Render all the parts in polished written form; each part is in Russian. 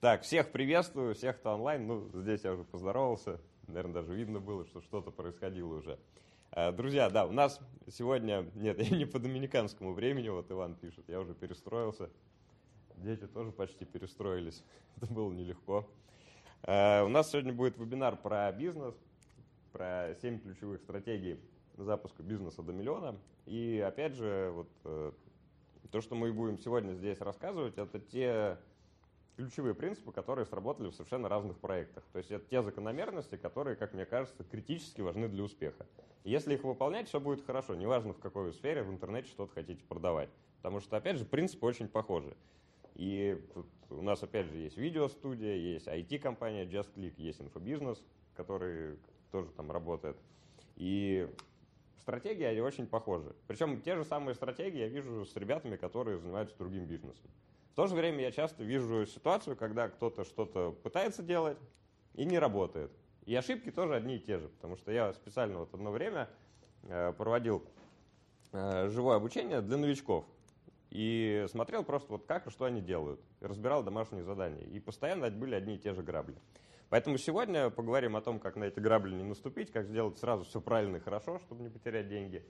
Так, всех приветствую, всех, кто онлайн. Ну, здесь я уже поздоровался. Наверное, даже видно было, что что-то происходило уже. Друзья, да, у нас сегодня… Нет, я не по доминиканскому времени, вот Иван пишет, я уже перестроился. Дети тоже почти перестроились. Это было нелегко. У нас сегодня будет вебинар про бизнес, про 7 ключевых стратегий запуска бизнеса до миллиона. И опять же, вот то, что мы будем сегодня здесь рассказывать, это те ключевые принципы, которые сработали в совершенно разных проектах. То есть это те закономерности, которые, как мне кажется, критически важны для успеха. Если их выполнять, все будет хорошо. Неважно, в какой сфере, в интернете что-то хотите продавать. Потому что, опять же, принципы очень похожи. И тут у нас, опять же, есть видеостудия, есть IT-компания JustClick, есть инфобизнес, который тоже там работает. И стратегии, они очень похожи. Причем те же самые стратегии я вижу с ребятами, которые занимаются другим бизнесом. В то же время я часто вижу ситуацию, когда кто-то что-то пытается делать и не работает. И ошибки тоже одни и те же, потому что я специально вот одно время проводил живое обучение для новичков и смотрел просто вот как и что они делают, разбирал домашние задания, и постоянно были одни и те же грабли. Поэтому сегодня поговорим о том, как на эти грабли не наступить, как сделать сразу все правильно и хорошо, чтобы не потерять деньги.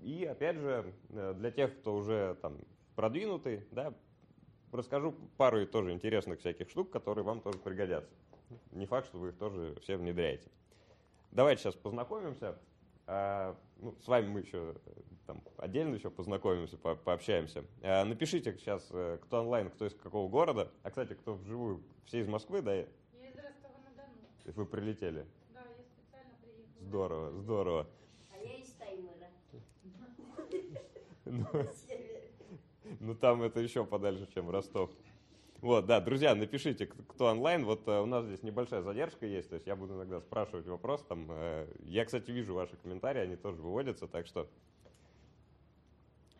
И опять же, для тех, кто уже там продвинутый, да, расскажу пару тоже интересных всяких штук, которые вам тоже пригодятся. Не факт, что вы их тоже все внедряете. Давайте сейчас познакомимся. Ну, с вами мы еще там, отдельно еще познакомимся, пообщаемся. Напишите сейчас, кто онлайн, кто из какого города. А, кстати, кто вживую, все из Москвы, да? Я из Ростова-на-Дону. Вы прилетели? Да, я специально приехала. Здорово, здорово. А я из Таймыра. Ну, там это еще подальше, чем Ростов. Вот, да, друзья, напишите, кто онлайн. Вот у нас здесь небольшая задержка есть, то есть я буду иногда спрашивать вопрос. Там, я, кстати, вижу ваши комментарии, они тоже выводятся, так что…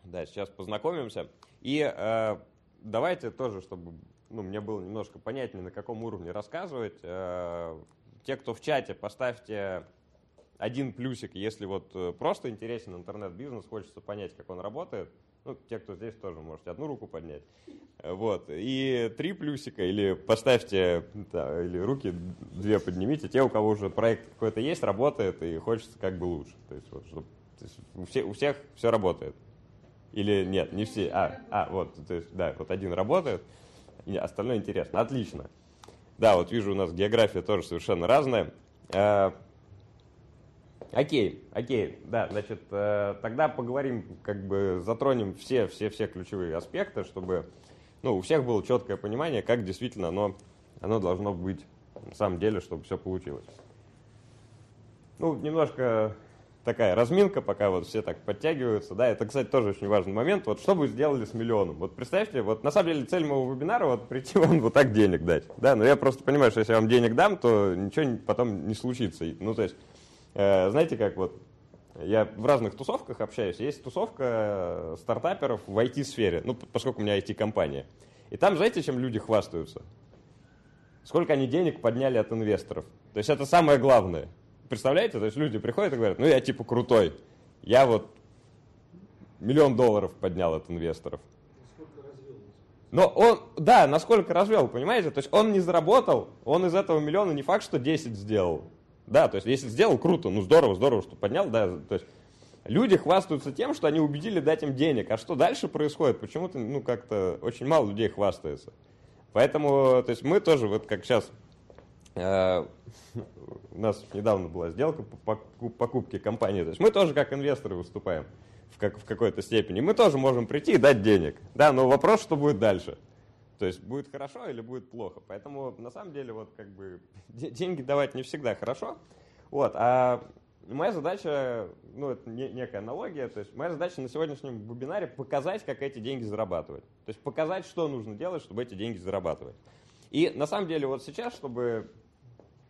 Да, сейчас познакомимся. И давайте тоже, чтобы мне было немножко понятнее, на каком уровне рассказывать. Те, кто в чате, поставьте… Один плюсик, если вот просто интересен интернет-бизнес, хочется понять, как он работает. Ну, те, кто здесь, тоже можете одну руку поднять. Вот. И 3 плюсика, или поставьте, да, или руки 2 поднимите. Те, у кого уже проект какой-то есть, работает, и хочется как бы лучше. То есть, вот, чтобы, то есть у всех все работает. Или нет, не все. Вот, то есть, да, вот один работает, остальное интересно. Отлично. Да, вот вижу, у нас география тоже совершенно разная. Окей, да, значит, тогда поговорим, как бы затронем все ключевые аспекты, чтобы у всех было четкое понимание, как действительно оно должно быть на самом деле, чтобы все получилось. Ну, немножко такая разминка, пока вот все так подтягиваются, да, это, кстати, тоже очень важный момент, вот что бы сделали с миллионом, вот представьте, вот на самом деле цель моего вебинара, вот прийти вам вот так денег дать, да, но я просто понимаю, что если я вам денег дам, то ничего потом не случится, ну, то есть… Знаете, как вот я в разных тусовках общаюсь, есть тусовка стартаперов в IT-сфере, ну, поскольку у меня IT-компания. И там, знаете, чем люди хвастаются? Сколько они денег подняли от инвесторов. То есть это самое главное. Представляете? То есть люди приходят и говорят, я типа крутой, я вот $1 миллион поднял от инвесторов. Но он, да, насколько развел, понимаете? То есть он не заработал, он из этого миллиона не факт, что 10 сделал. Да, то есть если сделал, круто, ну здорово, что поднял, да, то есть люди хвастаются тем, что они убедили дать им денег, а что дальше происходит, почему-то, как-то очень мало людей хвастается. Поэтому, то есть мы тоже, вот как сейчас, у нас недавно была сделка по покупке компании, то есть мы тоже как инвесторы выступаем в какой-то степени, мы тоже можем прийти и дать денег, да, но вопрос, что будет дальше. То есть будет хорошо или будет плохо. Поэтому на самом деле вот как бы деньги давать не всегда хорошо. Вот. А моя задача, это некая аналогия, то есть моя задача на сегодняшнем вебинаре показать, как эти деньги зарабатывать. То есть показать, что нужно делать, чтобы эти деньги зарабатывать. И на самом деле вот сейчас, чтобы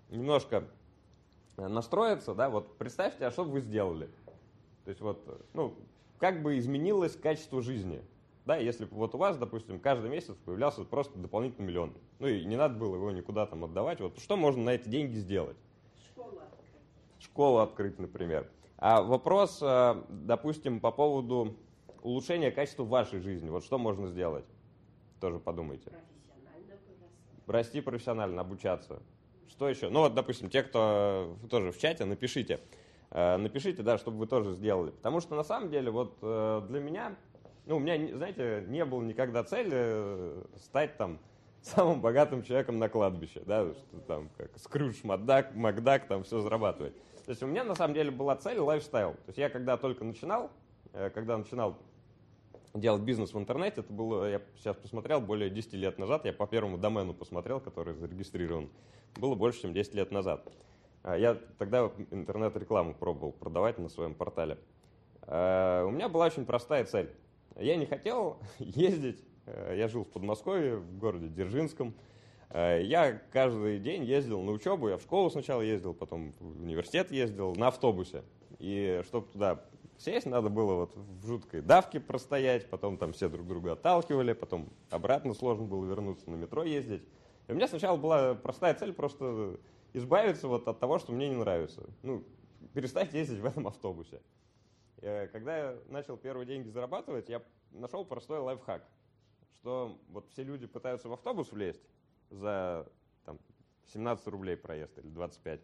немножко настроиться, да, вот представьте, а что бы вы сделали? То есть вот, как бы изменилось качество жизни? Да, если бы вот у вас, допустим, каждый месяц появлялся просто дополнительный $1 миллион. Ну и не надо было его никуда там отдавать. Вот что можно на эти деньги сделать? Школу открыть, например. А вопрос, допустим, по поводу улучшения качества вашей жизни. Вот что можно сделать? Тоже подумайте. расти профессионально, обучаться. Что еще? Ну вот, допустим, те, кто тоже в чате, напишите. Напишите, да, чтобы вы тоже сделали. Потому что на самом деле вот для меня, ну у меня, знаете, не было никогда цели стать там самым богатым человеком на кладбище, да, что там как Скрудж, Макдак, там все зарабатывать. То есть у меня на самом деле была цель лайфстайл. То есть я когда только начинал, делать бизнес в интернете, это было, я сейчас посмотрел, более 10 лет назад, я по первому домену посмотрел, который зарегистрирован, было больше, чем 10 лет назад. Я тогда интернет-рекламу пробовал продавать на своем портале. У меня была очень простая цель. Я не хотел ездить, я жил в Подмосковье, в городе Дзержинском. Я каждый день ездил на учебу, я в школу сначала ездил, потом в университет ездил на автобусе. И чтобы туда сесть, надо было вот в жуткой давке простоять, потом там все друг друга отталкивали, потом обратно сложно было вернуться, на метро ездить. И у меня сначала была простая цель просто избавиться вот от того, что мне не нравится. Ну, перестать ездить в этом автобусе. Когда я начал первые деньги зарабатывать, я нашел простой лайфхак, что вот все люди пытаются в автобус влезть за там, 17 рублей проезд или 25.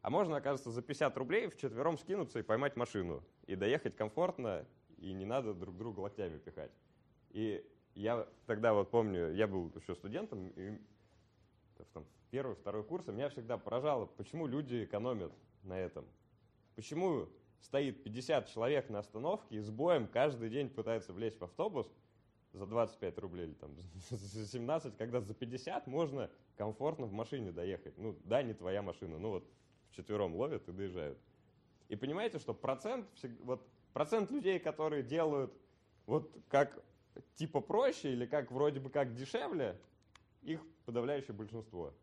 А можно, оказывается, за 50 рублей вчетвером скинуться и поймать машину. И доехать комфортно, и не надо друг друга локтями пихать. И я тогда вот помню, я был еще студентом, и там, первый, второй курс, и меня всегда поражало, почему люди экономят на этом. Почему стоит 50 человек на остановке и с боем каждый день пытается влезть в автобус за 25 рублей или там, за 17, когда за 50 можно комфортно в машине доехать. Ну да, не твоя машина, ну вот. Вчетвером ловят и доезжают. И понимаете, что процент людей, которые делают вот как типа проще или как вроде бы как дешевле, их подавляющее большинство.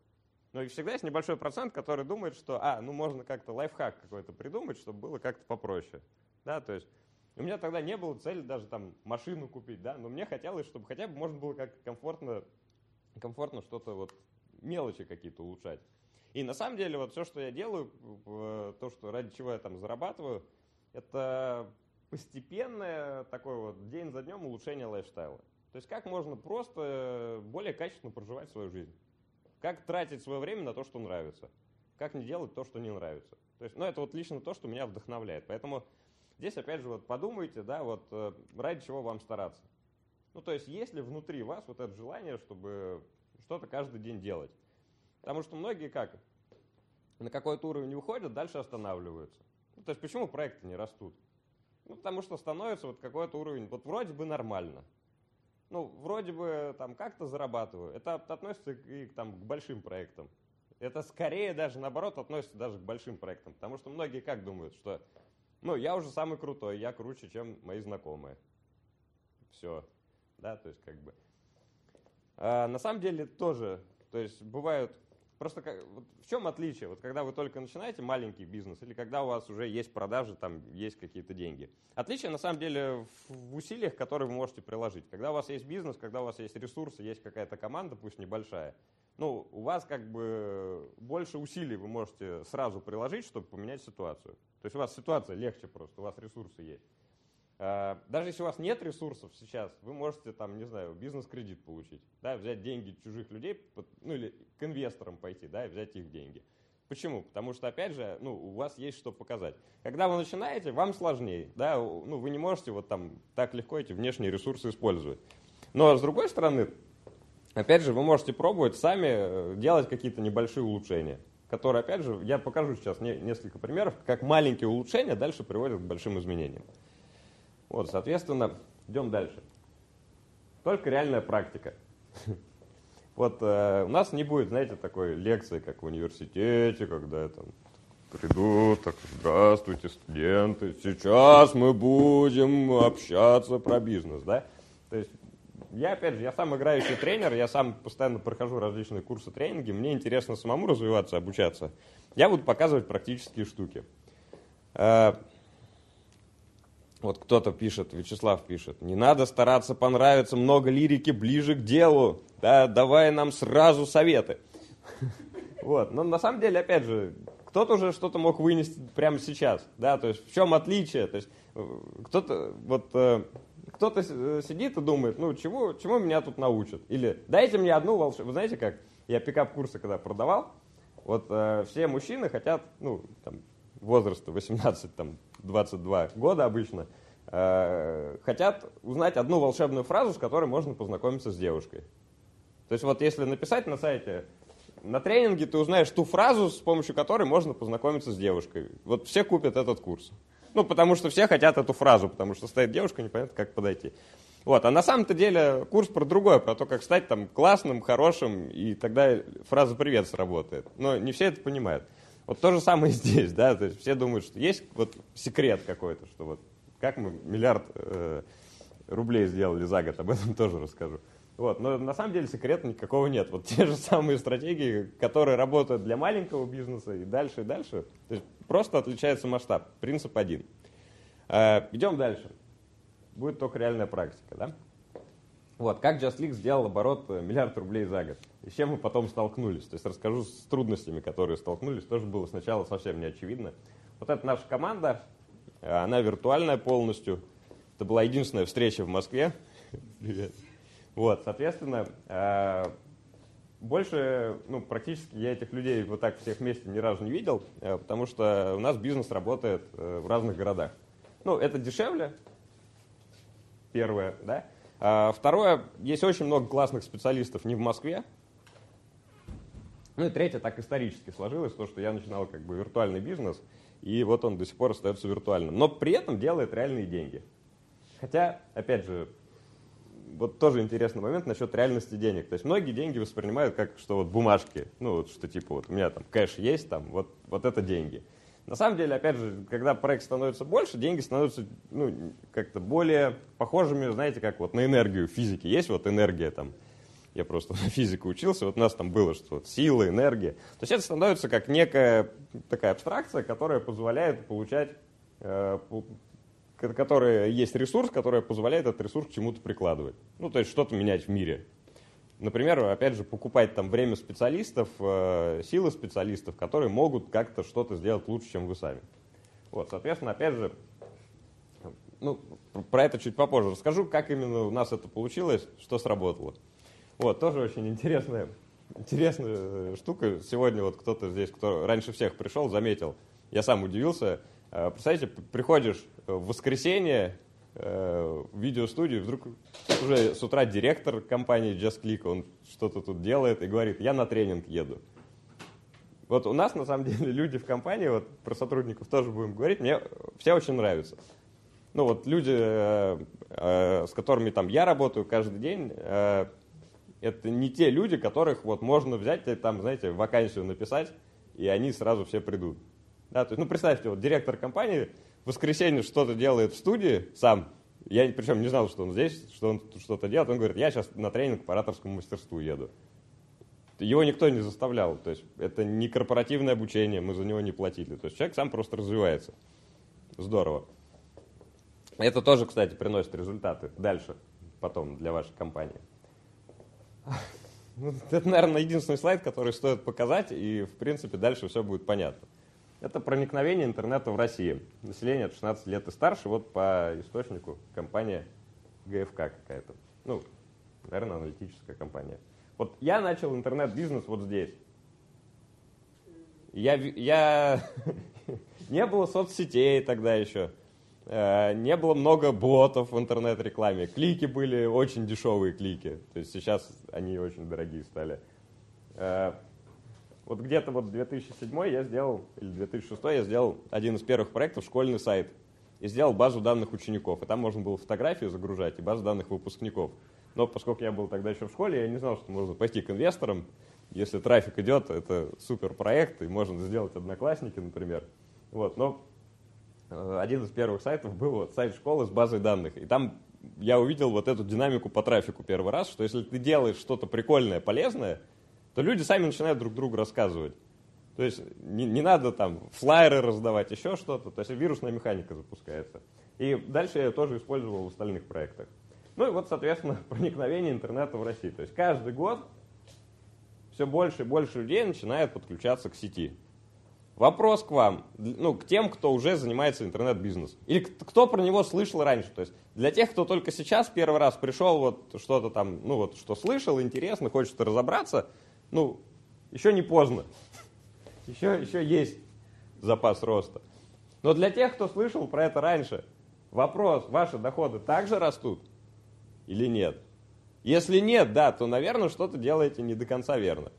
Но и всегда есть небольшой процент, который думает, что ну можно как-то лайфхак какой-то придумать, чтобы было как-то попроще. Да, то есть у меня тогда не было цели даже там машину купить, да, но мне хотелось, чтобы хотя бы можно было как-то комфортно что-то вот мелочи какие-то улучшать. И на самом деле вот все, что я делаю, то, что, ради чего я там зарабатываю, это постепенное такое вот день за днем улучшение лайфстайла. То есть как можно просто более качественно проживать свою жизнь. Как тратить свое время на то, что нравится. Как не делать то, что не нравится. То есть, ну, это вот лично то, что меня вдохновляет. Поэтому здесь опять же вот подумайте, да, вот ради чего вам стараться. Ну то есть есть ли внутри вас вот это желание, чтобы что-то каждый день делать. Потому что многие как? На какой-то уровень выходят, дальше останавливаются. Ну, то есть почему проекты не растут? Ну, потому что становится вот какой-то уровень, вот вроде бы нормально. Ну, вроде бы там как-то зарабатываю. Это относится и там, к большим проектам. Это скорее даже наоборот относится даже к большим проектам. Потому что многие как думают, что ну, я уже самый крутой, я круче, чем мои знакомые. Все. Да, то есть как бы. А на самом деле тоже, то есть бывают. Просто как, вот в чем отличие, вот когда вы только начинаете маленький бизнес или когда у вас уже есть продажи, там есть какие-то деньги? Отличие на самом деле в усилиях, которые вы можете приложить. Когда у вас есть бизнес, когда у вас есть ресурсы, есть какая-то команда, пусть небольшая, ну, у вас как бы больше усилий вы можете сразу приложить, чтобы поменять ситуацию. То есть у вас ситуация легче просто, у вас ресурсы есть. Даже если у вас нет ресурсов сейчас, вы можете там, не знаю, бизнес-кредит получить, да, взять деньги чужих людей, ну или к инвесторам пойти, да, и взять их деньги. Почему? Потому что, опять же, ну, у вас есть что показать. Когда вы начинаете, вам сложнее, да, ну, вы не можете вот там так легко эти внешние ресурсы использовать. Но с другой стороны, опять же, вы можете пробовать сами делать какие-то небольшие улучшения, которые, опять же, я покажу сейчас несколько примеров, как маленькие улучшения дальше приводят к большим изменениям. Вот, соответственно, идем дальше. Только реальная практика. Вот у нас не будет, знаете, такой лекции, как в университете, когда там придут, так, здравствуйте, студенты, сейчас мы будем общаться про бизнес, да? То есть я, опять же, я сам играющий тренер, я сам постоянно прохожу различные курсы, тренинги, мне интересно самому развиваться, обучаться. Я буду показывать практические штуки. Вот кто-то пишет, Вячеслав пишет, не надо стараться понравиться, много лирики, ближе к делу, да, давай нам сразу советы. Вот, но на самом деле, опять же, кто-то уже что-то мог вынести прямо сейчас, да, то есть в чем отличие, то есть кто-то, вот кто-то сидит и думает, ну, чему меня тут научат? Или дайте мне одну волшебную... Вы знаете, как я пикап-курсы когда продавал, вот все мужчины хотят, ну, там, возраста 18-22 года обычно, хотят узнать одну волшебную фразу, с которой можно познакомиться с девушкой. То есть вот если написать на сайте... На тренинге ты узнаешь ту фразу, с помощью которой можно познакомиться с девушкой. Вот все купят этот курс. Ну, потому что все хотят эту фразу, потому что стоит девушка, непонятно, как подойти. Вот. А на самом-то деле курс про другое, про то, как стать там классным, хорошим, и тогда фраза «привет» сработает. Но не все это понимают. Вот то же самое здесь, да, то есть все думают, что есть вот секрет какой-то, что вот как мы миллиард рублей сделали за год, об этом тоже расскажу. Вот, но на самом деле секрета никакого нет. Вот те же самые стратегии, которые работают для маленького бизнеса и дальше, то есть просто отличается масштаб. Принцип один. Идем дальше. Будет только реальная практика, да? Вот, как JustClick сделал оборот миллиард рублей за год. И с чем мы потом столкнулись. То есть расскажу с трудностями, которые столкнулись. Тоже было сначала совсем не очевидно. Вот это наша команда, она виртуальная полностью. Это была единственная встреча в Москве. Привет. Вот, соответственно, больше, ну, практически я этих людей вот так всех вместе ни разу не видел, потому что у нас бизнес работает в разных городах. Ну, это дешевле, первое, да. Второе, есть очень много классных специалистов не в Москве. Ну и третье, так исторически сложилось, то, что я начинал как бы виртуальный бизнес, и вот он до сих пор остается виртуальным. Но при этом делает реальные деньги. Хотя, опять же, вот тоже интересный момент насчет реальности денег. То есть многие деньги воспринимают как, что вот бумажки, ну вот что типа вот у меня там кэш есть, там вот это деньги. На самом деле, опять же, когда проект становится больше, деньги становятся, ну, как-то более похожими, знаете, как вот на энергию физики. Есть вот энергия там, я просто на физику учился, вот у нас там было, что вот сила, энергия. То есть это становится как некая такая абстракция, которая позволяет получать... Которая есть ресурс, который позволяет этот ресурс к чему-то прикладывать. Ну, то есть что-то менять в мире. Например, опять же, покупать там время специалистов, силы специалистов, которые могут как-то что-то сделать лучше, чем вы сами. Вот, соответственно, опять же, ну, про это чуть попозже расскажу, как именно у нас это получилось, что сработало. Вот, тоже очень интересная штука. Сегодня вот кто-то здесь, кто раньше всех пришел, заметил, я сам удивился. Представляете, приходишь в воскресенье в видеостудию, вдруг уже с утра директор компании JustClick, он что-то тут делает и говорит, я на тренинг еду. Вот у нас, на самом деле, люди в компании, вот про сотрудников тоже будем говорить, мне все очень нравятся. Ну вот люди, с которыми там я работаю каждый день, это не те люди, которых вот можно взять и там, знаете, вакансию написать, и они сразу все придут. Да, то есть, ну, представьте, вот директор компании в воскресенье что-то делает в студии сам. Я причем не знал, что он здесь, что он что-то делает. Он говорит, я сейчас на тренинг по ораторскому мастерству еду. Его никто не заставлял. То есть это не корпоративное обучение, мы за него не платили. То есть человек сам просто развивается. Здорово. Это тоже, кстати, приносит результаты дальше, потом для вашей компании. Это, наверное, единственный слайд, который стоит показать, и, в принципе, дальше все будет понятно. Это проникновение интернета в Россию. Население от 16 лет и старше, вот по источнику компания ГФК какая-то. Ну, наверное, аналитическая компания. Вот я начал интернет-бизнес вот здесь. Не было соцсетей тогда еще. Не было много ботов в интернет-рекламе. Клики были очень дешевые клики. То есть сейчас они очень дорогие стали. Вот где-то вот 2007 я сделал, или 2006 я сделал один из первых проектов, школьный сайт. И сделал базу данных учеников. И там можно было фотографии загружать и базу данных выпускников. Но поскольку я был тогда еще в школе, я не знал, что можно пойти к инвесторам. Если трафик идет, это супер проект, и можно сделать Одноклассники, например. Вот. Но один из первых сайтов был вот сайт школы с базой данных. И там я увидел вот эту динамику по трафику первый раз, что если ты делаешь что-то прикольное, полезное, то люди сами начинают друг другу рассказывать. То есть не надо там флайеры раздавать, еще что-то. То есть вирусная механика запускается. И дальше я ее тоже использовал в остальных проектах. Ну и вот, соответственно, проникновение интернета в России. То есть каждый год все больше и больше людей начинает подключаться к сети. Вопрос к вам, ну, к тем, кто уже занимается интернет-бизнесом. Или кто про него слышал раньше. То есть для тех, кто только сейчас первый раз пришел, вот что-то там, ну вот что слышал, интересно, хочет разобраться, ну, еще не поздно. Еще есть запас роста. Но для тех, кто слышал про это раньше, вопрос, ваши доходы также растут или нет? Если нет, да, то, наверное, что-то делаете не до конца верно.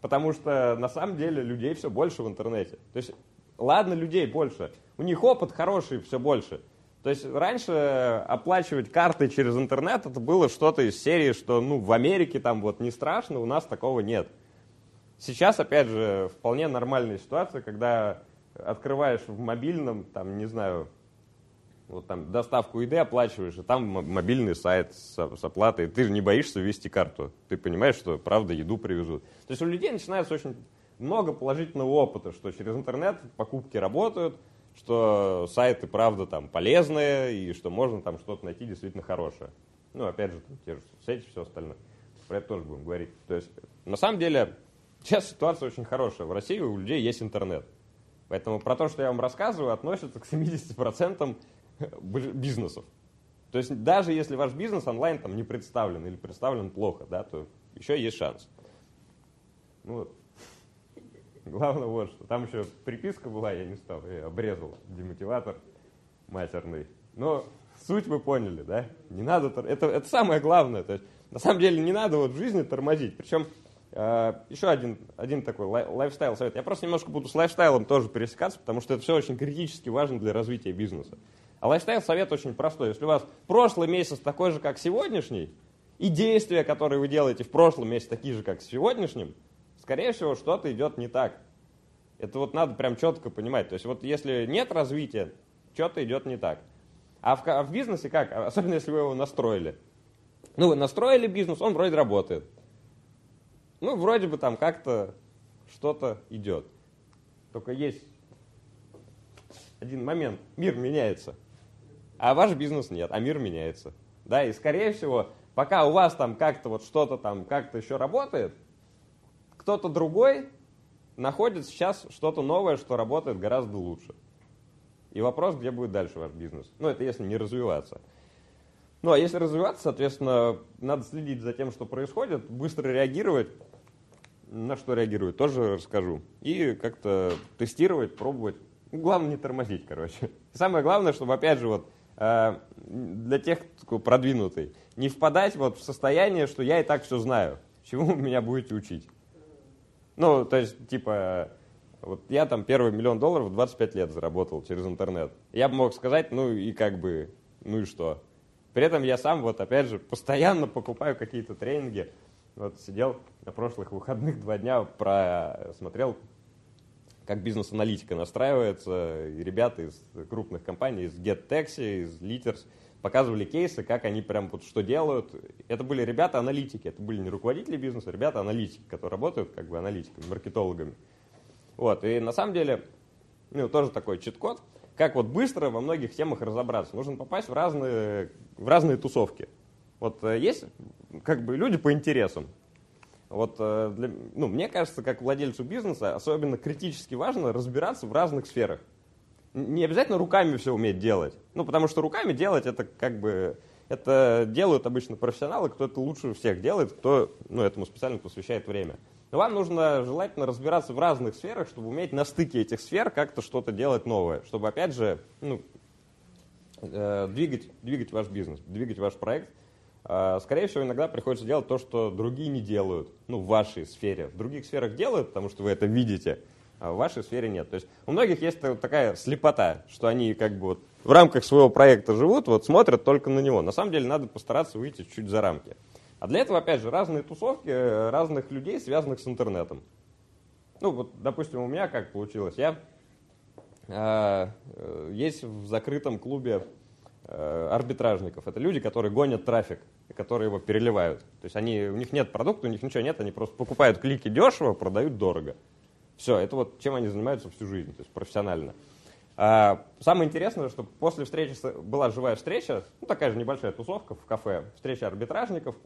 Потому что на самом деле людей все больше в интернете. То есть, ладно, людей больше. У них опыт хороший все больше. То есть раньше оплачивать карты через интернет это было что-то из серии, что ну, в Америке там вот не страшно, у нас такого нет. Сейчас, опять же, вполне нормальная ситуация, когда открываешь в мобильном, там, не знаю, вот там доставку еды оплачиваешь, и там мобильный сайт с оплатой. Ты же не боишься ввести карту. Ты понимаешь, что, правда, еду привезут. То есть у людей начинается очень много положительного опыта, что через интернет покупки работают, что сайты, правда, там полезные, и что можно там что-то найти действительно хорошее. Ну, опять же, там, те же соцсети, все остальное. Про это тоже будем говорить. То есть, на самом деле, сейчас ситуация очень хорошая. В России у людей есть интернет. Поэтому про то, что я вам рассказываю, относится к 70% бизнесов. То есть даже если ваш бизнес онлайн там не представлен или представлен плохо, да, то еще есть шанс. Ну, вот. Главное вот что. Там еще приписка была, я не стал, я обрезал демотиватор матерный. Но суть вы поняли, да? Не надо, это самое главное. То есть, на самом деле не надо вот в жизни тормозить. Причем еще один такой лайфстайл совет. Я просто немножко буду с лайфстайлом тоже пересекаться, потому что это все очень критически важно для развития бизнеса. А лайфстайл совет очень простой. Если у вас прошлый месяц такой же, как сегодняшний, и действия, которые вы делаете в прошлом месяце, такие же, как в сегодняшнем, скорее всего, что-то идет не так. Это вот надо прям четко понимать. То есть вот если нет развития, что-то идет не так. А в бизнесе как? Особенно если вы его настроили. Ну, вы настроили бизнес, он вроде работает. Ну, вроде бы там как-то что-то идет. Только есть один момент. Мир меняется. А ваш бизнес нет, а мир меняется. Да, и скорее всего, пока у вас там как-то вот что-то там как-то еще работает, кто-то другой находит сейчас что-то новое, что работает гораздо лучше. И вопрос, где будет дальше ваш бизнес. Ну, это если не развиваться. Ну, а если развиваться, соответственно, надо следить за тем, что происходит, быстро реагировать. На что реагировать, тоже расскажу. И как-то тестировать, пробовать. Главное не тормозить, короче. Самое главное, чтобы, опять же, вот для тех, кто продвинутый, не впадать вот в состояние, что я и так все знаю, чему вы меня будете учить. Ну, то есть, типа, вот я там первый $1 000 000 в 25 лет заработал через интернет. Я бы мог сказать, ну и как бы, ну и что. При этом я сам, вот опять же, постоянно покупаю какие-то тренинги. Вот сидел на прошлых выходных 2 дня, смотрел, как бизнес-аналитика настраивается. И ребята из крупных компаний, из Gett Taxi, из Liters, показывали кейсы, как они прям вот что делают. Это были ребята-аналитики, это были не руководители бизнеса, а ребята-аналитики, которые работают как бы аналитиками, маркетологами. Вот, и на самом деле, ну, тоже такой чит-код, как вот быстро во многих темах разобраться. Нужно попасть в разные тусовки. Вот есть как бы люди по интересам. Вот, ну, мне кажется, как владельцу бизнеса особенно критически важно разбираться в разных сферах. Не обязательно руками все уметь делать. Ну, потому что руками делать это как бы это делают обычно профессионалы, кто это лучше всех делает, кто ну, этому специально посвящает время. Но вам нужно желательно разбираться в разных сферах, чтобы уметь на стыке этих сфер как-то что-то делать новое, чтобы опять же ну, двигать ваш бизнес, двигать ваш проект. Скорее всего, иногда приходится делать то, что другие не делают, ну, в вашей сфере. В других сферах делают, потому что вы это видите, а в вашей сфере нет. То есть у многих есть такая слепота, что они как бы вот в рамках своего проекта живут, вот смотрят только на него. На самом деле надо постараться выйти чуть за рамки. А для этого, опять же, разные тусовки разных людей, связанных с интернетом. Ну, вот, допустим, у меня как получилось. Я есть в закрытом клубе арбитражников. Это люди, которые гонят трафик, которые его переливают. То есть у них нет продукта, у них ничего нет, они просто покупают клики дешево, продают дорого. Все, это вот чем они занимаются всю жизнь, то есть профессионально. А самое интересное, что после встречи, была живая встреча, ну такая же небольшая тусовка в кафе, встреча арбитражников.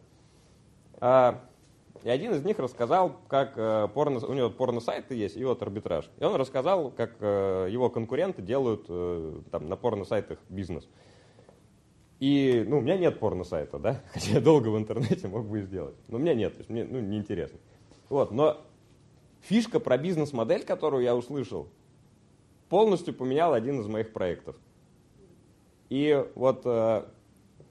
и один из них рассказал, как порно, у него порно-сайты есть, и вот арбитраж. И он рассказал, как его конкуренты делают там, на порно-сайтах бизнес. И ну, у меня нет порно-сайта, да? Хотя я долго в интернете мог бы и сделать. Но у меня нет, то есть мне ну, неинтересно. Вот, но фишка про бизнес-модель, которую я услышал, полностью поменял один из моих проектов. И вот,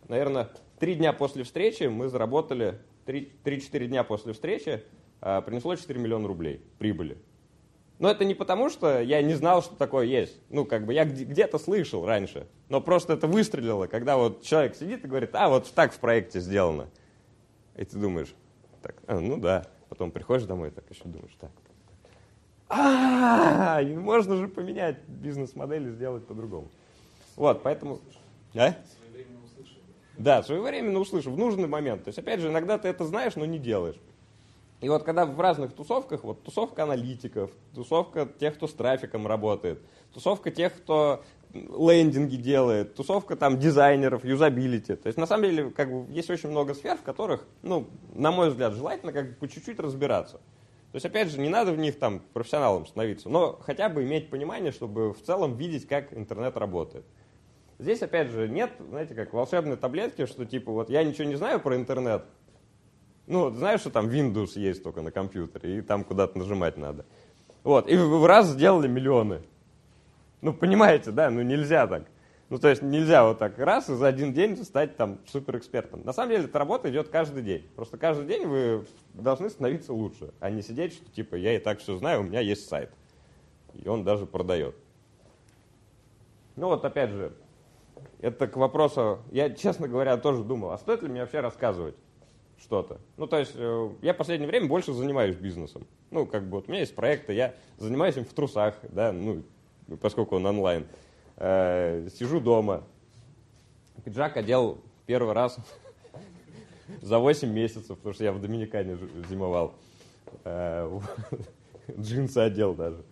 наверное, 3 дня после встречи мы заработали, 3-4 дня после встречи принесло 4 миллиона рублей прибыли. Но это не потому, что я не знал, что такое есть. Ну, как бы я где-то слышал раньше, но просто это выстрелило, когда вот человек сидит и говорит, а вот так в проекте сделано. И ты думаешь, так, ну да. Потом приходишь домой и так еще думаешь, так. Можно же поменять бизнес-модель и сделать по-другому. Вот, поэтому... А? Своевременно услышал. Да, своевременно услышал, в нужный момент. То есть, опять же, иногда ты это знаешь, но не делаешь. И вот когда в разных тусовках, вот тусовка аналитиков, тусовка тех, кто с трафиком работает, тусовка тех, кто лендинги делает, тусовка там дизайнеров, юзабилити. То есть на самом деле как бы, есть очень много сфер, в которых, ну, на мой взгляд, желательно как бы по чуть-чуть разбираться. То есть опять же не надо в них там профессионалом становиться, но хотя бы иметь понимание, чтобы в целом видеть, как интернет работает. Здесь опять же нет, знаете, как волшебной таблетки, что типа вот я ничего не знаю про интернет. Ну, знаешь, что там Windows есть только на компьютере, и там куда-то нажимать надо. Вот, и в раз сделали миллионы. Ну, понимаете, да, ну нельзя так. Ну, то есть нельзя вот так раз и за один день стать там суперэкспертом. На самом деле эта работа идет каждый день. Просто каждый день вы должны становиться лучше, а не сидеть, что типа я и так все знаю, у меня есть сайт. И он даже продает. Ну, вот опять же, это к вопросу, я, честно говоря, тоже думал, а стоит ли мне вообще рассказывать что-то. Ну, то есть, я в последнее время больше занимаюсь бизнесом. Ну, как бы вот у меня есть проекты, я занимаюсь им в трусах, да, ну, поскольку он онлайн. Сижу дома. Пиджак одел первый раз за 8 месяцев, потому что я в Доминикане зимовал. Джинсы одел даже.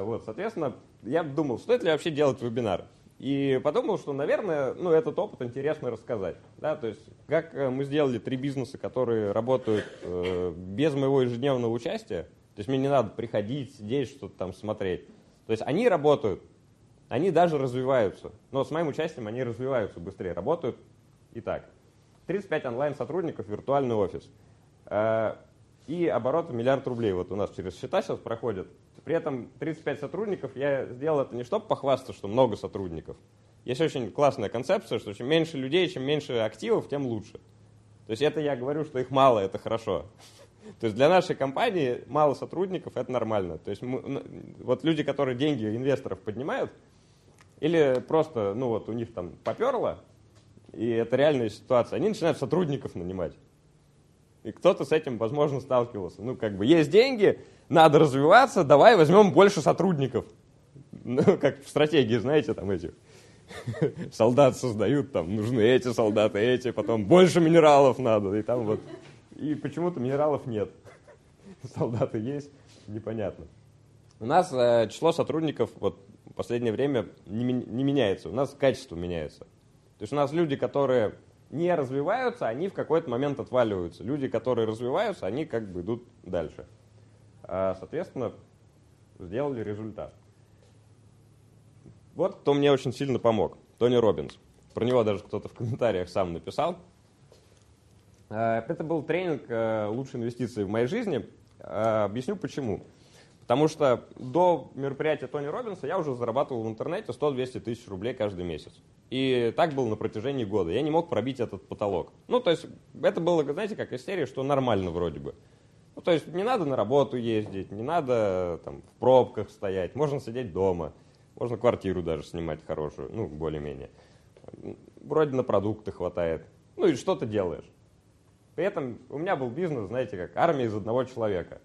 Вот, соответственно, я думал, стоит ли вообще делать вебинар. И подумал, что, наверное, ну, этот опыт интересно рассказать. Да? То есть, как мы сделали 3 бизнеса, которые работают без моего ежедневного участия. То есть, мне не надо приходить, сидеть, что-то там смотреть. То есть, они работают, они даже развиваются. Но с моим участием они развиваются быстрее, работают. Итак, 35 онлайн-сотрудников, виртуальный офис. И оборот в 1 миллиард рублей. Вот у нас через счета сейчас проходят. При этом 35 сотрудников, я сделал это не чтобы похвастаться, что много сотрудников. Есть очень классная концепция, что чем меньше людей, чем меньше активов, тем лучше. То есть это я говорю, что их мало, это хорошо. То есть для нашей компании мало сотрудников, это нормально. То есть мы, вот люди, которые деньги инвесторов поднимают, или просто ну вот у них там поперло, и это реальная ситуация, они начинают сотрудников нанимать. И кто-то с этим, возможно, сталкивался. Ну, как бы есть деньги, надо развиваться, давай возьмем больше сотрудников. Ну, как в стратегии, знаете, там эти солдат создают, там нужны эти солдаты, эти, потом больше минералов надо. И там вот. И почему-то минералов нет. Солдаты есть, непонятно. У нас число сотрудников вот, в последнее время не меняется. У нас качество меняется. То есть у нас люди, которые не развиваются, они в какой-то момент отваливаются. Люди, которые развиваются, они как бы идут дальше. Соответственно, сделали результат. Вот кто мне очень сильно помог. Тони Роббинс. Про него даже кто-то в комментариях сам написал. Это был тренинг «Лучшие инвестиции в моей жизни». Объясню почему. Потому что до мероприятия Тони Роббинса я уже зарабатывал в интернете 100-200 тысяч рублей каждый месяц. И так было на протяжении года. Я не мог пробить этот потолок. Ну, то есть это было, знаете, как из серии, что нормально вроде бы. Ну, то есть не надо на работу ездить, не надо там, в пробках стоять, можно сидеть дома, можно квартиру даже снимать хорошую, ну, более-менее. Вроде на продукты хватает. Ну, и что ты делаешь. При этом у меня был бизнес, знаете, как армия из одного человека.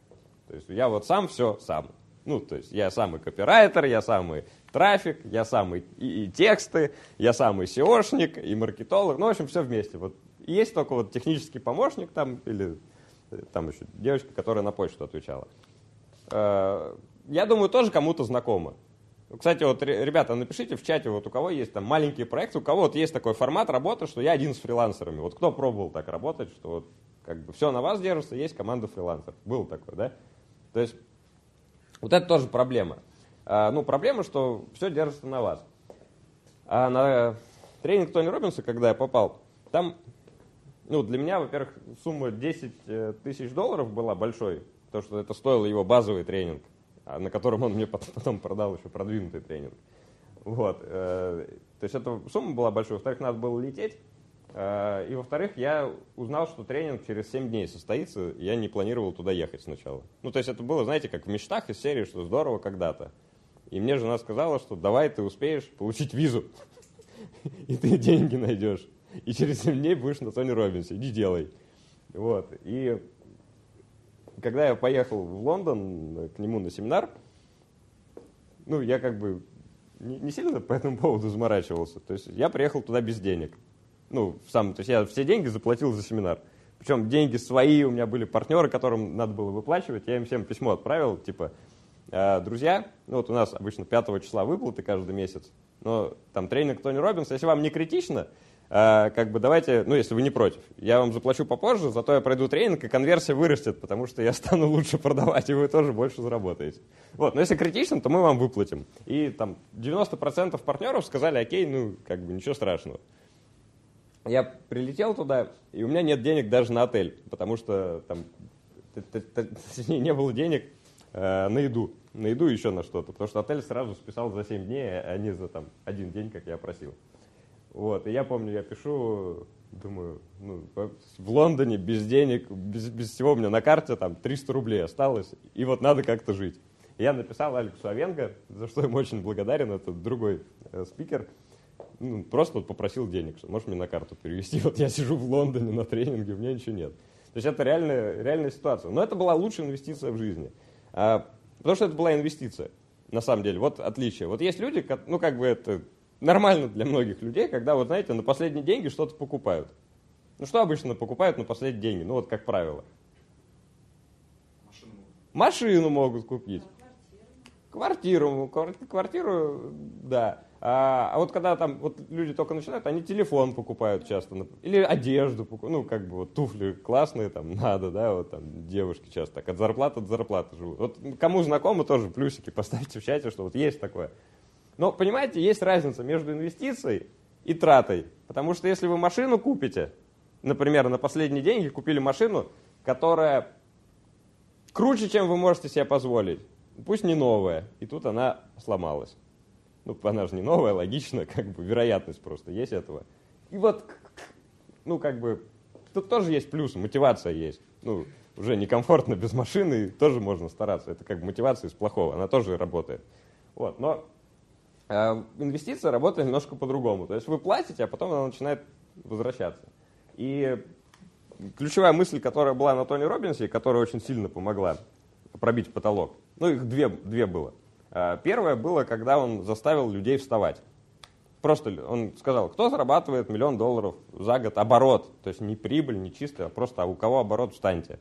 То есть я вот сам все сам. Ну, то есть я сам и копирайтер, я сам и трафик, я сам и тексты, я сам и SEOшник, и маркетолог. Ну, в общем, все вместе. Вот есть только вот технический помощник там или... Там еще девочка, которая на почту отвечала. Я думаю, тоже кому-то знакомо. Кстати, вот, ребята, напишите в чате, вот у кого есть там маленькие проекты, у кого вот есть такой формат работы, что я один с фрилансерами. Вот кто пробовал так работать, что вот Как бы все на вас держится, есть команда фрилансеров. Было такое, да? То есть вот это тоже проблема. Ну, проблема, что все держится на вас. А на тренинг Тони Роббинса, когда я попал, там, ну, для меня, во-первых, сумма $10 000 была большой, потому что это стоило его базовый тренинг, на котором он мне потом продал еще продвинутый тренинг. Вот. То есть эта сумма была большой, во-вторых, надо было лететь, и, во-вторых, я узнал, что тренинг через 7 дней состоится, и я не планировал туда ехать сначала. Ну, то есть это было, знаете, как в мечтах из серии, что здорово когда-то. И мне жена сказала, что давай ты успеешь получить визу, и ты деньги найдешь. И через 7 дней будешь на Тони Роббинсе. Иди делай. Вот. И когда я поехал в Лондон к нему на семинар, ну, я как бы не сильно по этому поводу заморачивался. То есть я приехал туда без денег. Ну, то есть я все деньги заплатил за семинар. Причем деньги свои, у меня были партнеры, которым надо было выплачивать. Я им всем письмо отправил, типа, друзья, ну вот у нас обычно 5 числа выплаты каждый месяц, но там тренинг Тони Роббинса, если вам не критично, как бы давайте, ну если вы не против, я вам заплачу попозже, зато я пройду тренинг, и конверсия вырастет, потому что я стану лучше продавать, и вы тоже больше заработаете. Вот, но если критично, то мы вам выплатим. И там 90% партнеров сказали, окей, ну как бы ничего страшного. Я прилетел туда, и у меня нет денег даже на отель, потому что там не было денег на еду еще на что-то, потому что отель сразу списал за 7 дней, а не за там, один день, как я просил. Вот, и я помню, я пишу, думаю, ну, в Лондоне без денег, без всего у меня на карте там $300 осталось, и вот надо как-то жить. Я написал Алексу Авенко, за что ему очень благодарен, это другой спикер, ну, просто вот попросил денег, что можешь мне на карту перевести, вот я сижу в Лондоне на тренинге, у меня ничего нет. То есть это реальная ситуация, но это была лучшая инвестиция в жизни. Потому что это была инвестиция, на самом деле. Вот отличие. Вот есть люди, ну как бы это нормально для многих людей, когда, вот знаете, на последние деньги что-то покупают. Ну что обычно покупают на последние деньги? Ну вот как правило. Машину могут купить. Квартиру, да. А вот когда там вот люди только начинают, они телефон покупают часто. Или одежду покупают. Ну, как бы вот туфли классные, там надо, да, вот там девушки часто так от зарплаты живут. Вот кому знакомы, тоже плюсики поставьте в чате, что вот есть такое. Но, понимаете, есть разница между инвестицией и тратой. Потому что если вы машину купите, например, на последние деньги купили машину, которая круче, чем вы можете себе позволить, пусть не новая, и тут она сломалась. Ну, она же не новая, логично, как бы вероятность просто есть этого. И вот, ну, как бы, тут тоже есть плюсы, мотивация есть. Ну, уже некомфортно без машины, тоже можно стараться. Это как бы мотивация из плохого, она тоже работает. Вот, но инвестиция работает немножко по-другому. То есть вы платите, а потом она начинает возвращаться. И ключевая мысль, которая была на Тони Роббинсе, которая очень сильно помогла пробить потолок, ну, их две было. Первое было, когда он заставил людей вставать. Просто он сказал, кто зарабатывает $1 000 000 за год оборот, то есть не прибыль, не чистая, а просто у кого оборот, встаньте.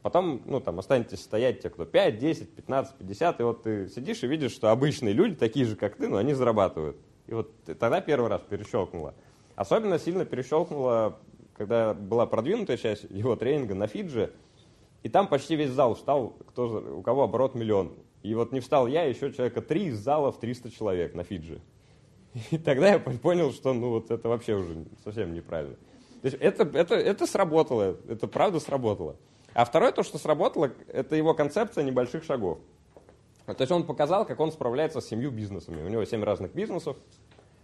Потом, ну там, останетесь стоять те, кто 5, 10, 15, 50, и вот ты сидишь и видишь, что обычные люди, такие же, как ты, но они зарабатывают. И вот тогда первый раз перещелкнуло. Особенно сильно перещелкнуло, когда была продвинутая часть его тренинга на Фиджи, и там почти весь зал встал, у кого оборот $1 000 000. И вот не встал я, еще человека 3 из зала в 300 человек на Фиджи. И тогда я понял, что ну вот это вообще уже совсем неправильно. То есть это сработало, это правда сработало. А второе то, что сработало, это его концепция небольших шагов. То есть он показал, как он справляется с 7 бизнесами. У него 7 разных бизнесов.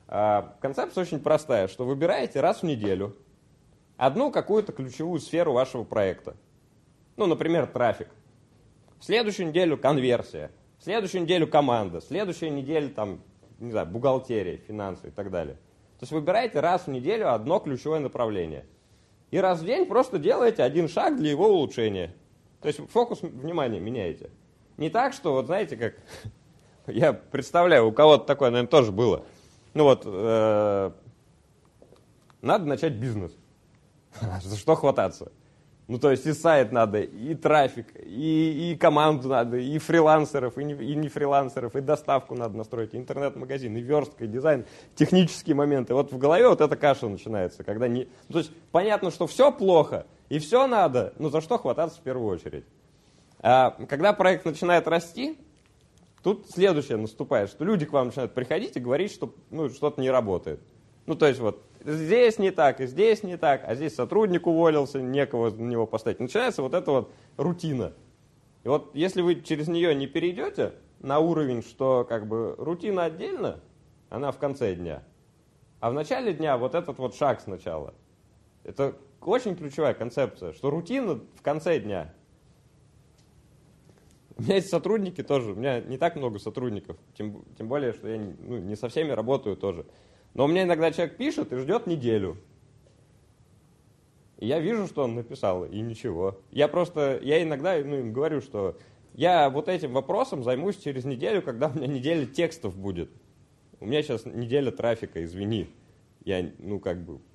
Концепция очень простая, что выбираете раз в неделю одну какую-то ключевую сферу вашего проекта. Ну, например, трафик. В следующую неделю конверсия, в следующую неделю команда, в следующую неделю там, не знаю, бухгалтерия, финансы и так далее. То есть выбираете раз в неделю одно ключевое направление. И раз в день просто делаете один шаг для его улучшения. То есть фокус внимания меняете. Не так, что, вот знаете, как я представляю, у кого-то такое, наверное, тоже было. Ну вот, надо начать бизнес. За что хвататься? Ну, то есть и сайт надо, и трафик, и команду надо, и фрилансеров, и не фрилансеров, и доставку надо настроить, и интернет-магазин, и верстка, и дизайн, технические моменты. Вот в голове вот эта каша начинается, когда не… Ну, то есть понятно, что все плохо, И все надо, ну за что хвататься в первую очередь. Когда проект начинает расти, тут следующее наступает, что люди к вам начинают приходить и говорить, что ну, что-то не работает. Ну то есть вот здесь не так, и здесь не так, а здесь сотрудник уволился, некого на него поставить. Начинается вот эта вот рутина. И вот если вы через нее не перейдете на уровень, что как бы рутина отдельно, она в конце дня, а в начале дня вот этот вот шаг сначала. Это очень ключевая концепция, что рутина в конце дня. У меня есть сотрудники тоже, у меня не так много сотрудников, тем более, что я не со всеми работаю тоже. Но у меня иногда человек пишет и ждет неделю. И я вижу, что он написал, и ничего. Я иногда им говорю, что я вот этим вопросом займусь через неделю, когда у меня неделя текстов будет. У меня сейчас неделя трафика, извини.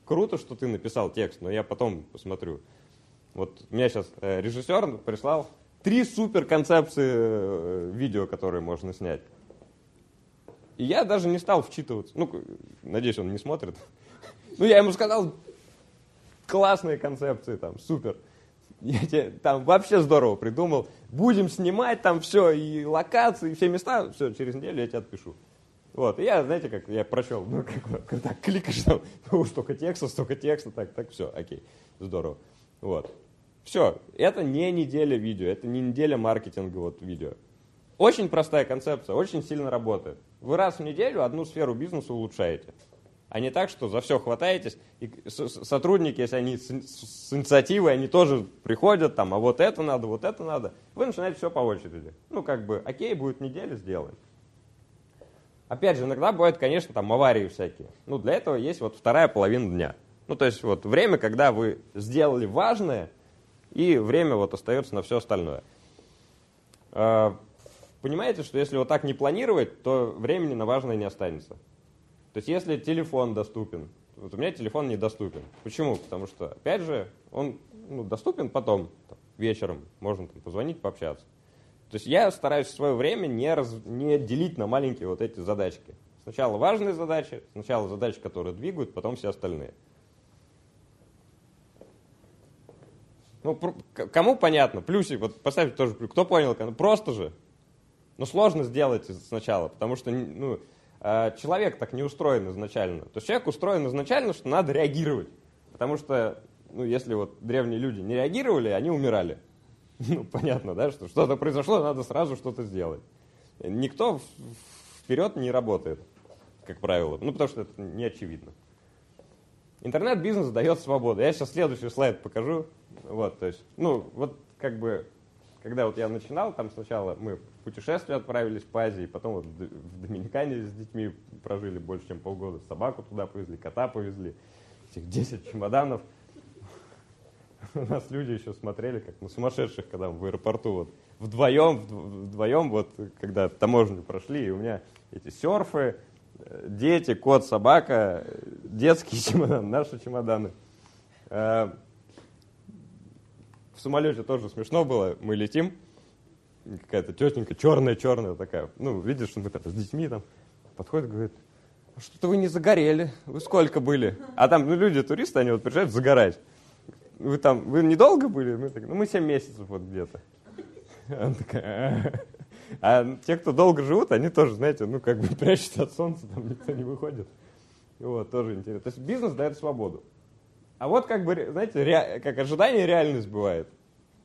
Круто, что ты написал текст, но я потом посмотрю. Вот меня сейчас режиссер прислал 3 супер концепции видео, которые можно снять. И я даже не стал вчитываться. Надеюсь, он не смотрит. Я ему сказал, классные концепции, там, супер. Я тебе там вообще здорово придумал. Будем снимать там все, и локации, и все места. Все, через неделю я тебе отпишу. Вот, и я, знаете, как я прочел, когда кликаешь там, столько текста, так, все, окей, здорово. Вот, все, это не неделя видео, это не неделя маркетинга вот видео. Очень простая концепция, очень сильно работает. Вы раз в неделю одну сферу бизнеса улучшаете, а не так, что за все хватаетесь. И сотрудники, если они с инициативой, они тоже приходят там, а вот это надо, вы начинаете все по очереди. Окей, будет неделя, сделаем. Опять же, иногда бывают, конечно, там аварии всякие. Для этого есть вот вторая половина дня. Время, когда вы сделали важное, и время вот остается на все остальное. Понимаете, что если вот так не планировать, то времени на важное не останется. То есть если телефон доступен, вот у меня телефон недоступен. Почему? Потому что, опять же, он доступен потом, вечером, можно позвонить, пообщаться. То есть я стараюсь свое время не делить на маленькие вот эти задачки. Сначала важные задачи, сначала задачи, которые двигают, потом все остальные. Кому понятно? Плюсик, вот поставьте тоже плюс. Кто понял? Просто же. Сложно сделать сначала, потому что человек так не устроен изначально. То есть человек устроен изначально, что надо реагировать. Потому что, если вот древние люди не реагировали, они умирали. Понятно, да, что что-то произошло, надо сразу что-то сделать. Никто вперед не работает, как правило, потому что это не очевидно. Интернет-бизнес дает свободу. Я сейчас следующий слайд покажу. Когда я начинал, там сначала мы в путешествие отправились по Азии, потом в Доминикане с детьми прожили больше, чем полгода. Собаку туда повезли, кота повезли, этих 10 чемоданов. У нас люди еще смотрели, как на сумасшедших, когда в аэропорту вдвоем, когда таможню прошли, и у меня эти серфы, дети, кот, собака, детские чемоданы, наши чемоданы. В самолете тоже смешно было, мы летим, какая-то тетенька черная-черная такая, видишь, мы с детьми там, подходит, говорит, что-то вы не загорели, вы сколько были? А там люди, туристы, они приезжают загорать. Вы недолго были? Мы так, мы 7 месяцев где-то. Она такая, а те, кто долго живут, они тоже, знаете, прячутся от солнца, там никто не выходит. Тоже интересно. То есть бизнес дает свободу. А знаете, как ожидание реальность бывает.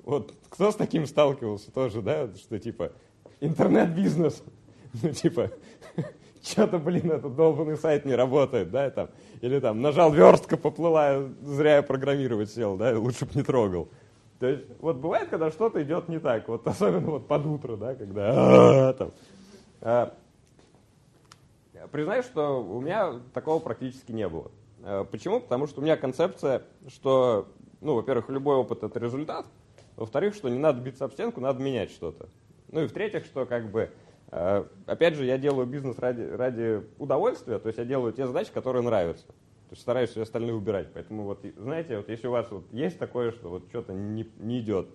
Кто с таким сталкивался тоже, да, что интернет-бизнес, что-то, этот долбанный сайт не работает, да, нажал верстка, поплыла, зря я программировать сел, да, лучше бы не трогал. То есть, бывает, когда что-то идет не так, особенно под утро, да, когда Признаюсь, что у меня такого практически не было. Почему? Потому что у меня концепция, что, во-первых, любой опыт – это результат, во-вторых, что не надо биться об стенку, надо менять что-то. И в-третьих, что опять же, я делаю бизнес ради удовольствия, то есть я делаю те задачи, которые нравятся. То есть стараюсь все остальные убирать. Поэтому, если у вас есть такое, что что-то не идет,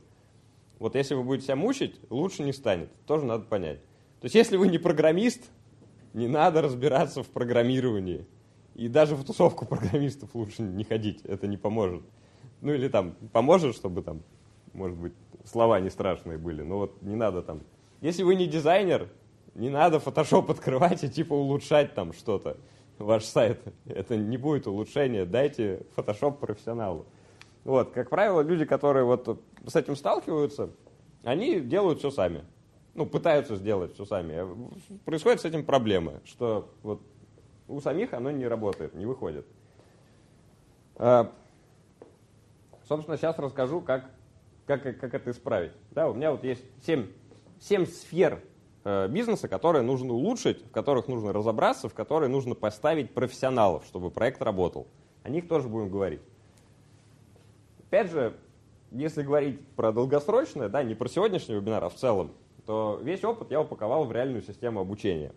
если вы будете себя мучить, лучше не станет. Тоже надо понять. То есть если вы не программист, не надо разбираться в программировании. И даже в тусовку программистов лучше не ходить, это не поможет. Ну или там поможешь, чтобы там, может быть, слова не страшные были. Но вот не надо там. Если вы не дизайнер, не надо Photoshop открывать и типа улучшать там что-то. Ваш сайт. Это не будет улучшения. Дайте Photoshop профессионалу. Вот. Как правило, люди, которые вот с этим сталкиваются, они делают все сами. Ну, пытаются сделать все сами. Происходит с этим проблема, что вот у самих оно не работает, не выходит. Собственно, сейчас расскажу, как это исправить. Да, у меня вот есть 7 сфер бизнеса, которые нужно улучшить, в которых нужно разобраться, в которые нужно поставить профессионалов, чтобы проект работал. О них тоже будем говорить. Опять же, если говорить про долгосрочное, да, не про сегодняшний вебинар, а в целом, то весь опыт я упаковал в реальную систему обучения.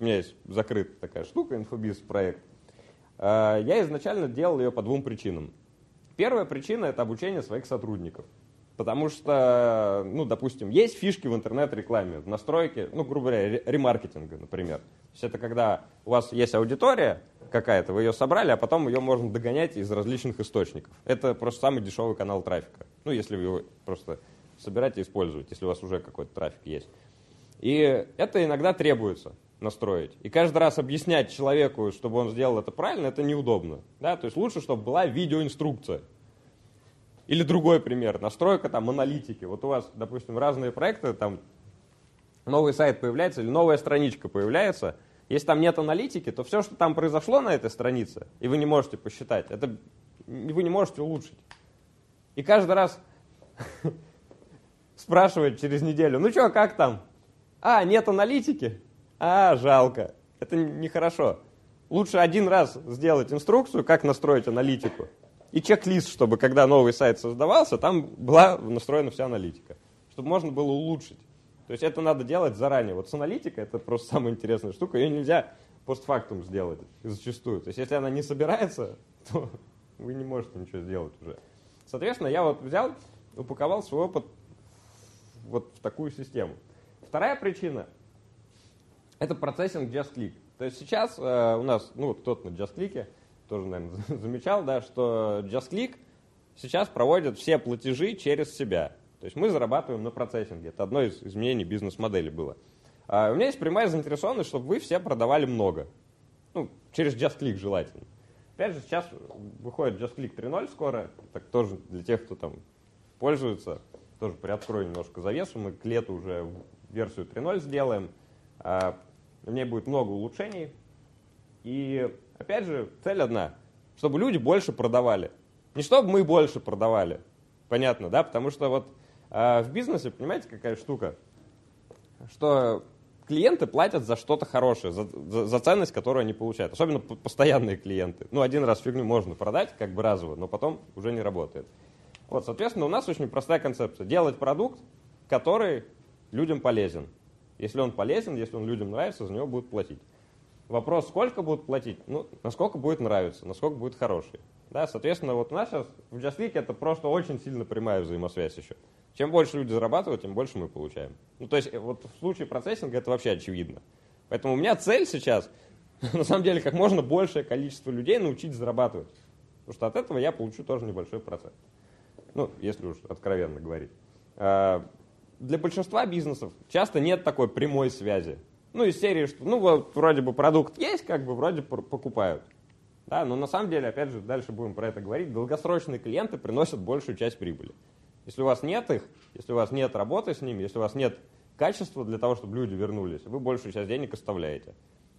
У меня есть закрытая такая штука, инфобиз-проект. Я изначально делал ее по двум причинам. Первая причина – это обучение своих сотрудников. Потому что, ну, допустим, есть фишки в интернет-рекламе, в настройке, ну, грубо говоря, ремаркетинга, например. То есть это когда у вас есть аудитория какая-то, вы ее собрали, а потом ее можно догонять из различных источников. Это просто самый дешевый канал трафика. Ну, если вы его просто собираете и используете, если у вас уже какой-то трафик есть. И это иногда требуется настроить. И каждый раз объяснять человеку, чтобы он сделал это правильно, это неудобно. Да? То есть лучше, чтобы была видеоинструкция. Или другой пример, настройка там аналитики. Вот у вас, допустим, разные проекты, там новый сайт появляется или новая страничка появляется. Если там нет аналитики, то все, что там произошло на этой странице, и вы не можете посчитать, это вы не можете улучшить. И каждый раз спрашивает через неделю, ну что, как там? А, нет аналитики? А, жалко. Это нехорошо. Лучше один раз сделать инструкцию, как настроить аналитику. И чек-лист, чтобы когда новый сайт создавался, там была настроена вся аналитика, чтобы можно было улучшить. То есть это надо делать заранее. Вот с аналитикой это просто самая интересная штука, ее нельзя постфактум сделать зачастую. То есть если она не собирается, то вы не можете ничего сделать уже. Соответственно, я вот взял, упаковал свой опыт вот в такую систему. Вторая причина – это процессинг JustClick. То есть сейчас у нас, ну кто-то на JustClick, тоже, наверное, замечал, да, что JustClick сейчас проводит все платежи через себя. То есть мы зарабатываем на процессинге. Это одно из изменений бизнес-модели было. А у меня есть прямая заинтересованность, чтобы вы все продавали много. Ну, через JustClick желательно. Опять же, сейчас выходит JustClick 3.0 скоро. Так тоже для тех, кто там пользуется, тоже приоткрою немножко завесу. Мы к лету уже версию 3.0 сделаем. У меня будет много улучшений. И опять же, цель одна, чтобы люди больше продавали. Не чтобы мы больше продавали, понятно, да? Потому что вот в бизнесе, понимаете, какая штука, что клиенты платят за что-то хорошее, за ценность, которую они получают. Особенно постоянные клиенты. Ну, один раз фигню можно продать, как бы разово, но потом уже не работает. Вот, соответственно, у нас очень простая концепция. Делать продукт, который людям полезен. Если он полезен, если он людям нравится, за него будут платить. Вопрос, сколько будут платить, ну, насколько будет нравиться, насколько будет хороший. Да, соответственно, вот у нас сейчас в JustClick это просто очень сильно прямая взаимосвязь еще. Чем больше люди зарабатывают, тем больше мы получаем. Ну, то есть вот в случае процессинга это вообще очевидно. Поэтому у меня цель сейчас, на самом деле, как можно большее количество людей научить зарабатывать. Потому что от этого я получу тоже небольшой процент. Ну, если уж откровенно говорить. Для большинства бизнесов часто нет такой прямой связи. Ну, из серии, что, ну, вот вроде бы продукт есть, как бы вроде покупают. Да, но на самом деле, опять же, дальше будем про это говорить, долгосрочные клиенты приносят большую часть прибыли. Если у вас нет их, если у вас нет работы с ними, если у вас нет качества для того, чтобы люди вернулись, вы большую часть денег оставляете.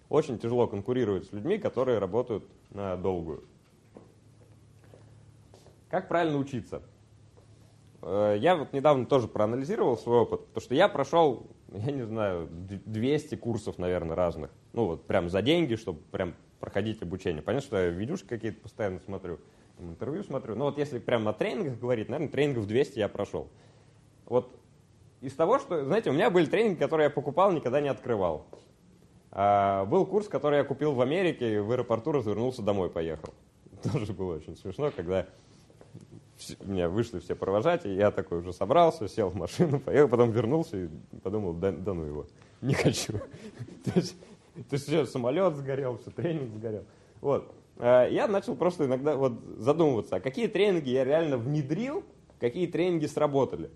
Очень тяжело конкурировать с людьми, которые работают на долгую. Как правильно учиться? Я вот недавно тоже проанализировал свой опыт, потому что я прошел, я не знаю, 200 курсов, наверное, разных. Ну вот прям за деньги, чтобы прям проходить обучение. Понятно, что я видюшки какие-то постоянно смотрю, интервью смотрю. Но вот если прям на тренингах говорить, наверное, тренингов 200 я прошел. Вот из того, что, знаете, у меня были тренинги, которые я покупал, никогда не открывал. Был курс, который я купил в Америке, в аэропорту развернулся, домой поехал. Тоже было очень смешно, когда... Меня вышли все провожать, и я такой уже собрался, сел в машину, поехал, потом вернулся и подумал, да ну его, не хочу. То есть все, самолет сгорел, все, тренинг сгорел. Вот. я начал просто иногда вот задумываться, а какие тренинги я реально внедрил, какие тренинги сработали,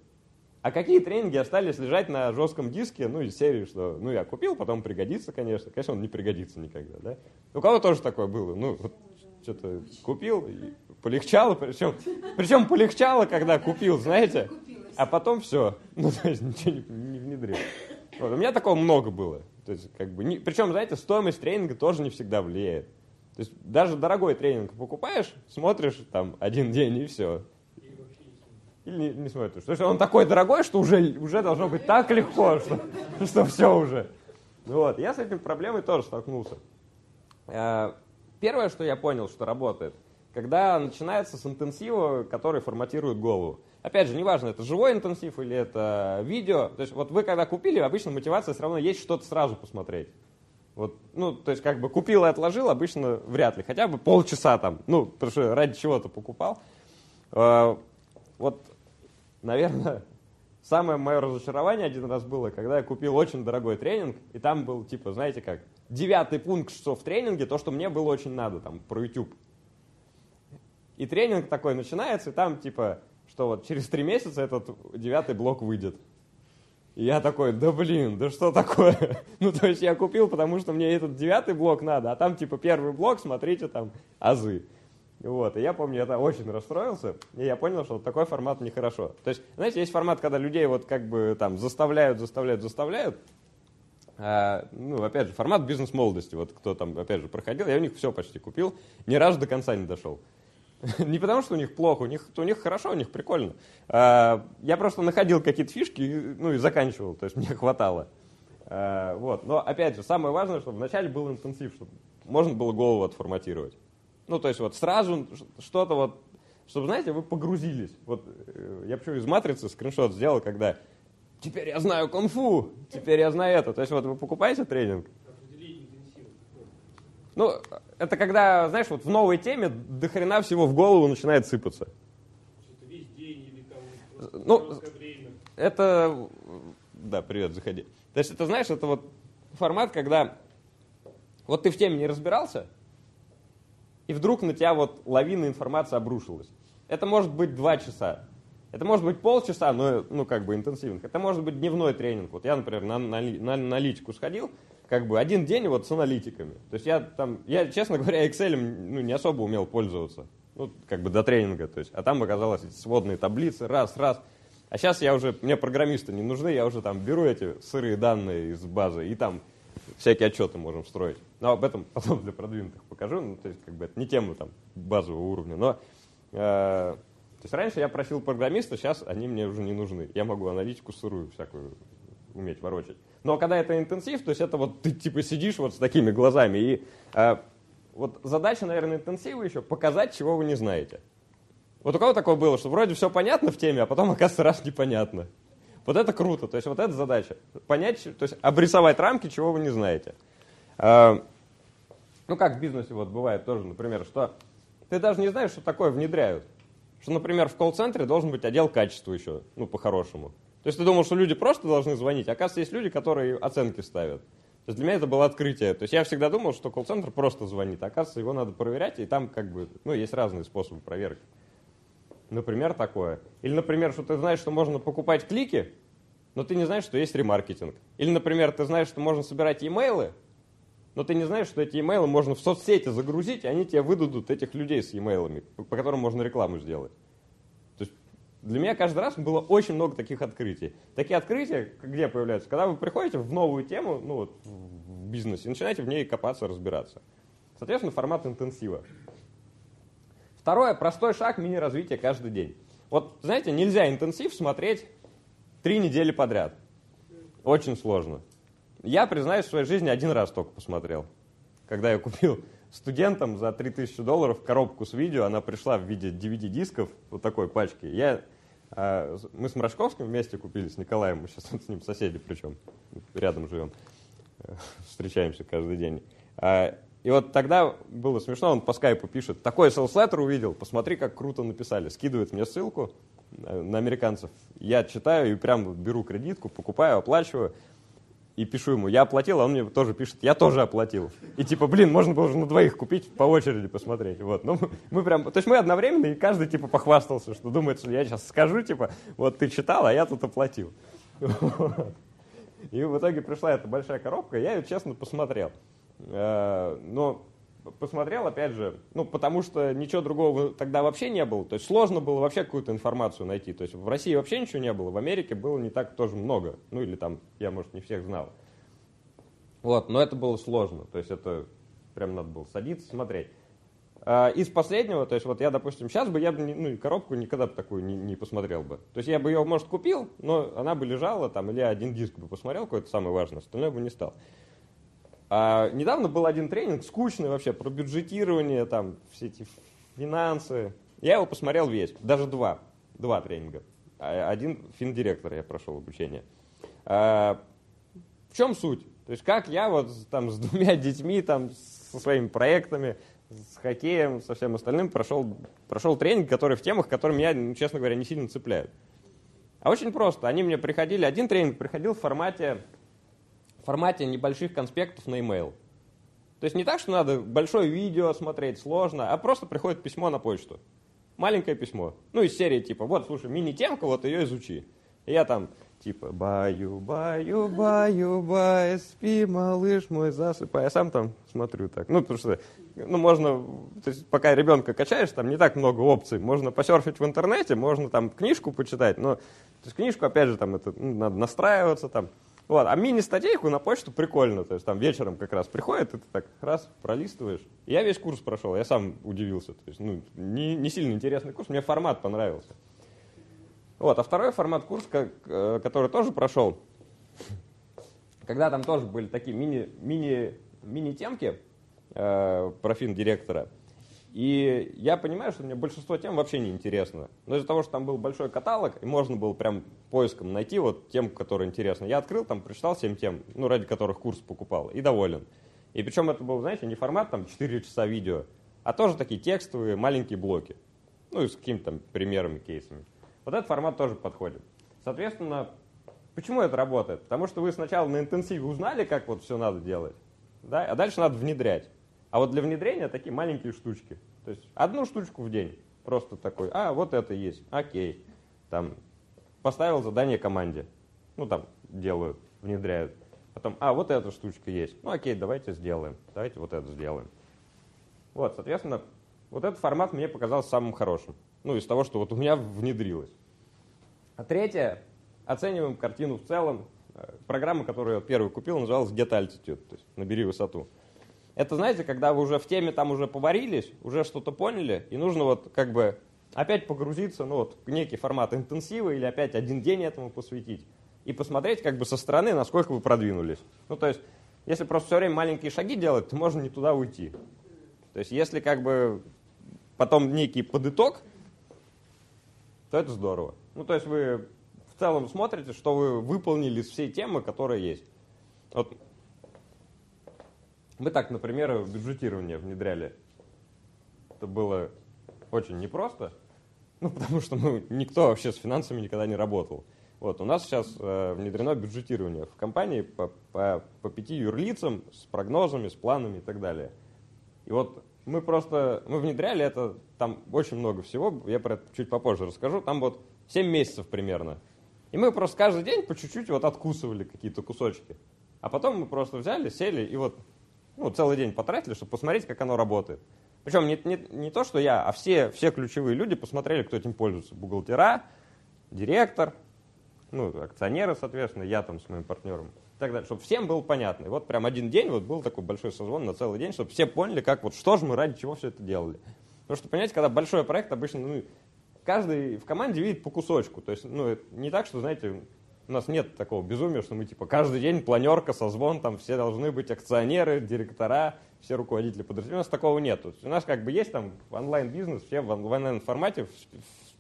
а какие тренинги остались лежать на жестком диске, ну, из серии, что, ну, я купил, потом пригодится, конечно. Конечно, он не пригодится никогда, да? У кого тоже такое было? Ну, вот что-то купил, полегчало, причем полегчало, когда купил, знаете, а потом все, ну, то есть ничего не внедрил. Вот, у меня такого много было. То есть, как бы, причем, знаете, стоимость тренинга тоже не всегда влияет. То есть даже дорогой тренинг покупаешь, смотришь там один день и все. Или не смотришь. То есть он такой дорогой, что уже должно быть так легко, что все уже. Вот. Я с этим проблемой тоже столкнулся. Первое, что я понял, что работает, когда начинается с интенсива, который форматирует голову. Опять же, неважно, это живой интенсив или это видео. То есть вот вы когда купили, обычно мотивация все равно есть что-то сразу посмотреть. Вот, ну, то есть как бы купил и отложил, обычно вряд ли. Хотя бы полчаса там, ну, потому что ради чего-то покупал. Вот, наверное, самое мое разочарование один раз было, когда я купил очень дорогой тренинг, и там был, типа, знаете как, 9-й пункт, что в тренинге, то, что мне было очень надо, там, про YouTube. И тренинг такой начинается, и там, типа, что вот через 3 месяца этот 9-й блок выйдет. И я такой, да блин, да что такое? Ну, то есть я купил, потому что мне этот 9-й блок надо, а там, типа, 1-й блок, смотрите, там, азы. Вот, и я помню, я там очень расстроился, и я понял, что такой формат нехорошо. То есть, знаете, есть формат, когда людей вот как бы там заставляют. Ну, опять же, формат бизнес-молодости, вот кто там, опять же, проходил, я у них все почти купил, ни разу до конца не дошел. Не потому, что у них плохо, у них хорошо, у них прикольно. Я просто находил какие-то фишки, ну, и заканчивал, то есть мне хватало. Вот, но, опять же, самое важное, чтобы вначале был интенсив, чтобы можно было голову отформатировать. Ну, то есть вот сразу что-то вот, чтобы, знаете, вы погрузились. Вот я почему из «Матрицы» скриншот сделал, когда «теперь я знаю кунг-фу, теперь я знаю это». То есть вот вы покупаете тренинг? Ну, это когда, знаешь, вот в новой теме до хрена всего в голову начинает сыпаться. Что-то весь день или там... Ну, это... Да, привет, заходи. То есть это, знаешь, это вот формат, когда вот ты в теме не разбирался, и вдруг на тебя вот лавина информации обрушилась. Это может быть 2 часа, это может быть полчаса, но ну, как бы интенсивных. Это может быть дневной тренинг. Вот я, например, на аналитику сходил, как бы один день вот с аналитиками. То есть я, честно говоря, Excel ну, не особо умел пользоваться, ну как бы до тренинга. То есть, а там оказалось эти сводные таблицы, раз. А сейчас я уже, мне программисты не нужны, я уже там беру эти сырые данные из базы и там всякие отчеты можем строить. Но об этом потом для продвинутых покажу. Ну, то есть, как бы это не тема там, базового уровня. Но, то есть раньше я просил программиста, сейчас они мне уже не нужны. Я могу аналитику сырую всякую уметь ворочать. Но когда это интенсив, то есть это вот ты типа сидишь вот с такими глазами. И вот задача, наверное, интенсива еще показать, чего вы не знаете. Вот у кого такое было, что вроде все понятно в теме, а потом, оказывается, раз непонятно. Вот это круто, то есть вот эта задача. Понять, то есть обрисовать рамки, чего вы не знаете. Ну как в бизнесе вот бывает тоже, например, что ты даже не знаешь, что такое внедряют. Что, например, в колл-центре должен быть отдел качества еще, ну по-хорошему. То есть ты думал, что люди просто должны звонить, оказывается, есть люди, которые оценки ставят. То есть для меня это было открытие. То есть я всегда думал, что колл-центр просто звонит, оказывается, его надо проверять, и там как бы, ну есть разные способы проверки. Например, такое. Или, например, что ты знаешь, что можно покупать клики, но ты не знаешь, что есть ремаркетинг. Или, например, ты знаешь, что можно собирать e-mail'ы, но ты не знаешь, что эти e-mail'ы можно в соцсети загрузить, и они тебе выдадут этих людей с e-mail'ами, по которым можно рекламу сделать. То есть для меня каждый раз было очень много таких открытий. Такие открытия где появляются? Когда вы приходите в новую тему, ну вот в бизнесе, и начинаете в ней копаться, разбираться. Соответственно, формат интенсива. Второе, простой шаг мини-развития каждый день. Вот, знаете, нельзя интенсив смотреть 3 недели подряд. Очень сложно. Я, признаюсь, в своей жизни один раз только посмотрел. Когда я купил студентам за $3000 коробку с видео, она пришла в виде DVD-дисков, вот такой пачки. Мы с Морошковским вместе купили, с Николаем, мы сейчас с ним соседи причем, рядом живем, встречаемся каждый день. И вот тогда было смешно, он по скайпу пишет, такой селс-леттер увидел, посмотри, как круто написали. Скидывает мне ссылку на американцев, я читаю и прям беру кредитку, покупаю, оплачиваю. и пишу ему, я оплатил, а он мне тоже пишет, я тоже оплатил. И типа, блин, можно было уже на двоих купить, по очереди посмотреть. Вот. Ну, мы прям, то есть мы одновременно, и каждый типа похвастался, что думает, что я сейчас скажу, типа, вот ты читал, а я тут оплатил. Вот. И в итоге пришла эта большая коробка, я ее, честно, посмотрел. Но посмотрел, опять же, ну, потому что ничего другого тогда вообще не было. То есть сложно было вообще какую-то информацию найти. То есть в России вообще ничего не было, в Америке было не так тоже много. Ну, или там, я, может, не всех знал. Вот, но это было сложно. То есть это прям надо было садиться, смотреть. Из последнего, то есть вот я, допустим, сейчас бы я бы, ну, коробку никогда бы такую не посмотрел бы. То есть я бы ее, может, купил, но она бы лежала там, или один диск бы посмотрел, какой-то самый важный, остальное бы не стал. А недавно был один тренинг, скучный вообще, про бюджетирование, там, все эти финансы. Я его посмотрел весь, даже два тренинга. Один финдиректор я прошел обучение. В чем суть? То есть как я вот там с двумя детьми, там, со своими проектами, с хоккеем, со всем остальным прошел тренинг, который в темах, которые меня, ну, честно говоря, не сильно цепляют. А очень просто. Они мне приходили, один тренинг приходил в формате небольших конспектов на e-mail. То есть не так, что надо большое видео смотреть, сложно, а просто приходит письмо на почту. Маленькое письмо. Ну, из серии типа, вот, слушай, мини-темка, вот ее изучи. И я там типа, баю-баю-баю-бай, спи, малыш мой, засыпай. Я сам там смотрю так. Ну, потому что, ну, можно, то есть, пока ребенка качаешь, там не так много опций. Можно посерфить в интернете, можно там книжку почитать, но то есть, книжку, опять же, там это, ну, надо настраиваться там. Вот, а мини-статейку на почту прикольно, то есть там вечером как раз приходит, и ты так раз пролистываешь. Я весь курс прошел, я сам удивился, то есть, ну, не сильно интересный курс, мне формат понравился. Вот, а второй формат курса, который тоже прошел, когда там тоже были такие мини-темки про финдиректора, и я понимаю, что мне большинство тем вообще не интересно. Но из-за того, что там был большой каталог, и можно было прям поиском найти вот тем, которые интересны. Я открыл, там прочитал 7 тем, ну, ради которых курс покупал, и доволен. И причем это был, знаете, не формат там 4 часа видео, а тоже такие текстовые маленькие блоки. Ну, и с какими-то там примерами, кейсами. Вот этот формат тоже подходит. Соответственно, почему это работает? Потому что вы сначала на интенсиве узнали, как вот все надо делать, да? А дальше надо внедрять. А вот для внедрения такие маленькие штучки. То есть одну штучку в день. Просто такой, а, вот это есть, окей. Там поставил задание команде. Ну, там делают, внедряют. Потом, а, вот эта штучка есть. Ну, окей, давайте сделаем. Давайте вот это сделаем. Вот, соответственно, вот этот формат мне показался самым хорошим. Ну, из того, что вот у меня внедрилось. А третье, оцениваем картину в целом. Программа, которую я первую купил, называлась Gett Altitude. То есть набери высоту. Это, знаете, когда вы уже в теме там уже поварились, уже что-то поняли, и нужно вот как бы опять погрузиться, ну вот в некий формат интенсива или опять один день этому посвятить и посмотреть как бы со стороны, насколько вы продвинулись. Ну то есть, если просто все время маленькие шаги делать, то можно не туда уйти. То есть, если как бы потом некий подыток, то это здорово. Ну то есть, вы в целом смотрите, что вы выполнили из всей темы, которая есть. Вот. Мы так, например, бюджетирование внедряли. Это было очень непросто, ну, потому что никто вообще с финансами никогда не работал. Вот, у нас сейчас внедрено бюджетирование в компании по 5 юрлицам с прогнозами, с планами и так далее. И вот мы внедряли это, там очень много всего, я про это чуть попозже расскажу, там вот 7 месяцев примерно. И мы просто каждый день по чуть-чуть вот откусывали какие-то кусочки. А потом мы просто взяли, сели и вот, ну, целый день потратили, чтобы посмотреть, как оно работает. Причем не то, что я, а все ключевые люди посмотрели, кто этим пользуется. Бухгалтера, директор, ну, акционеры, соответственно, я там с моим партнером и так далее, чтобы всем было понятно. И вот прям один день вот был такой большой созвон на целый день, чтобы все поняли, как вот что же мы ради чего все это делали. Потому что, понимаете, когда большой проект, обычно, ну, каждый в команде видит по кусочку. То есть, ну, не так, что, знаете, у нас нет такого безумия, что мы типа каждый день планерка, созвон, там все должны быть акционеры, директора, все руководители подразделений. У нас такого нет. У нас как бы есть там онлайн-бизнес, все в онлайн-формате,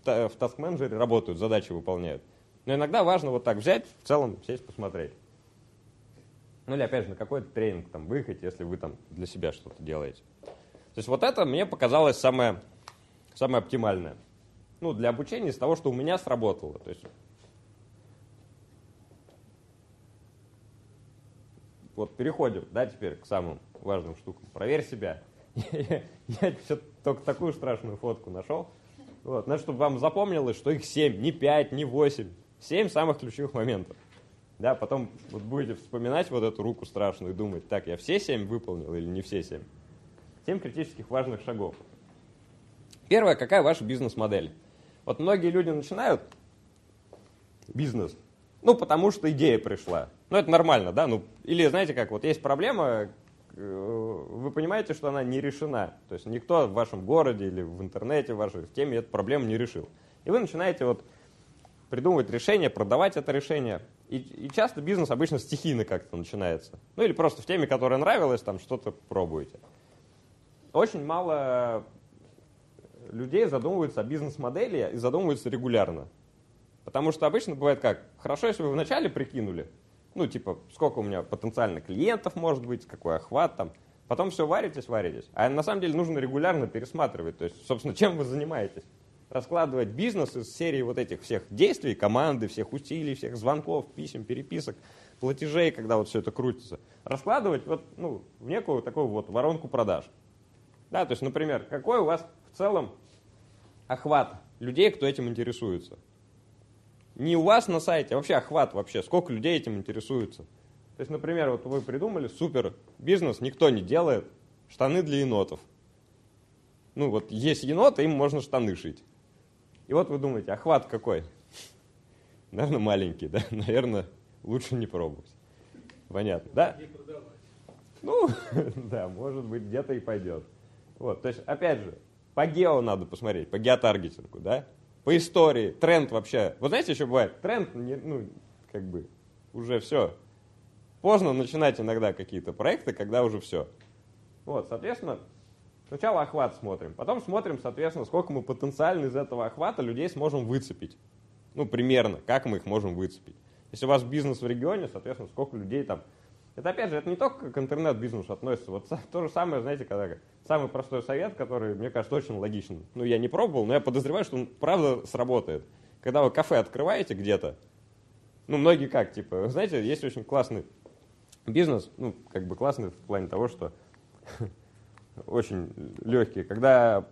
в таск-менеджере работают, задачи выполняют. Но иногда важно вот так взять, в целом сесть, посмотреть. Ну или опять же на какой-то тренинг там выехать, если вы там для себя что-то делаете. То есть вот это мне показалось самое оптимальное. Ну для обучения из того, что у меня сработало. То есть вот переходим, да, теперь к самым важным штукам. Проверь себя. Я только такую страшную фотку нашел. Вот. Надо, чтобы вам запомнилось, что их 7, не 5, не 8. 7 самых ключевых моментов. Да, потом вот будете вспоминать вот эту руку страшную и думать, так, я все 7 выполнил или не все 7. 7 критических важных шагов. Первое, какая ваша бизнес-модель? Вот многие люди начинают бизнес, ну, потому что идея пришла. Ну, это нормально, да? Ну, или, знаете как, вот есть проблема, вы понимаете, что она не решена. То есть никто в вашем городе или в интернете, в вашей теме эту проблему не решил. И вы начинаете вот придумывать решение, продавать это решение. И часто бизнес обычно стихийно как-то начинается. Ну, или просто в теме, которая нравилась, там что-то пробуете. Очень мало людей задумываются о бизнес-модели и задумываются регулярно. Потому что обычно бывает как? Хорошо, если вы вначале прикинули, ну, типа, сколько у меня потенциально клиентов может быть, какой охват там. Потом все варитесь. А на самом деле нужно регулярно пересматривать. То есть, собственно, чем вы занимаетесь? Раскладывать бизнес из серии вот этих всех действий, команды, всех усилий, всех звонков, писем, переписок, платежей, когда вот все это крутится. Раскладывать вот, ну, в некую такую вот воронку продаж. Да, то есть, например, какой у вас в целом охват людей, кто этим интересуется? Не у вас на сайте, а вообще охват вообще, сколько людей этим интересуется. То есть, например, вот вы придумали супер бизнес, никто не делает, штаны для енотов. Ну вот есть еноты, им можно штаны шить. И вот вы думаете, охват какой? Наверное, маленький, да? Наверное, лучше не пробовать. Понятно, да? Ну, да, может быть, где-то и пойдет. Вот, то есть, опять же, по гео надо посмотреть, по геотаргетингу, да? По истории, тренд вообще. Вот знаете, еще бывает, тренд, ну, как бы, уже все. Поздно начинать иногда какие-то проекты, когда уже все. Вот, соответственно, сначала охват смотрим, потом смотрим, соответственно, сколько мы потенциально из этого охвата людей сможем выцепить. Ну, примерно, как мы их можем выцепить. Если у вас бизнес в регионе, соответственно, сколько людей там. Это, опять же, это не только к интернет-бизнесу относится. Вот то же самое, знаете, когда самый простой совет, который, мне кажется, очень логичен. Ну, я не пробовал, но я подозреваю, что он правда сработает. Когда вы кафе открываете где-то, ну, многие как, типа, знаете, есть очень классный бизнес, ну, как бы классный в плане того, что очень легкий, когда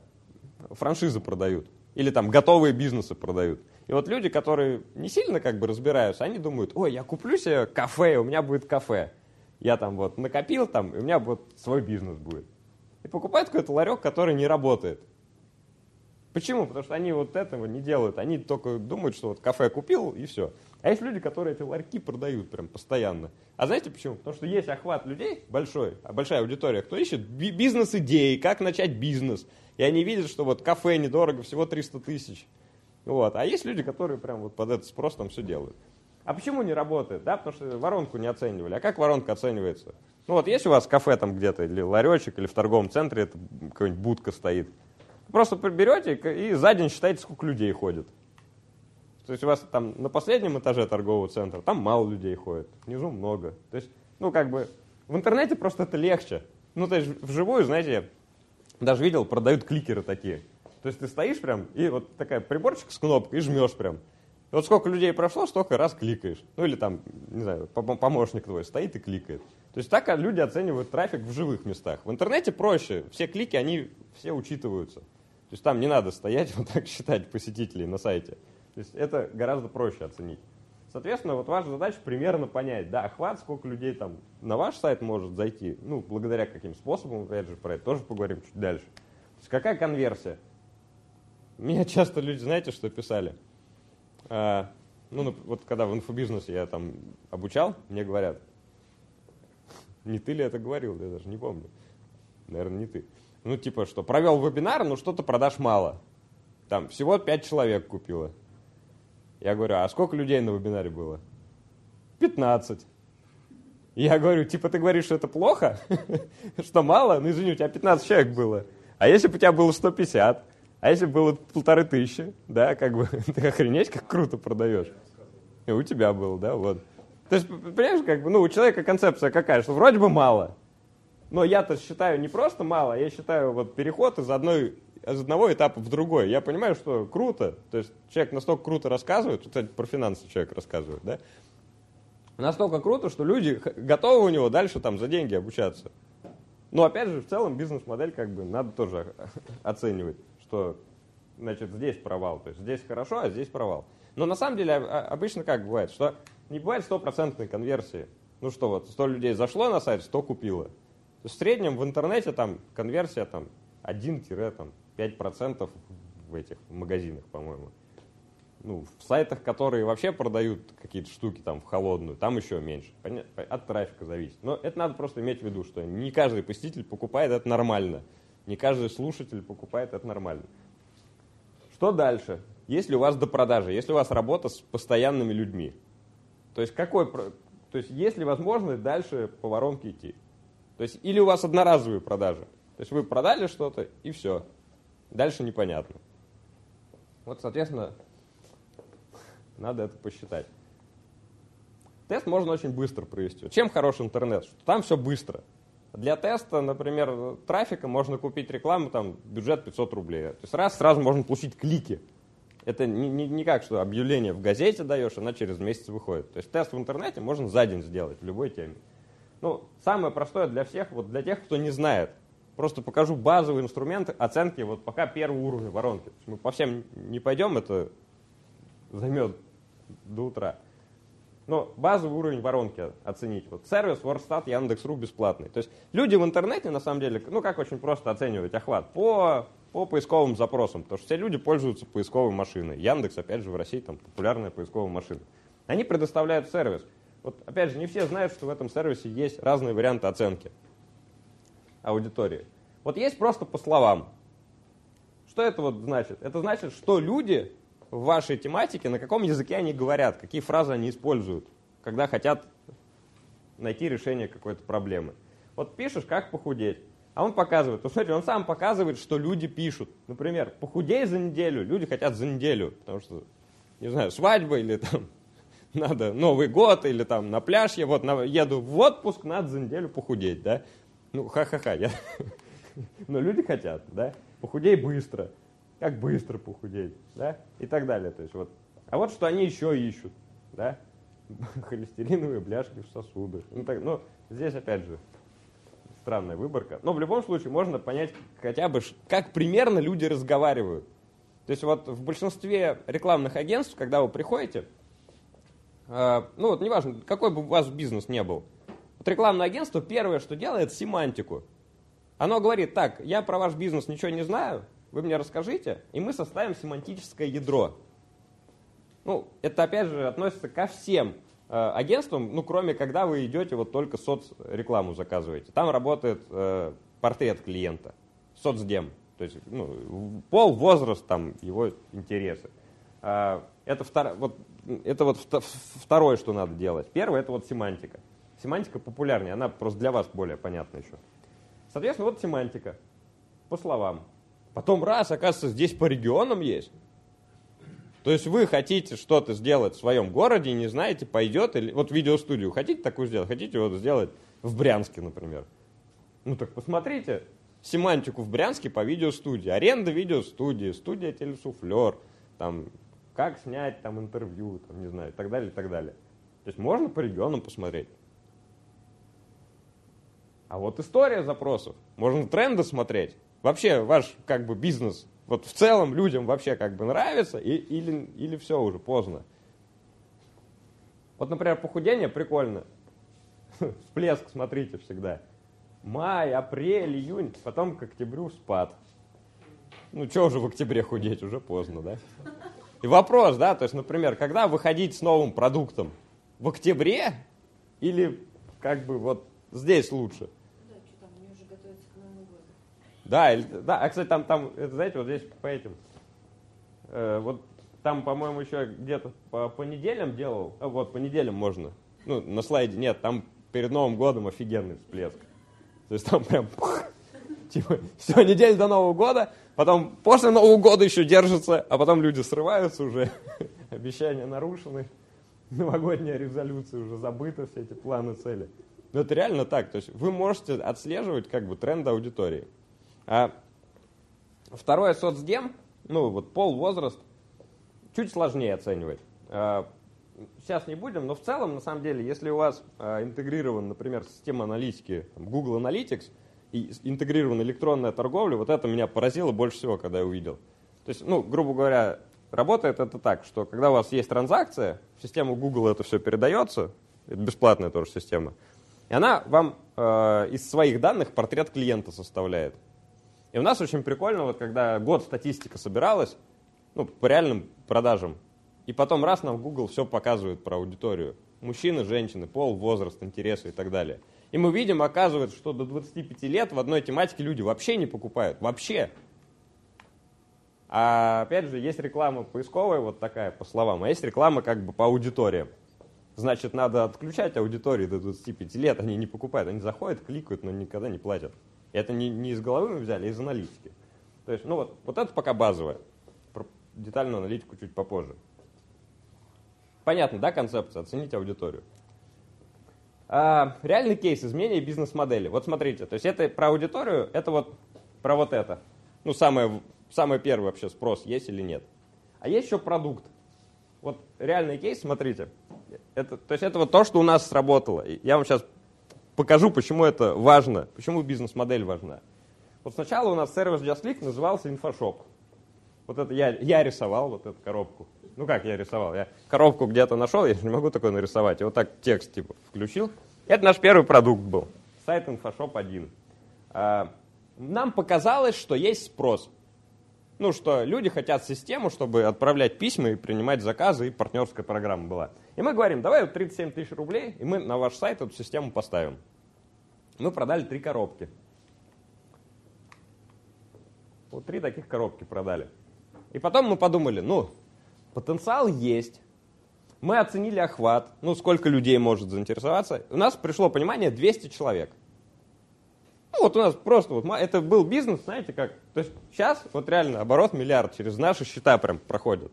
франшизы продают или там готовые бизнесы продают. И вот люди, которые не сильно как бы разбираются, они думают, ой, я куплю себе кафе, у меня будет кафе. Я там вот накопил, там, и у меня вот свой бизнес будет. И покупают какой-то ларек, который не работает. Почему? Потому что они вот этого не делают. Они только думают, что вот кафе купил, и все. А есть люди, которые эти ларьки продают прям постоянно. А знаете почему? Потому что есть охват людей большой, большая аудитория, кто ищет бизнес-идеи, как начать бизнес. И они видят, что вот кафе недорого, всего 300 тысяч. Вот. А есть люди, которые прям вот под этот спрос там все делают. А почему не работает? Да, потому что воронку не оценивали. А как воронка оценивается? Ну вот есть у вас кафе там где-то, или ларечек, или в торговом центре это какая-нибудь будка стоит. Просто приберете и за день считаете, сколько людей ходит. То есть у вас там на последнем этаже торгового центра, там мало людей ходит, внизу много. То есть, ну как бы, в интернете просто это легче. Ну то есть вживую, знаете, я даже видел, продают кликеры такие. То есть ты стоишь прям, и вот такая приборчик с кнопкой, и жмешь прям. И вот сколько людей прошло, столько раз кликаешь. Ну или там, не знаю, помощник твой стоит и кликает. То есть так люди оценивают трафик в живых местах. В интернете проще, все клики, они все учитываются. То есть там не надо стоять вот так считать посетителей на сайте. То есть это гораздо проще оценить. Соответственно, вот ваша задача примерно понять, да, охват, сколько людей там на ваш сайт может зайти, ну, благодаря каким способам, опять же, про это тоже поговорим чуть дальше. То есть какая конверсия? Меня часто люди, знаете, что писали? Ну, вот когда в инфобизнесе я там обучал, мне говорят, не ты ли это говорил, я даже не помню. Наверное, не ты. Ну, типа, что провел вебинар, но что-то продаж мало. Там всего 5 человек купило. Я говорю, а сколько людей на вебинаре было? 15. Я говорю, типа, ты говоришь, что это плохо? Что мало? Ну, извини, у тебя 15 человек было. А если бы у тебя было 150? А если бы было 1500, да, как бы, ты охренеть, как круто продаешь. И у тебя было, да, вот. То есть, понимаешь, как бы, ну, у человека концепция какая, что вроде бы мало. Но я-то считаю не просто мало, я считаю вот переход из одного этапа в другой. Я понимаю, что круто, то есть человек настолько круто рассказывает, кстати, про финансы человек рассказывает, да, настолько круто, что люди готовы у него дальше там за деньги обучаться. Но опять же, в целом бизнес-модель как бы надо тоже оценивать, что значит здесь провал, то есть здесь хорошо, а здесь провал. Но на самом деле обычно как бывает, что не бывает стопроцентной конверсии. Ну что вот, 100 людей зашло на сайт, 100 купило. То есть в среднем в интернете там конверсия там 1-5% в этих магазинах, по-моему. Ну, в сайтах, которые вообще продают какие-то штуки там в холодную, там еще меньше. От трафика зависит. Но это надо просто иметь в виду, что не каждый посетитель покупает, это нормально. Не каждый слушатель покупает, это нормально. Что дальше? Если у вас допродажи, если у вас работа с постоянными людьми, то есть есть ли возможность дальше по воронке идти? То есть или у вас одноразовые продажи, то есть вы продали что-то и все, дальше непонятно. Вот, соответственно, надо это посчитать. Тест можно очень быстро провести. Чем хорош интернет? Что там все быстро. Для теста, например, трафика можно купить рекламу, там бюджет 500 рублей. То есть сразу можно получить клики. Это не как что объявление в газете даешь, она через месяц выходит. То есть тест в интернете можно за день сделать в любой теме. Ну, самое простое для всех, вот для тех, кто не знает. Просто покажу базовые инструменты оценки вот пока первого уровня воронки. Мы по всем не пойдем, это займет до утра. Но базовый уровень воронки оценить. Вот сервис Wordstat Яндекс.ру бесплатный. То есть люди в интернете, на самом деле, ну как очень просто оценивать охват? По поисковым запросам. Потому что все люди пользуются поисковой машиной. Яндекс, опять же, в России там популярная поисковая машина. Они предоставляют сервис. Вот опять же, не все знают, что в этом сервисе есть разные варианты оценки аудитории. Вот есть просто по словам. Что это вот значит? Это значит, что люди в вашей тематике, на каком языке они говорят, какие фразы они используют, когда хотят найти решение какой-то проблемы. Вот пишешь «как похудеть», а он показывает. Вот смотрите, он сам показывает, что люди пишут. Например, «похудей за неделю», люди хотят за неделю, потому что, не знаю, свадьба или там надо Новый год, или там на пляж, я вот еду в отпуск, надо за неделю похудеть, да? Ну, ха-ха-ха, но люди хотят, да? «Похудей быстро». Как быстро похудеть, да, и так далее. То есть вот. А вот что они еще ищут, да, холестериновые бляшки в сосудах. Ну, здесь опять же странная выборка. Но в любом случае можно понять хотя бы, как примерно люди разговаривают. То есть вот в большинстве рекламных агентств, когда вы приходите, ну вот неважно, какой бы у вас бизнес не был, вот рекламное агентство первое, что делает, семантику. Оно говорит: так, я про ваш бизнес ничего не знаю, вы мне расскажите, и мы составим семантическое ядро. Ну, это опять же относится ко всем агентствам, ну, кроме когда вы идете вот только соцрекламу заказываете. Там работает портрет клиента, соцдем, то есть ну, пол, возраст, там, его интересы. Это второе, что надо делать. Первое – это вот семантика. Семантика популярнее, она просто для вас более понятна еще. Соответственно, вот семантика по словам. Потом раз, оказывается, здесь по регионам есть. То есть вы хотите что-то сделать в своем городе и не знаете, пойдет или... Вот видеостудию хотите такую сделать? Хотите вот сделать в Брянске, например. Ну так посмотрите семантику в Брянске по видеостудии. Аренда видеостудии, студия телесуфлер, там, как снять там интервью, там, не знаю, и так далее, и так далее. То есть можно по регионам посмотреть. А вот история запросов. Можно тренды смотреть. Вообще ваш как бы бизнес вот в целом людям вообще как бы нравится или все уже поздно. Вот, например, похудение прикольно. Всплеск, смотрите, всегда. Май, апрель, июнь, потом к октябрю спад. Ну, что уже в октябре худеть, уже поздно, да? И вопрос, да, то есть, например, когда выходить с новым продуктом? В октябре или как бы вот здесь лучше? Да, а, кстати, там это, знаете, вот здесь по этим, вот там, по-моему, еще где-то по неделям делал, вот по неделям можно, ну, на слайде нет, там перед Новым годом офигенный всплеск, то есть там прям, типа, все, неделю до Нового года, потом после Нового года еще держится, а потом люди срываются уже, обещания нарушены, новогодняя резолюция уже забыта, все эти планы, цели. Но это реально так, то есть вы можете отслеживать как бы тренд аудитории. А второе, соцдем, ну вот пол, возраст, чуть сложнее оценивать. сейчас не будем, но в целом, на самом деле, если у вас интегрирована, например, система аналитики, там, Google Analytics, и интегрирована электронная торговля, вот это меня поразило больше всего, когда я увидел. То есть, ну, грубо говоря, работает это так, что когда у вас есть транзакция, в систему Google это все передается, это бесплатная тоже система, и она вам из своих данных портрет клиента составляет. И у нас очень прикольно, вот когда год статистика собиралась, ну, по реальным продажам, и потом раз нам Google все показывает про аудиторию. Мужчины, женщины, пол, возраст, интересы и так далее. И мы видим, оказывается, что до 25 лет в одной тематике люди вообще не покупают. Вообще. А опять же, есть реклама поисковая, вот такая, по словам, а есть реклама как бы по аудиториям. Значит, надо отключать аудитории до 25 лет, они не покупают. Они заходят, кликают, но никогда не платят. И это не из головы мы взяли, а из аналитики. То есть, ну вот это пока базовое. Про детальную аналитику чуть попозже. Понятно, да, концепция? Оценить аудиторию. Реальный кейс изменения бизнес-модели. Вот смотрите, то есть это про аудиторию, это вот про вот это. Ну, самый первый вообще спрос, есть или нет. А есть еще продукт. Вот реальный кейс, смотрите. То есть это вот то, что у нас сработало. Я вам сейчас покажу, почему это важно, почему бизнес-модель важна. Вот сначала у нас сервис JustClick назывался InfoShop. Вот это я рисовал вот эту коробку. Ну как я рисовал? Я коробку где-то нашел, я же не могу такое нарисовать. И вот так текст типа включил. Это наш первый продукт был. Сайт InfoShop 1. Нам показалось, что есть спрос. Ну что люди хотят систему, чтобы отправлять письма и принимать заказы, и партнерская программа была. И мы говорим, давай вот 37 тысяч рублей, и мы на ваш сайт эту систему поставим. Мы продали 3 коробки. Вот 3 таких коробки продали. И потом мы подумали, потенциал есть. Мы оценили охват, сколько людей может заинтересоваться. У нас пришло понимание 200 человек. Вот у нас просто, это был бизнес, знаете как. То есть сейчас вот реально оборот миллиард через наши счета прям проходит.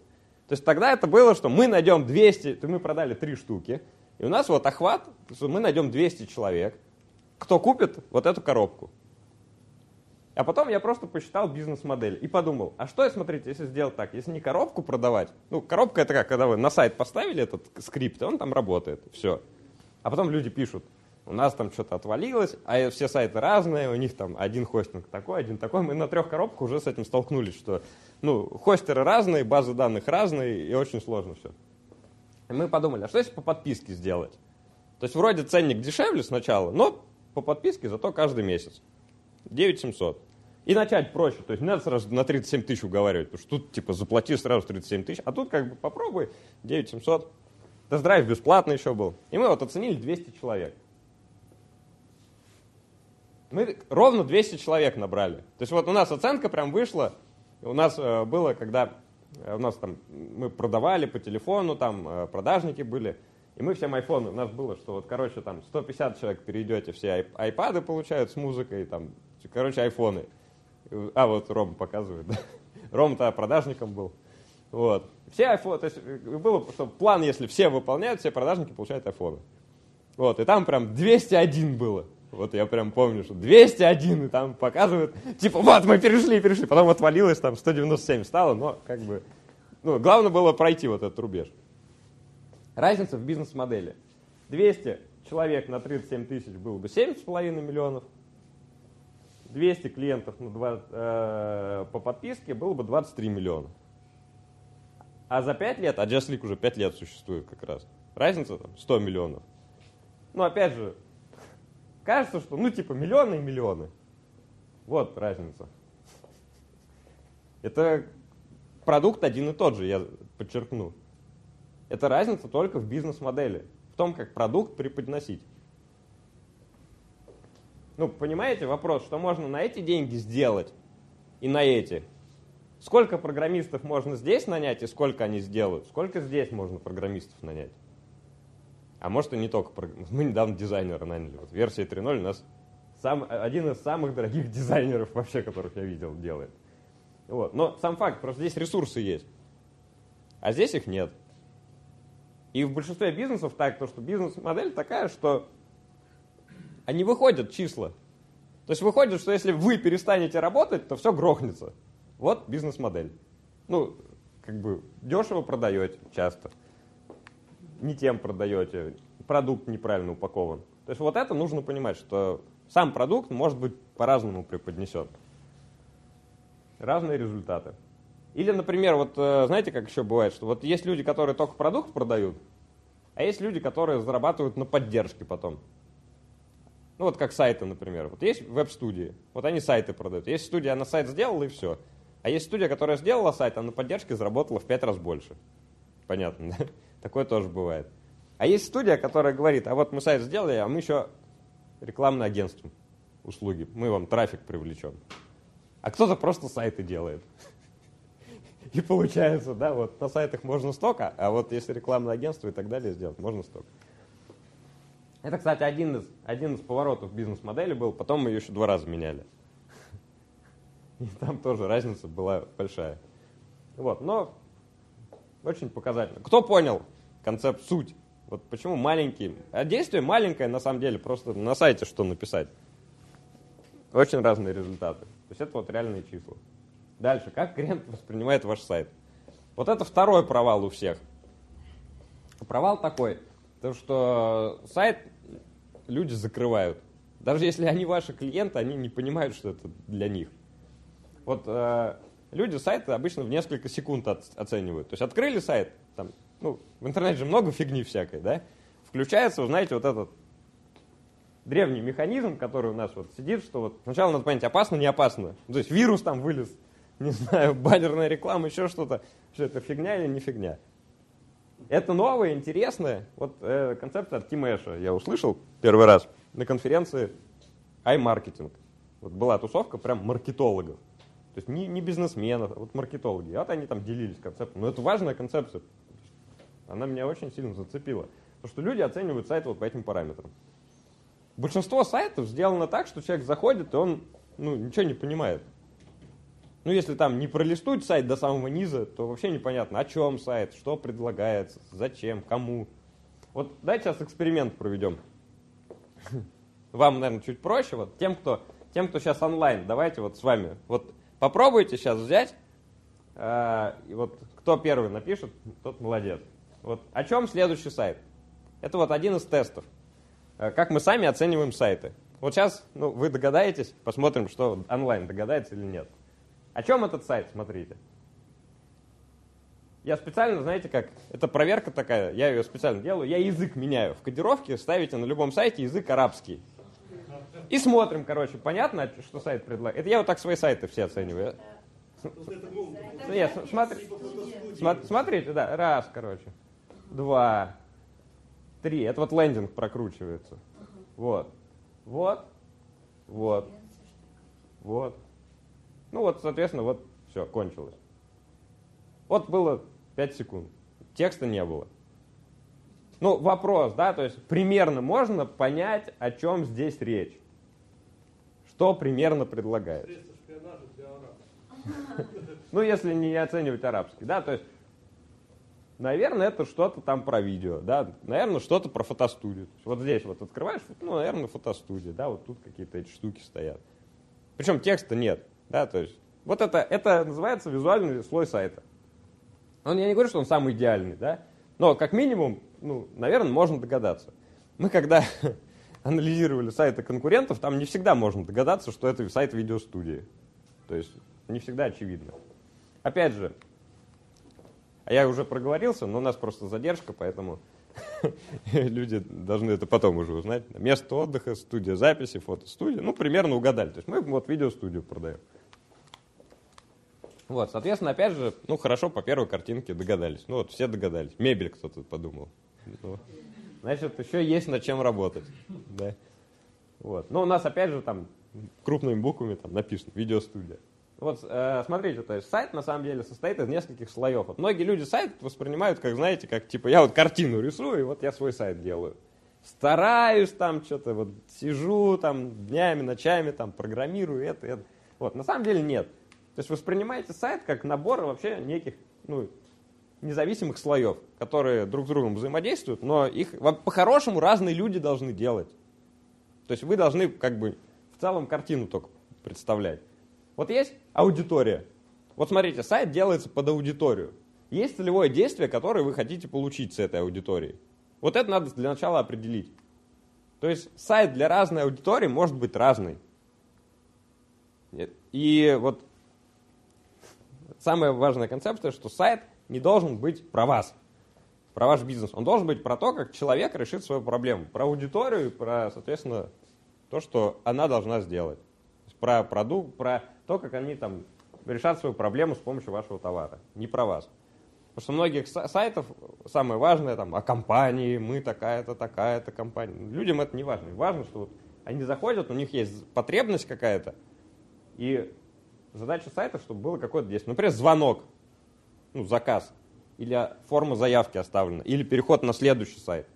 То есть тогда это было, что мы найдем 200, то мы продали 3 штуки. И у нас вот охват, что мы найдем 200 человек, кто купит вот эту коробку. А потом я просто посчитал бизнес-модель и подумал, а что, смотрите, если сделать так, если не коробку продавать, коробка это как, когда вы на сайт поставили этот скрипт, он там работает, все. А потом люди пишут, у нас там что-то отвалилось, а все сайты разные, у них там один хостинг такой, один такой. Мы на 3 коробках уже с этим столкнулись, что хостеры разные, базы данных разные и очень сложно все. И мы подумали, а что если по подписке сделать? То есть вроде ценник дешевле сначала, но по подписке зато каждый месяц. 9700. И начать проще, то есть не надо сразу на 37 тысяч уговаривать, потому что тут типа заплати сразу 37 тысяч, а тут как бы попробуй 9700. Тест-драйв бесплатный еще был. И мы вот оценили 200 человек. Мы ровно 200 человек набрали. То есть вот у нас оценка прям вышла, у нас было, когда у нас там мы продавали по телефону, там продажники были, и мы всем айфоны, у нас было, что вот, короче, там 150 человек перейдете, все айпады получают с музыкой, там, короче, айфоны. А вот Рома показывает, да? Рома-то продажником был. Вот. Все айфоны, то есть было, что план, если все выполняют, все продажники получают айфоны. Вот, и там прям 201 было. Вот я прям помню, что 201, и там показывают, типа, вот, мы перешли. Потом отвалилось, там 197 стало, но как бы, главное было пройти вот этот рубеж. Разница в бизнес-модели. 200 человек на 37 тысяч было бы 7,5 миллионов. 200 клиентов на 2, по подписке было бы 23 миллиона. А за 5 лет, а JustClick уже 5 лет существует как раз, разница там 100 миллионов. Ну, опять же, кажется, что, миллионы и миллионы. Вот разница. Это продукт один и тот же, я подчеркну. Это разница только в бизнес-модели, в том, как продукт преподносить. Понимаете вопрос, что можно на эти деньги сделать и на эти. Сколько программистов можно здесь нанять и сколько они сделают? Сколько здесь можно программистов нанять? А может и не только программистов. Мы недавно дизайнера наняли. Вот версия 3.0 у нас один из самых дорогих дизайнеров вообще, которых я видел, делает. Вот. Но сам факт, просто здесь ресурсы есть, а здесь их нет. И в большинстве бизнесов так, то что бизнес-модель такая, что они выходят числа. То есть выходит, что если вы перестанете работать, то все грохнется. Вот бизнес-модель. Дешево продаете часто. не тем продаете, продукт неправильно упакован. То есть вот это нужно понимать, что сам продукт, может быть, по-разному преподнесет. Разные результаты. Или, например, вот знаете, как еще бывает, что вот есть люди, которые только продукт продают, а есть люди, которые зарабатывают на поддержке потом. Ну вот как сайты, например. Вот есть веб-студии, вот они сайты продают. Есть студия, она сайт сделала и все. А есть студия, которая сделала сайт, а на поддержке заработала в 5 раз больше. Понятно, да? Такое тоже бывает. А есть студия, которая говорит, а вот мы сайт сделали, а мы еще рекламное агентство, услуги. Мы вам трафик привлечем. А кто-то просто сайты делает. И получается, да, вот на сайтах можно столько, а вот если рекламное агентство и так далее сделать, можно столько. Это, кстати, один из поворотов бизнес-модели был, потом мы ее еще 2 раза меняли. И там тоже разница была большая. Вот, но очень показательно. Кто понял концепт, суть? Вот почему маленький? А действие маленькое, на самом деле, просто на сайте что написать. Очень разные результаты. То есть это вот реальные числа. Дальше, как клиент воспринимает ваш сайт? Вот это второй провал у всех. Провал такой. То, что сайт люди закрывают. Даже если они ваши клиенты, они не понимают, что это для них. Вот люди сайты обычно в несколько секунд оценивают. То есть открыли сайт, там, ну, в интернете же много фигни всякой, да? Включается, вы знаете, вот этот древний механизм, который у нас вот сидит, что вот сначала надо понять, опасно, не опасно. То есть вирус там вылез, не знаю, баннерная реклама, еще что-то. Что это, фигня или не фигня? Это новое, интересное. Вот концепция от Тима Эша я услышал первый раз на конференции iMarketing. Вот была тусовка прям маркетологов. То есть не бизнесменов, а вот маркетологи. Вот они там делились концептом. Но это важная концепция. Она меня очень сильно зацепила. Потому что люди оценивают сайты вот по этим параметрам. Большинство сайтов сделано так, что человек заходит, и он ничего не понимает. Ну, если там не пролистнуть сайт до самого низа, то вообще непонятно, о чем сайт, что предлагается, зачем, кому. Вот давайте сейчас эксперимент проведем. Вам, наверное, чуть проще. Вот тем, кто сейчас онлайн, давайте вот с вами. Вот попробуйте сейчас взять, и вот кто первый напишет, тот молодец. Вот о чем следующий сайт? Это вот один из тестов. Как мы сами оцениваем сайты. Вот сейчас вы догадаетесь, посмотрим, что онлайн догадается или нет. О чем этот сайт, смотрите. Я специально, знаете как, это проверка такая, я ее специально делаю, я язык меняю. В кодировке ставите на любом сайте язык арабский. И смотрим, короче, понятно, что сайт предлагает. Это я вот так свои сайты все оцениваю. Смотрите, да, 1, 2, 3. Это вот лендинг прокручивается. Вот. Ну вот, соответственно, вот все, кончилось. Вот было 5 секунд. Текста не было. Ну, вопрос, да, то есть примерно можно понять, о чем здесь речь. Что примерно предлагает. Ну, если не оценивать арабский, да, то есть, наверное, это что-то там про видео, да, наверное, что-то про фотостудию. Вот здесь вот открываешь, наверное, фотостудия, да, вот тут какие-то эти штуки стоят. Причем текста нет. Да, то есть, вот это называется визуальный слой сайта. Я не говорю, что он самый идеальный, да? Но как минимум, наверное, можно догадаться. Мы когда анализировали сайты конкурентов, там не всегда можно догадаться, что это сайт видеостудии. То есть не всегда очевидно. Опять же, я уже проговорился, но у нас просто задержка, поэтому люди должны это потом уже узнать. Место отдыха, студия записи, фотостудия. Примерно угадали. То есть мы вот видеостудию продаем. Вот, соответственно, опять же, хорошо, по первой картинке догадались. Вот все догадались. Мебель кто-то подумал. Значит, еще есть над чем работать. Да. Вот. Но у нас, опять же, там крупными буквами там написано «Видеостудия». Вот смотрите, то есть сайт на самом деле состоит из нескольких слоев. Вот многие люди сайт воспринимают, как, знаете, как типа я вот картину рисую, и вот я свой сайт делаю. Стараюсь там что-то, вот сижу там днями, ночами, там программирую это. Вот, на самом деле нет. То есть воспринимаете сайт как набор вообще неких независимых слоев, которые друг с другом взаимодействуют, но их по-хорошему разные люди должны делать. То есть вы должны как бы в целом картину только представлять. Вот есть аудитория. Вот смотрите, сайт делается под аудиторию. Есть целевое действие, которое вы хотите получить с этой аудиторией. Вот это надо для начала определить. То есть сайт для разной аудитории может быть разный. И вот самая важная концепция, что сайт не должен быть про вас, про ваш бизнес. Он должен быть про то, как человек решит свою проблему, про аудиторию и про, соответственно, то, что она должна сделать. Про продукт, про то, как они там решат свою проблему с помощью вашего товара, не про вас. Потому что многих сайтов самое важное там о компании, мы такая-то, такая-то компания. Людям это не важно. Важно, что вот они заходят, у них есть потребность какая-то. И задача сайта, чтобы было какое-то действие. Например, звонок, ну, заказ, или форма заявки оставлена, или переход на следующий сайт.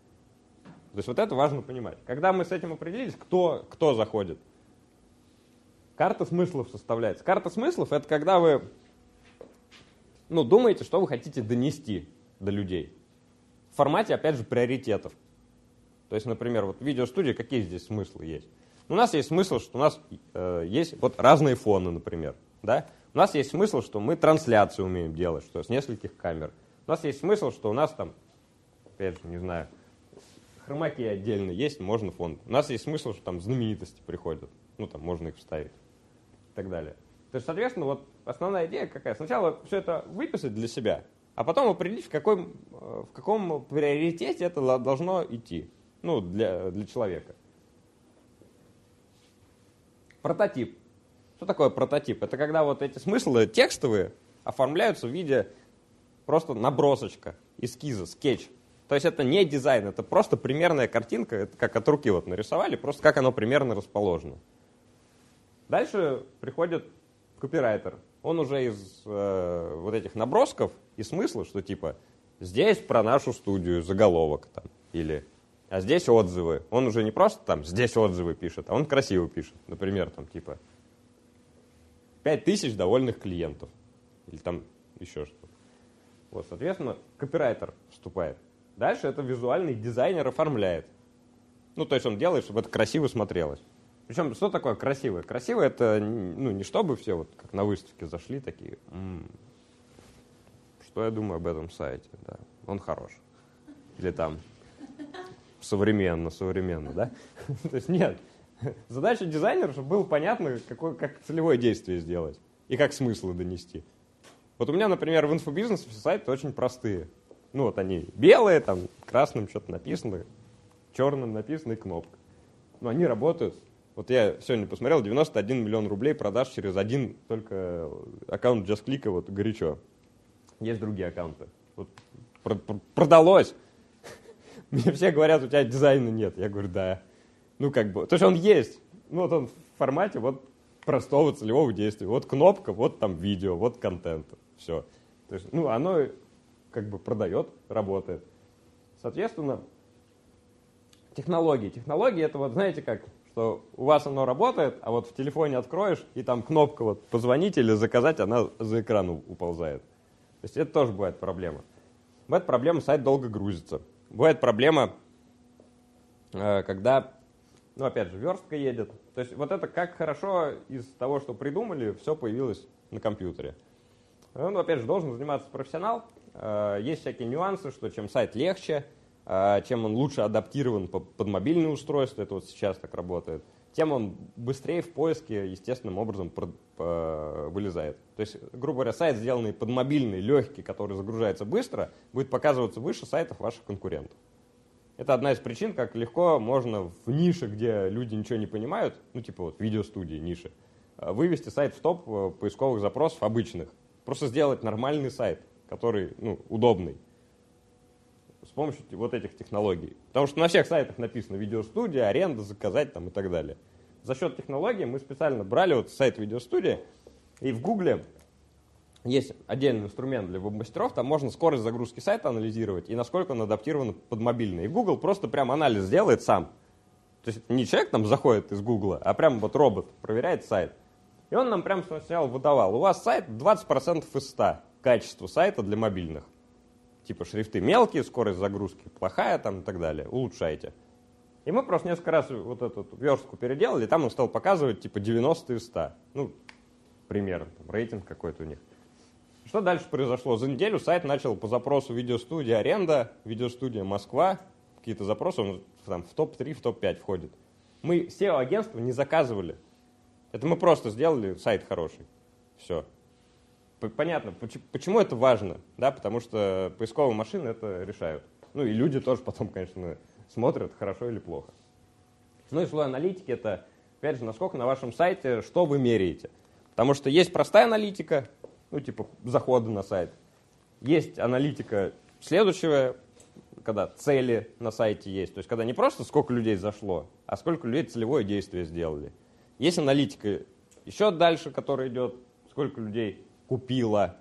То есть вот это важно понимать. Когда мы с этим определились, кто заходит, карта смыслов составляется. Карта смыслов – это когда вы думаете, что вы хотите донести до людей. В формате, опять же, приоритетов. То есть, например, вот в видеостудии какие здесь смыслы есть? У нас есть смысл, что у нас есть вот разные фоны, например. Да? У нас есть смысл, что мы трансляцию умеем делать, что с нескольких камер. У нас есть смысл, что у нас там, опять же, не знаю, хромаки отдельно есть, можно фон. У нас есть смысл, что там знаменитости приходят. Ну, там можно их вставить и так далее. То есть, соответственно, вот основная идея какая? Сначала все это выписать для себя, а потом определить, в каком приоритете это должно идти, ну, для человека. Прототип. Что такое прототип? Это когда вот эти смыслы текстовые оформляются в виде просто набросочка, эскиза, скетч. То есть это не дизайн, это просто примерная картинка, это как от руки вот нарисовали, просто как оно примерно расположено. Дальше приходит копирайтер. Он уже из вот этих набросков и смысла, что типа здесь про нашу студию заголовок там, или а здесь отзывы. Он уже не просто там здесь отзывы пишет, а он красиво пишет. Например, там типа 5000 довольных клиентов или там еще что-то. Вот, соответственно, копирайтер вступает. Дальше это визуальный дизайнер оформляет. Ну, то есть он делает, чтобы это красиво смотрелось. Причем, что такое красивое? Красивое – это не чтобы все вот как на выставке зашли такие. Что я думаю об этом сайте? Да. Он хорош. Или там современно, да? То есть нет. Задача дизайнера, чтобы было понятно, как целевое действие сделать и как смыслы донести. Вот у меня, например, в инфобизнесе все сайты очень простые. Ну вот они белые, там красным что-то написано, черным написано и кнопка. Но они работают. Вот я сегодня посмотрел, 91 миллион рублей продаж через один только аккаунт JustClick, вот горячо. Есть другие аккаунты. Вот, продалось. Мне все говорят, у тебя дизайна нет. Я говорю, да. Ну как бы, то есть он есть. Ну вот он в формате вот простого целевого действия. Вот кнопка, вот там видео, вот контент. Все. То есть, ну оно как бы продает, работает. Соответственно, технологии. Технологии это вот, знаете как, что у вас оно работает, а вот в телефоне откроешь, и там кнопка вот «позвонить» или «заказать», она за экран уползает. То есть это тоже бывает проблема. Бывает проблема, сайт долго грузится. Бывает проблема, когда, ну опять же, верстка едет. То есть вот это как хорошо из того, что придумали, все появилось на компьютере. Ну, опять же, должен заниматься профессионал. Есть всякие нюансы, что чем сайт легче, чем он лучше адаптирован под мобильное устройство, это вот сейчас так работает, тем он быстрее в поиске естественным образом вылезает. То есть, грубо говоря, сайт, сделанный под мобильный, легкий, который загружается быстро, будет показываться выше сайтов ваших конкурентов. Это одна из причин, как легко можно в нише, где люди ничего не понимают, ну типа вот видеостудии, ниши, вывести сайт в топ поисковых запросов обычных. Просто сделать нормальный сайт, который, удобный, с помощью вот этих технологий. Потому что на всех сайтах написано «видеостудия», «аренда», «заказать» там и так далее. За счет технологий мы специально брали вот сайт «видеостудия», и в Гугле есть отдельный инструмент для веб-мастеров, там можно скорость загрузки сайта анализировать и насколько он адаптирован под мобильный. И Google просто прям анализ делает сам. То есть не человек там заходит из Гугла, а прям вот робот проверяет сайт. И он нам прям сначала выдавал. У вас сайт 20% из 100 качества сайта для мобильных. Типа шрифты мелкие, скорость загрузки плохая там и так далее. Улучшайте. И мы просто несколько раз вот эту верстку переделали, и там он стал показывать типа 90 из 100. Ну, примерно, там, рейтинг какой-то у них. Что дальше произошло? За неделю сайт начал по запросу видеостудия аренда, видеостудия Москва, какие-то запросы, он там в топ-3, в топ-5 входит. Мы SEO-агентство не заказывали. Это мы просто сделали сайт хороший. Все. Понятно, почему это важно, да, потому что поисковые машины это решают. Ну и люди тоже потом, конечно, смотрят, хорошо или плохо. Ну и слой аналитики — это, опять же, насколько на вашем сайте, что вы меряете. Потому что есть простая аналитика, ну типа заходы на сайт. Есть аналитика следующего, когда цели на сайте есть. То есть когда не просто сколько людей зашло, а сколько людей целевое действие сделали. Есть аналитика еще дальше, которая идет, сколько людей купила.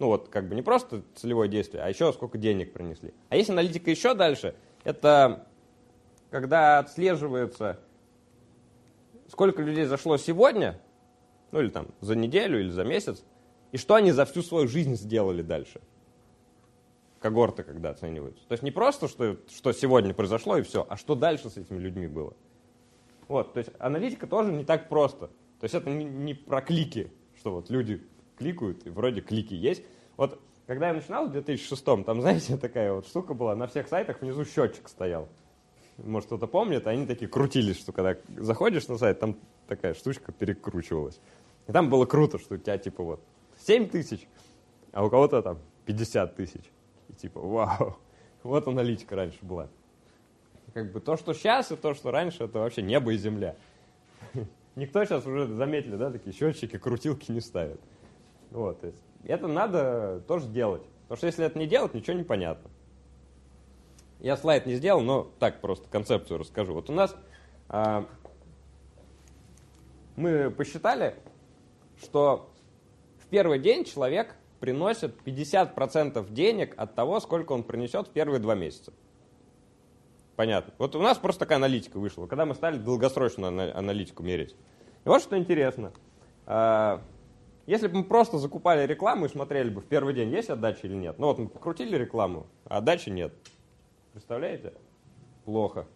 Ну вот как бы не просто целевое действие, а еще сколько денег принесли. А есть аналитика еще дальше, это когда отслеживается, сколько людей зашло сегодня, ну или там за неделю, или за месяц, и что они за всю свою жизнь сделали дальше. Когорты когда оцениваются. То есть не просто, что сегодня произошло и все, а что дальше с этими людьми было. Вот, то есть аналитика тоже не так просто. То есть это не про клики, что вот люди кликают, и вроде клики есть. Вот когда я начинал в 2006-м, там, знаете, такая вот штука была, на всех сайтах внизу счетчик стоял. Может, кто-то помнит, они такие крутились, что когда заходишь на сайт, там такая штучка перекручивалась. И там было круто, что у тебя типа вот 7 тысяч, а у кого-то там 50 тысяч. И типа вау, вот аналитика раньше была. Как бы то, что сейчас, и то, что раньше, это вообще небо и земля. Никто сейчас уже заметили, да, такие счетчики, крутилки не ставят. Вот, то есть это надо тоже делать. Потому что если это не делать, ничего не понятно. Я слайд не сделал, но так просто концепцию расскажу. Вот у нас мы посчитали, что в первый день человек приносит 50% денег от того, сколько он принесет в первые 2 месяца. Понятно. Вот у нас просто такая аналитика вышла, когда мы стали долгосрочную аналитику мерить. И вот что интересно. Если бы мы просто закупали рекламу и смотрели бы в первый день, есть отдача или нет. Ну вот мы покрутили рекламу, а отдачи нет. Представляете? Плохо.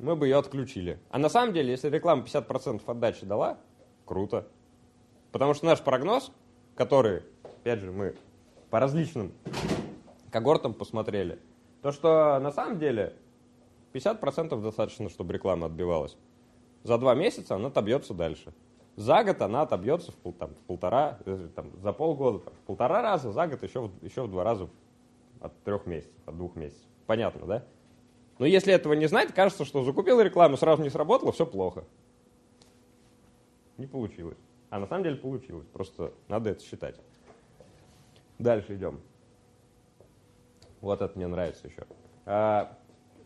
Мы бы ее отключили. А на самом деле, если реклама 50% отдачи дала, круто. Потому что наш прогноз, который, опять же, мы по различным когортам посмотрели, то, что на самом деле 50% достаточно, чтобы реклама отбивалась. За 2 месяца она отобьется дальше. За год она отобьется за полгода, в 1,5 раза, за год еще в 2 раза от 3 месяцев, от 2 месяцев. Понятно, да? Но если этого не знать, кажется, что закупил рекламу, сразу не сработало, все плохо. Не получилось. А на самом деле получилось. Просто надо это считать. Дальше идем. Вот это мне нравится еще.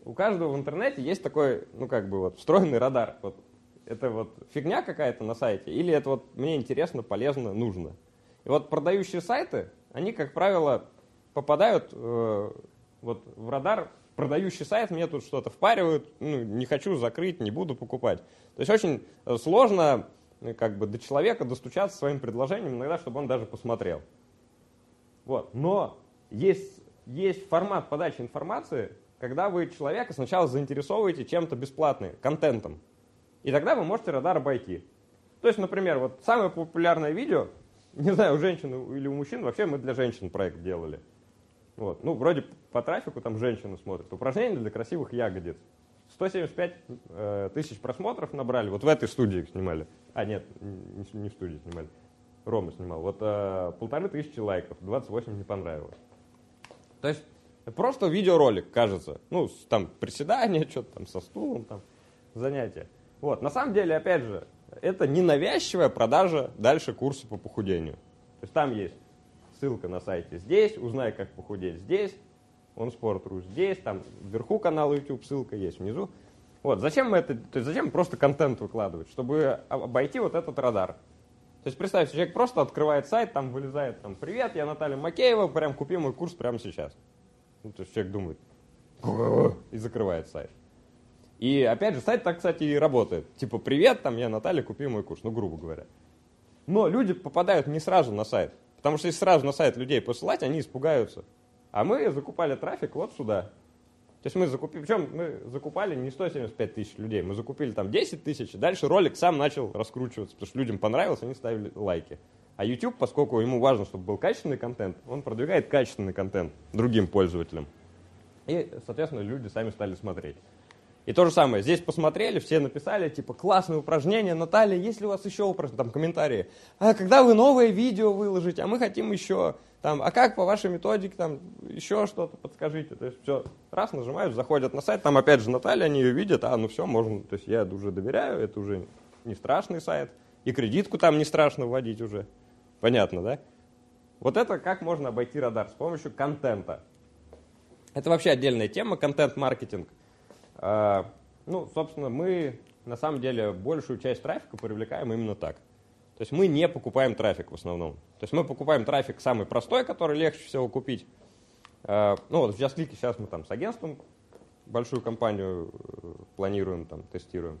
У каждого в интернете есть такой, ну как бы вот встроенный радар. Вот, это вот фигня какая-то на сайте или это вот мне интересно, полезно, нужно. И вот продающие сайты, они, как правило, попадают вот в радар. Продающий сайт, мне тут что-то впаривают, ну, не хочу закрыть, не буду покупать. То есть очень сложно как бы до человека достучаться своим предложением, иногда, чтобы он даже посмотрел. Вот. Но есть формат подачи информации, когда вы человека сначала заинтересовываете чем-то бесплатным, контентом. И тогда вы можете радар обойти. То есть, например, вот самое популярное видео, не знаю, у женщин или у мужчин, вообще мы для женщин проект делали. Вот. Ну, вроде по трафику там женщины смотрят. Упражнения для красивых ягодиц. 175 тысяч просмотров набрали. Вот в этой студии их снимали. А, нет, не в студии снимали. Рома снимал. Вот 1500 лайков, 28 не понравилось. То есть просто видеоролик, кажется. Ну, там приседания, что-то там со стулом, там занятия. Вот. На самом деле, опять же, это ненавязчивая продажа дальше курса по похудению. То есть там есть ссылка на сайте здесь, узнай, как похудеть здесь, OnSport.ru здесь, там вверху канала YouTube ссылка есть, внизу. Вот. Зачем мы это, то есть зачем просто контент выкладывать, чтобы обойти вот этот радар? То есть представьте, человек просто открывает сайт, там вылезает, там, привет, я Наталья Макеева, прям купи мой курс прямо сейчас. Ну, то есть человек думает и закрывает сайт. И опять же, сайт так, кстати, и работает. Типа, привет, там я Наталья, купи мой курс, ну, грубо говоря. Но люди попадают не сразу на сайт, потому что если сразу на сайт людей посылать, они испугаются. А мы закупали трафик вот сюда. То есть мы закупили, причем мы закупали не 175 тысяч людей, мы закупили там 10 тысяч, дальше ролик сам начал раскручиваться, потому что людям понравилось, они ставили лайки. А YouTube, поскольку ему важно, чтобы был качественный контент, он продвигает качественный контент другим пользователям. И, соответственно, люди сами стали смотреть. И то же самое, здесь посмотрели, все написали, типа, классное упражнение, Наталья, есть ли у вас еще упражнения, там, комментарии, а когда вы новое видео выложите, а мы хотим еще, там, а как по вашей методике, там, еще что-то подскажите, то есть все, раз нажимают, заходят на сайт, там, опять же, Наталья, они ее видят, а, ну все, можно, то есть я уже доверяю, это уже не страшный сайт, и кредитку там не страшно вводить уже, понятно, да? Вот это как можно обойти радар с помощью контента. Это вообще отдельная тема, контент-маркетинг. Ну, собственно, мы на самом деле большую часть трафика привлекаем именно так. То есть мы не покупаем трафик в основном. То есть мы покупаем трафик самый простой, который легче всего купить. Ну, вот в JustClick сейчас мы там с агентством большую компанию планируем, там, тестируем.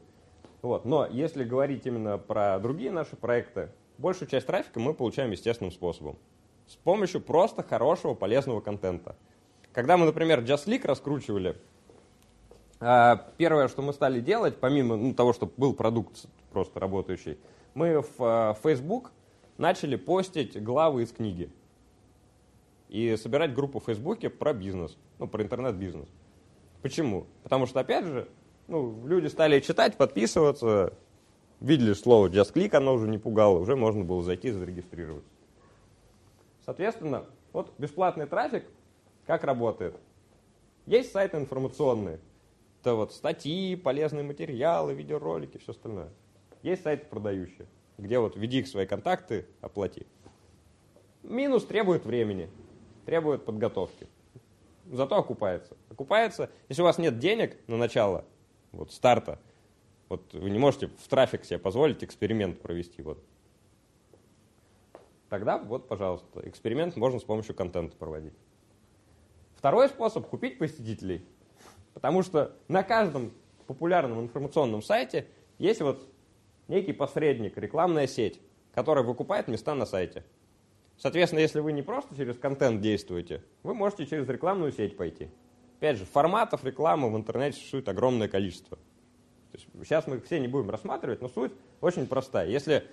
Вот. Но если говорить именно про другие наши проекты, большую часть трафика мы получаем естественным способом. С помощью просто хорошего, полезного контента. Когда мы, например, JustClick раскручивали, первое, что мы стали делать, помимо того, чтобы был продукт просто работающий, мы в Facebook начали постить главы из книги и собирать группу в Фейсбуке про бизнес, ну, про интернет-бизнес. Почему? Потому что, опять же, ну, люди стали читать, подписываться, видели слово JustClick, оно уже не пугало, уже можно было зайти и зарегистрироваться. Соответственно, вот бесплатный трафик как работает? Есть сайты информационные. Это вот статьи, полезные материалы, видеоролики, все остальное. Есть сайты продающие, где вот введи их свои контакты, оплати. Минус требует времени, требует подготовки. Зато окупается. Окупается, если у вас нет денег на начало, вот старта, вот вы не можете в трафик себе позволить эксперимент провести. Вот. Тогда вот, пожалуйста, эксперимент можно с помощью контента проводить. Второй способ – купить посетителей. Потому что на каждом популярном информационном сайте есть вот некий посредник, рекламная сеть, которая выкупает места на сайте. Соответственно, если вы не просто через контент действуете, вы можете через рекламную сеть пойти. Опять же, форматов рекламы в интернете существует огромное количество. То есть сейчас мы их все не будем рассматривать, но суть очень простая. Если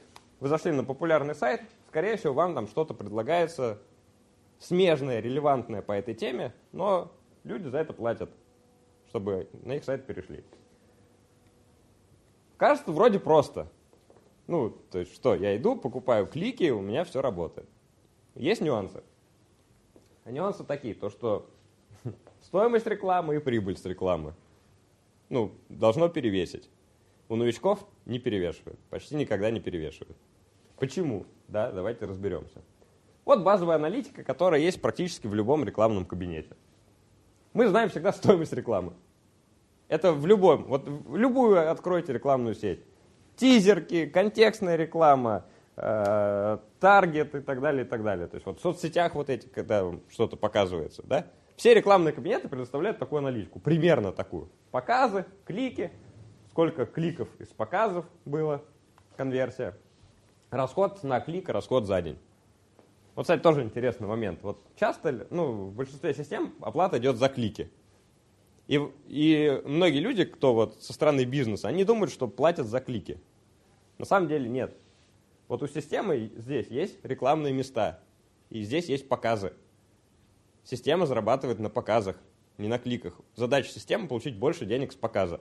вы зашли на популярный сайт, скорее всего, вам там что-то предлагается смежное, релевантное по этой теме, но люди за это платят, чтобы на их сайт перешли. Кажется, вроде просто. Ну, то есть что, я иду, покупаю клики, у меня все работает. Есть нюансы. А нюансы такие, то что стоимость рекламы и прибыль с рекламы, ну, должно перевесить. У новичков не перевешивает, почти никогда не перевешивает. Почему? Да, давайте разберемся. Вот базовая аналитика, которая есть практически в любом рекламном кабинете. Мы знаем всегда стоимость рекламы. Это в любом, вот в любую откройте рекламную сеть. Тизерки, контекстная реклама, таргет и так далее, и так далее. То есть вот в соцсетях вот эти, когда что-то показывается, да? Все рекламные кабинеты предоставляют такую аналитику, примерно такую. Показы, клики, сколько кликов из показов было, конверсия, расход на клик, расход за день. Вот, кстати, тоже интересный момент. Вот часто, ну, в большинстве систем оплата идет за клики. И многие люди, кто вот со стороны бизнеса, они думают, что платят за клики. На самом деле нет. Вот у системы здесь есть рекламные места, и здесь есть показы. Система зарабатывает на показах, не на кликах. Задача системы – получить больше денег с показа.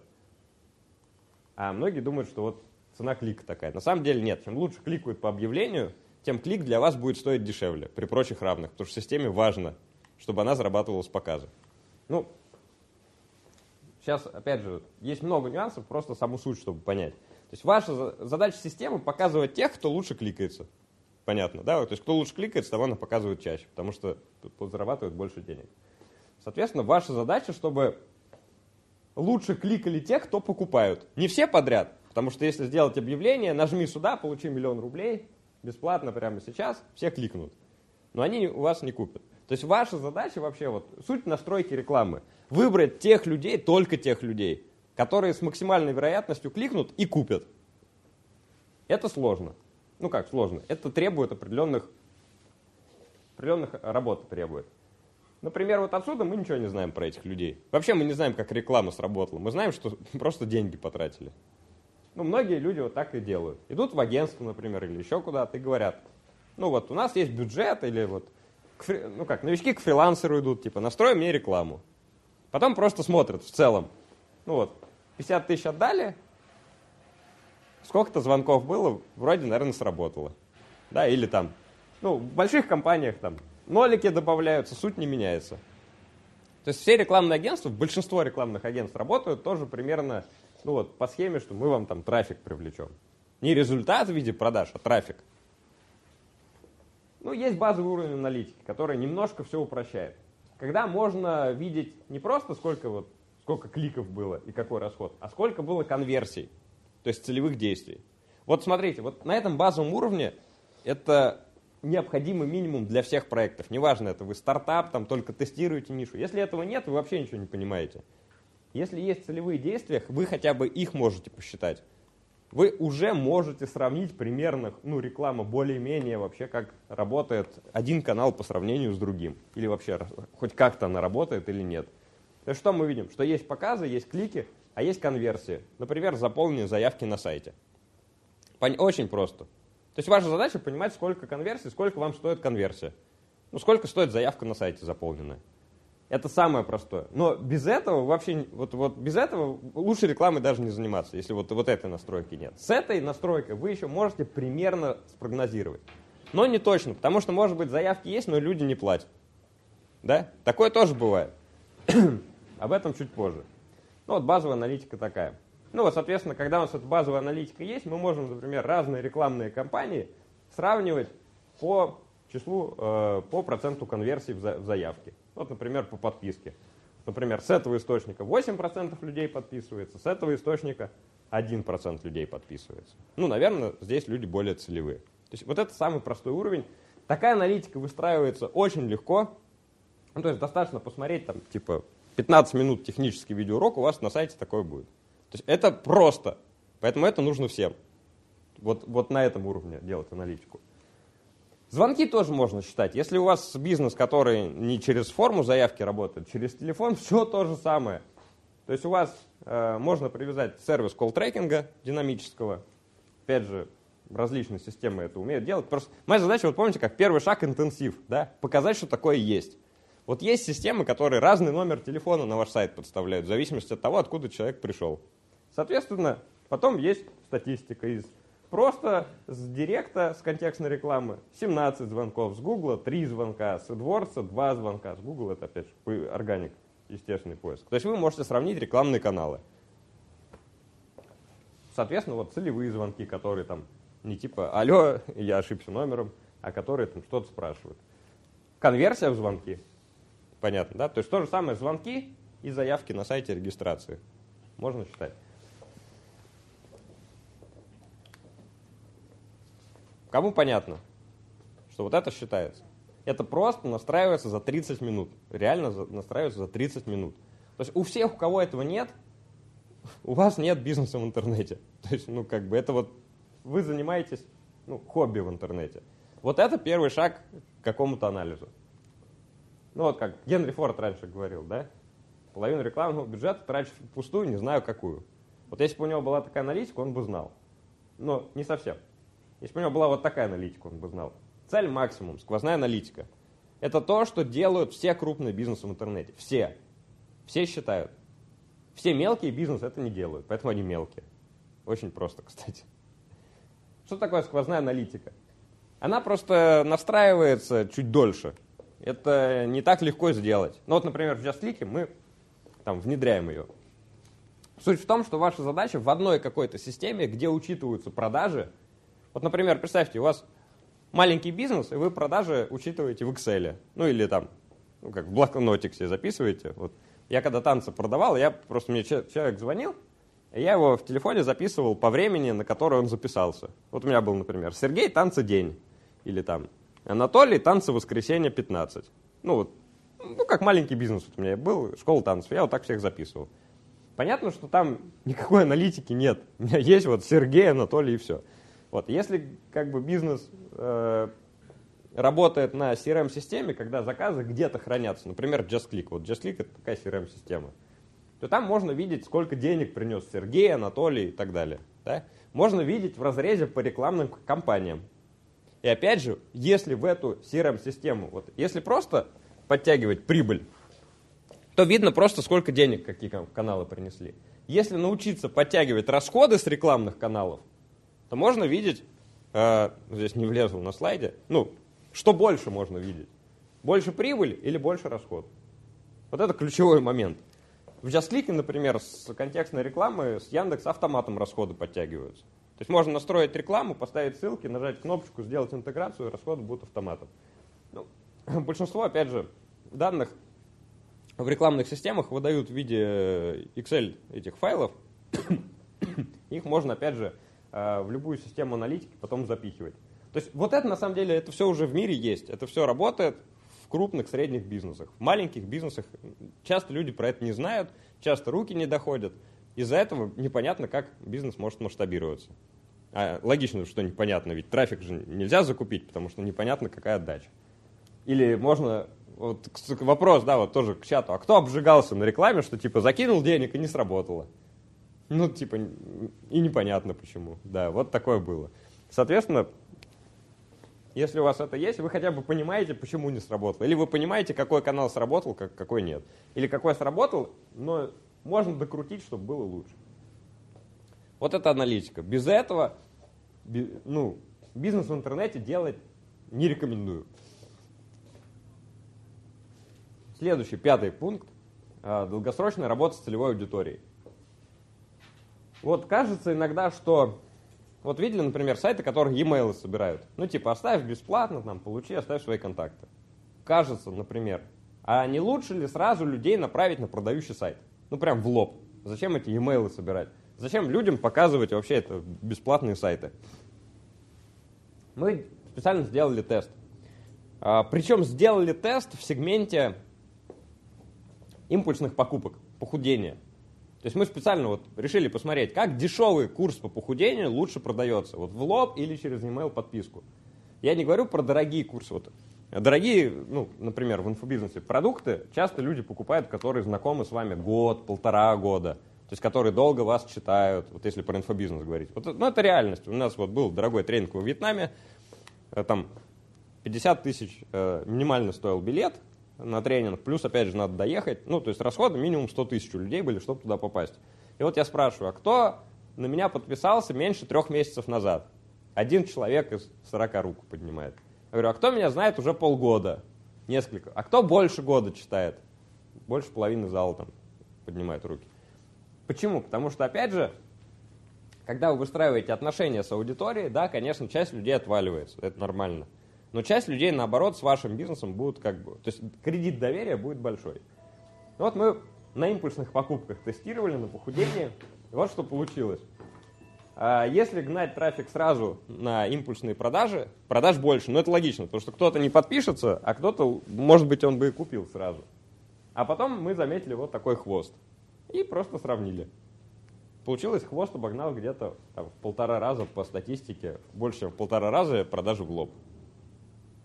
А многие думают, что вот цена клика такая. На самом деле нет. Чем лучше кликают по объявлению, тем клик для вас будет стоить дешевле при прочих равных, потому что системе важно, чтобы она зарабатывала с показа. Ну, сейчас, опять же, есть много нюансов, просто саму суть, чтобы понять. То есть ваша задача системы – показывать тех, кто лучше кликается. Понятно, да? То есть кто лучше кликается, того она показывает чаще, потому что зарабатывает больше денег. Соответственно, ваша задача, чтобы лучше кликали те, кто покупают. Не все подряд, потому что если сделать объявление, нажми сюда, получи 1 000 000 рублей – бесплатно прямо сейчас, все кликнут. Но они у вас не купят. То есть ваша задача вообще, вот суть настройки рекламы, выбрать тех людей, только тех людей, которые с максимальной вероятностью кликнут и купят. Это сложно. Ну как сложно? Это требует определенных работ требует. Например, вот отсюда мы ничего не знаем про этих людей. Вообще мы не знаем, как реклама сработала. Мы знаем, что просто деньги потратили. Ну, многие люди вот так и делают. Идут в агентство, например, или еще куда-то и говорят, Ну вот у нас есть бюджет или вот, ну как, новички к фрилансеру идут, типа, настрой мне рекламу. Потом просто смотрят в целом. Ну вот, 50 тысяч отдали, сколько-то звонков было, вроде, наверное, сработало. Да, или там, ну, в больших компаниях там нолики добавляются, суть не меняется. То есть все рекламные агентства, большинство рекламных агентств работают тоже примерно, ну вот, по схеме, что мы вам там трафик привлечем. Не результат в виде продаж, а трафик. Ну, есть базовый уровень аналитики, который немножко все упрощает. Когда можно видеть не просто сколько, вот, сколько кликов было и какой расход, а сколько было конверсий, то есть целевых действий. Вот смотрите, вот на этом базовом уровне это необходимый минимум для всех проектов. Неважно, это вы стартап, там только тестируете нишу. Если этого нет, вы вообще ничего не понимаете. Если есть целевые действия, вы хотя бы их можете посчитать. Вы уже можете сравнить примерно, ну, реклама более-менее вообще, как работает один канал по сравнению с другим. Или вообще, хоть как-то она работает или нет. То есть что мы видим? Что есть показы, есть клики, а есть конверсии. Например, заполненные заявки на сайте. Очень просто. То есть ваша задача понимать, сколько конверсий, сколько вам стоит конверсия. Ну, сколько стоит заявка на сайте заполненная. Это самое простое. Но без этого вообще, вот без этого лучше рекламой даже не заниматься, если вот этой настройки нет. С этой настройкой вы еще можете примерно спрогнозировать. Но не точно, потому что, может быть, заявки есть, но люди не платят. Да? Такое тоже бывает. Об этом чуть позже. Ну вот базовая аналитика такая. Ну вот, соответственно, когда у нас эта базовая аналитика есть, мы можем, например, разные рекламные кампании сравнивать по числу, по проценту конверсий в заявке. Вот, например, по подписке. Например, с этого источника 8% людей подписывается, с этого источника 1% людей подписывается. Ну, наверное, здесь люди более целевые. То есть вот это самый простой уровень. Такая аналитика выстраивается очень легко. Ну, то есть достаточно посмотреть, там, типа, 15 минут технический видеоурок, у вас на сайте такое будет. То есть это просто. Поэтому это нужно всем. Вот на этом уровне делать аналитику. Звонки тоже можно считать. Если у вас бизнес, который не через форму заявки работает, через телефон, все то же самое. То есть у вас можно привязать сервис колл-трекинга динамического. Опять же, различные системы это умеют делать. Просто моя задача, вот помните, как первый шаг интенсив, да? Показать, что такое есть. Вот есть системы, которые разный номер телефона на ваш сайт подставляют, в зависимости от того, откуда человек пришел. Соответственно, потом есть статистика из... Просто с директа, с контекстной рекламы 17 звонков, с Гугла 3 звонка, с AdWords 2 звонка. С Google это опять же органик, естественный поиск. То есть вы можете сравнить рекламные каналы. Соответственно, вот целевые звонки, которые там не типа «Алло, я ошибся номером», а которые там что-то спрашивают. Конверсия в звонки. Понятно, да? То есть то же самое звонки и заявки на сайте регистрации. Можно считать. Кому понятно, что вот это считается? Это просто настраивается за 30 минут. Реально настраивается за 30 минут. То есть у всех, у кого этого нет, у вас нет бизнеса в интернете. То есть, ну, как бы это вот вы занимаетесь, ну, хобби в интернете. Вот это первый шаг к какому-то анализу. Ну, вот как Генри Форд раньше говорил, да? Половину рекламного бюджета трачу впустую, не знаю какую. Вот если бы у него была такая аналитика, он бы знал. Но не совсем. Если бы у него была вот такая аналитика, он бы знал. Цель максимум, сквозная аналитика. Это то, что делают все крупные бизнесы в интернете. Все. Все считают. Все мелкие бизнесы это не делают, поэтому они мелкие. Очень просто, кстати. Что такое сквозная аналитика? Она просто настраивается чуть дольше. Это не так легко сделать. Ну вот, например, в JustClick мы там внедряем ее. Суть в том, что ваша задача в одной какой-то системе, где учитываются продажи. Вот, например, представьте, у вас маленький бизнес, и вы продажи учитываете в Excel. Ну или там, ну, как в блокнотиксе записываете. Вот. Я когда танцы продавал, мне человек звонил, и я его в телефоне записывал по времени, на которое он записался. Вот у меня был, например, Сергей, танцы день. Или там Анатолий, танцы воскресенье 15. Ну вот, ну как маленький бизнес вот у меня был, школа танцев. Я вот так всех записывал. Понятно, что там никакой аналитики нет. У меня есть вот Сергей, Анатолий и все. Вот, если как бы бизнес работает на CRM-системе, когда заказы где-то хранятся, например, JustClick, вот JustClick это такая CRM-система, то там можно видеть, сколько денег принес Сергей, Анатолий и так далее. Да? Можно видеть в разрезе по рекламным кампаниям. И опять же, если в эту CRM-систему, вот, если просто подтягивать прибыль, то видно просто, сколько денег какие каналы принесли. Если научиться подтягивать расходы с рекламных каналов, то можно видеть, здесь не влезло на слайде, ну, что больше можно видеть? Больше прибыль или больше расход? Вот это ключевой момент. В JustClick, например, с контекстной рекламы с Яндекс автоматом расходы подтягиваются. То есть можно настроить рекламу, поставить ссылки, нажать кнопочку, сделать интеграцию, и расходы будут автоматом. Ну, большинство, опять же, данных в рекламных системах выдают в виде Excel этих файлов. Их можно, опять же, в любую систему аналитики потом запихивать. То есть вот это, на самом деле, это все уже в мире есть. Это все работает в крупных, средних бизнесах. В маленьких бизнесах часто люди про это не знают, часто руки не доходят. Из-за этого непонятно, как бизнес может масштабироваться. А логично, что непонятно, ведь трафик же нельзя закупить, потому что непонятно, какая отдача. Или можно... Вот вопрос, да, вот тоже к чату. А кто обжигался на рекламе, что типа закинул денег и не сработало? Ну, типа, и непонятно почему. Да, вот такое было. Соответственно, если у вас это есть, вы хотя бы понимаете, почему не сработало. Или вы понимаете, какой канал сработал, какой нет. Или какой сработал, но можно докрутить, чтобы было лучше. Вот это аналитика. Без этого, ну, бизнес в интернете делать не рекомендую. Следующий, пятый пункт. Долгосрочная работа с целевой аудиторией. Вот кажется иногда, что... Вот видели, например, сайты, которые e-mail собирают. Ну типа оставь бесплатно, там, получи, оставь свои контакты. Кажется, например, а не лучше ли сразу людей направить на продающий сайт? Ну прям в лоб. Зачем эти e-mail собирать? Зачем людям показывать вообще это бесплатные сайты? Мы специально сделали тест. Причем сделали тест в сегменте импульсных покупок, похудения. То есть мы специально вот решили посмотреть, как дешевый курс по похудению лучше продается. Вот в лоб или через e-mail подписку. Я не говорю про дорогие курсы. Вот дорогие, ну, например, в инфобизнесе продукты часто люди покупают, которые знакомы с вами год, полтора года. То есть которые долго вас читают, вот если про инфобизнес говорить. Вот, ну, это реальность. У нас вот был дорогой тренинг во Вьетнаме. Там 50 тысяч минимально стоил билет на тренинг, плюс, опять же, надо доехать. Ну, то есть расходы минимум 100 тысяч у людей были, чтобы туда попасть. И вот я спрашиваю, а кто на меня подписался меньше 3 месяцев назад? 1 человек из 40 руку поднимает. Я говорю, а кто меня знает уже полгода? Несколько. А кто больше года читает? Больше половины зала там поднимает руки. Почему? Потому что, опять же, когда вы выстраиваете отношения с аудиторией, да, конечно, часть людей отваливается. Это нормально. Но часть людей, наоборот, с вашим бизнесом будут как бы... То есть кредит доверия будет большой. Вот мы на импульсных покупках тестировали, на похудении. И вот что получилось. Если гнать трафик сразу на импульсные продажи, продаж больше. Но это логично, потому что кто-то не подпишется, а кто-то, может быть, он бы и купил сразу. А потом мы заметили вот такой хвост. И просто сравнили. Получилось, хвост обогнал где-то в 1,5 раза по статистике. Больше, чем в 1,5 раза продажи в лоб.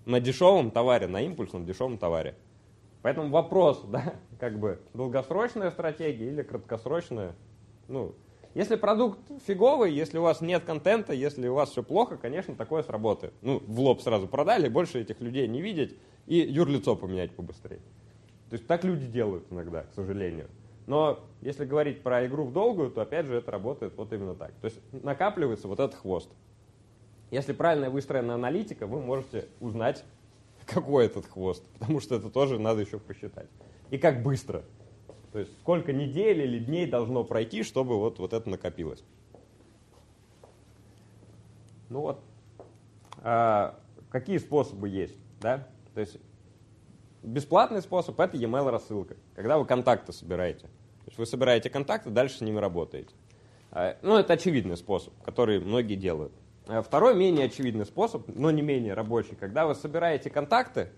На дешевом товаре, на импульсном дешевом товаре. Поэтому вопрос, да, как бы долгосрочная стратегия или краткосрочная. Ну, если продукт фиговый, если у вас нет контента, если у вас все плохо, конечно, такое сработает. Ну, в лоб сразу продали, больше этих людей не видеть и юрлицо поменять побыстрее. То есть так люди делают иногда, к сожалению. Но если говорить про игру в долгую, то опять же это работает вот именно так. То есть накапливается вот этот хвост. Если правильно выстроена аналитика, вы можете узнать, какой этот хвост, потому что это тоже надо еще посчитать. И как быстро. То есть сколько недель или дней должно пройти, чтобы вот это накопилось. Ну вот, какие способы есть, да? То есть бесплатный способ – это e-mail рассылка, когда вы контакты собираете. То есть вы собираете контакты, дальше с ними работаете. Ну это очевидный способ, который многие делают. Второй, менее очевидный способ, но не менее рабочий, когда вы собираете контакты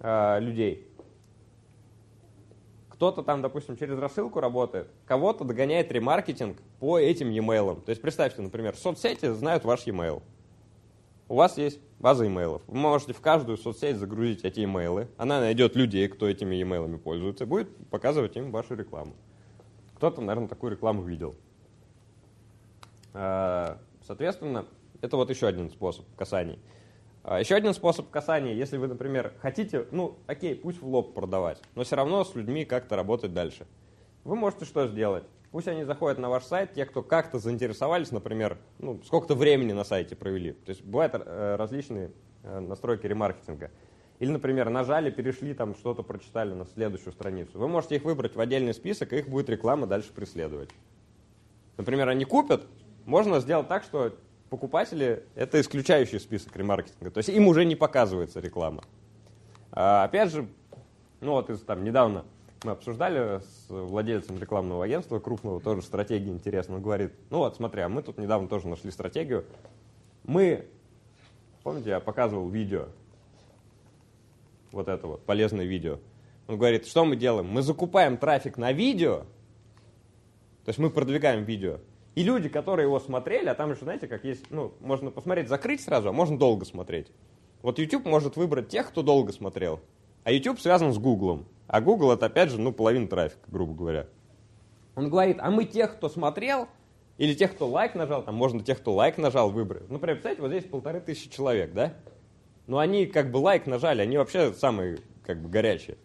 людей, кто-то там, допустим, через рассылку работает, кого-то догоняет ремаркетинг по этим e-mail. То есть представьте, например, соцсети знают ваш e-mail. У вас есть база e-mail. Вы можете в каждую соцсеть загрузить эти e-mail. Она найдет людей, кто этими e-mail пользуется, и будет показывать им вашу рекламу. Кто-то, наверное, такую рекламу видел. Соответственно, Это вот еще один способ касаний. Еще один способ касания, если вы, например, хотите, ну, окей, пусть в лоб продавать, но все равно с людьми как-то работать дальше. Вы можете что сделать? Пусть они заходят на ваш сайт, те, кто как-то заинтересовались, например, ну, сколько-то времени на сайте провели. То есть бывают различные настройки ремаркетинга. Или, например, нажали, перешли, там что-то прочитали на следующую страницу. Вы можете их выбрать в отдельный список, и их будет реклама дальше преследовать. Например, они купят, можно сделать так, что покупатели — это исключающий список ремаркетинга, то есть им уже не показывается реклама. А, опять же, ну вот там, недавно мы обсуждали с владельцем рекламного агентства крупного, тоже стратегии интересно, он говорит, ну вот смотри, а мы тут недавно тоже нашли стратегию. Мы, помните, я показывал видео, вот это вот, полезное видео. Он говорит, что мы делаем? Мы закупаем трафик на видео, то есть мы продвигаем видео. И люди, которые его смотрели, а там же, знаете, как есть, ну, можно посмотреть, закрыть сразу, а можно долго смотреть. Вот YouTube может выбрать тех, кто долго смотрел. А YouTube связан с Google. А Google это, опять же, ну, половина трафика, грубо говоря. Он говорит, а мы тех, кто смотрел, или тех, кто лайк нажал, там можно тех, кто лайк нажал, выбрать. Ну, прям, представляете, вот здесь 1500 человек, да? Но они как бы лайк нажали, они вообще самые как бы горячие.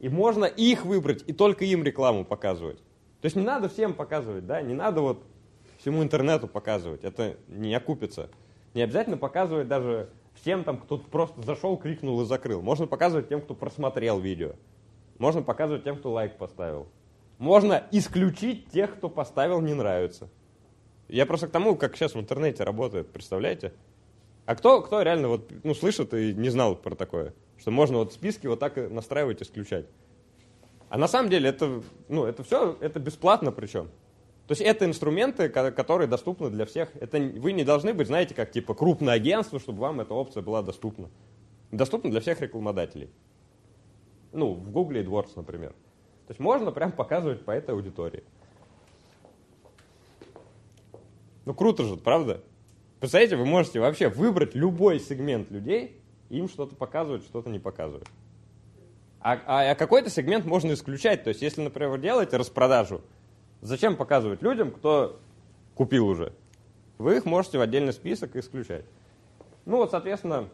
И можно их выбрать, и только им рекламу показывать. То есть не надо всем показывать, да, не надо вот всему интернету показывать, это не окупится. Не обязательно показывать даже всем, там, кто просто зашел, кликнул и закрыл. Можно показывать тем, кто просмотрел видео. Можно показывать тем, кто лайк поставил. Можно исключить тех, кто поставил «не нравится». Я просто к тому, как сейчас в интернете работает, представляете? А кто реально вот, ну, слышит и не знал про такое, что можно вот списки вот так настраивать, исключать. А на самом деле это, ну, это все это бесплатно причем. То есть это инструменты, которые доступны для всех. Это вы не должны быть, знаете, как типа крупное агентство, чтобы вам эта опция была доступна. Доступна для всех рекламодателей. Ну, в Google AdWords, например. То есть можно прям показывать по этой аудитории. Ну, круто же, правда? Представляете, вы можете вообще выбрать любой сегмент людей, им что-то показывать, что-то не показывать. А какой-то сегмент можно исключать. То есть, если, например, вы делаете распродажу, зачем показывать людям, кто купил уже? Вы их можете в отдельный список исключать. Ну вот, соответственно,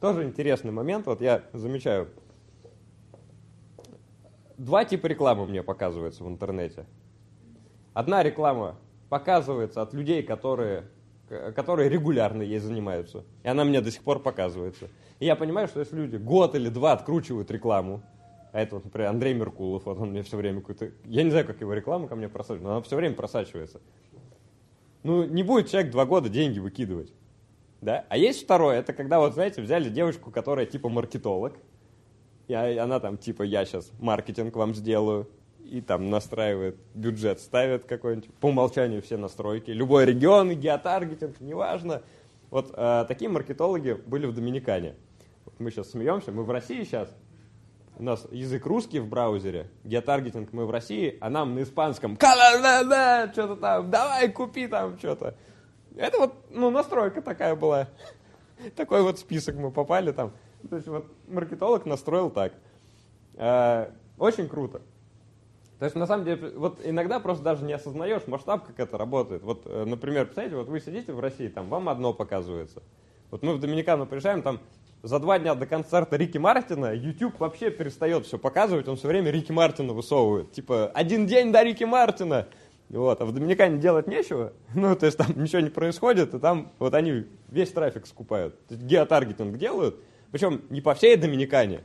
тоже интересный момент. Вот я замечаю, два типа рекламы мне показываются в интернете. Одна реклама показывается от людей, которые регулярно ей занимаются. И она мне до сих пор показывается. И я понимаю, что если люди год или два откручивают рекламу, а это, вот, например, Андрей Меркулов, вот он мне все время какой-то... Я не знаю, как его реклама ко мне просачивается, но она все время просачивается. Ну, не будет человек 2 года деньги выкидывать. Да? А есть второе, это когда, вот знаете, взяли девочку, которая типа маркетолог, и она там типа «я сейчас маркетинг вам сделаю», и там настраивает бюджет, ставит какой-нибудь, по умолчанию все настройки, любой регион, геотаргетинг, неважно. Вот такие маркетологи были в Доминикане. Вот мы сейчас смеемся, мы в России сейчас, у нас язык русский в браузере, геотаргетинг мы в России, а нам на испанском что-то там, давай купи там что-то. Это вот, ну, настройка такая была. Такой вот список мы попали там. То есть вот маркетолог настроил так. Очень круто. То есть, на самом деле, вот иногда просто даже не осознаешь масштаб, как это работает. Вот, например, представляете, вот вы сидите в России, там вам одно показывается. Вот мы в Доминикану приезжаем, там за 2 дня до концерта Рики Мартина YouTube вообще перестает все показывать, он все время Рики Мартина высовывает. Типа, 1 день до Рики Мартина! Вот, а в Доминикане делать нечего, ну, то есть там ничего не происходит, и там вот они весь трафик скупают. Геотаргетинг делают, причем не по всей Доминикане,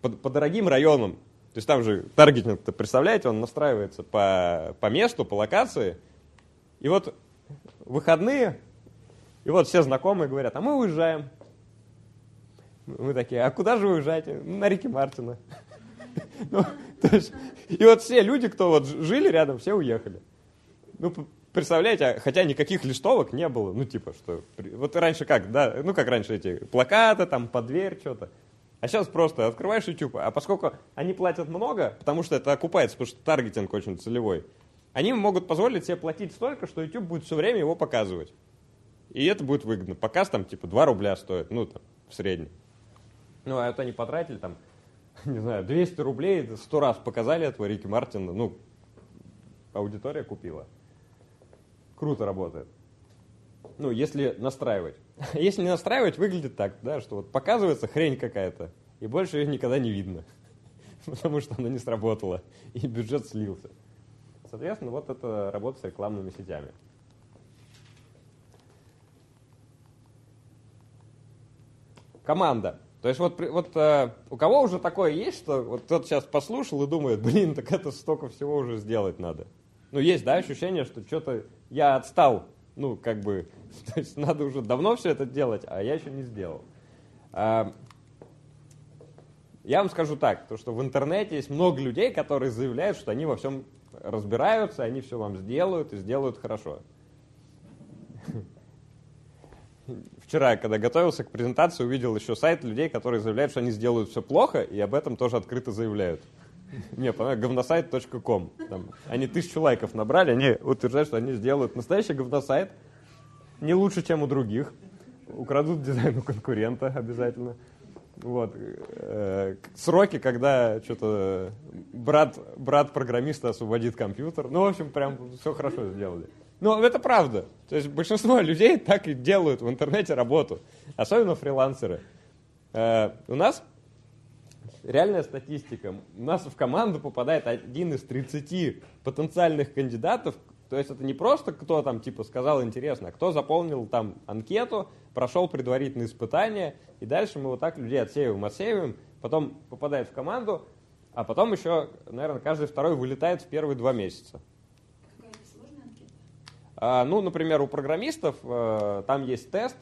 по дорогим районам. То есть там же таргетинг-то, представляете, он настраивается по месту, по локации. И вот выходные, и вот все знакомые говорят, а мы уезжаем. Мы такие, а куда же вы уезжаете? На Рики Мартина. И вот все люди, кто вот жили рядом, все уехали. Ну, представляете, хотя никаких листовок не было. Ну, типа, что... Вот раньше как, да? Ну, как раньше эти плакаты, там, под дверь, что-то. А сейчас просто открываешь YouTube, а поскольку они платят много, потому что это окупается, потому что таргетинг очень целевой, они могут позволить себе платить столько, что YouTube будет все время его показывать. И это будет выгодно. Показ там типа 2 рубля стоит, ну там, в среднем. Ну, а вот они потратили там, не знаю, 200 рублей, 100 раз показали этого Рики Мартина, ну, аудитория купила. Круто работает. Ну, если настраивать. Если не настраивать, выглядит так, да, что вот показывается хрень какая-то, и больше ее никогда не видно, потому что она не сработала, и бюджет слился. Соответственно, вот это работа с рекламными сетями. Команда. То есть вот у кого уже такое есть, что вот кто-то сейчас послушал и думает, блин, так это столько всего уже сделать надо. Ну, есть, да, ощущение, что что-то я отстал. Ну, как бы, то есть надо уже давно все это делать, а я еще не сделал. Я вам скажу так, то, что в интернете есть много людей, которые заявляют, что они во всем разбираются, они все вам сделают и сделают хорошо. Вчера, когда готовился к презентации, увидел еще сайт людей, которые заявляют, что они сделают все плохо, и об этом тоже открыто заявляют. Мне понравилось, говносайт.ком. Они 1000 лайков набрали, они утверждают, что они сделают настоящий говносайт, не лучше, чем у других. Украдут дизайн у конкурента обязательно. Вот. Сроки, когда что-то брат программиста освободит компьютер. Ну, в общем, прям все хорошо сделали. Ну, это правда. То есть большинство людей так и делают в интернете работу. Особенно фрилансеры. У нас реальная статистика. У нас в команду попадает один из 30 потенциальных кандидатов. То есть это не просто кто там типа сказал интересно, а кто заполнил там анкету, прошел предварительные испытания. И дальше мы вот так людей отсеиваем. Потом попадает в команду. А потом еще, наверное, каждый второй вылетает в первые 2 месяца. Ну, например, у программистов там есть тест,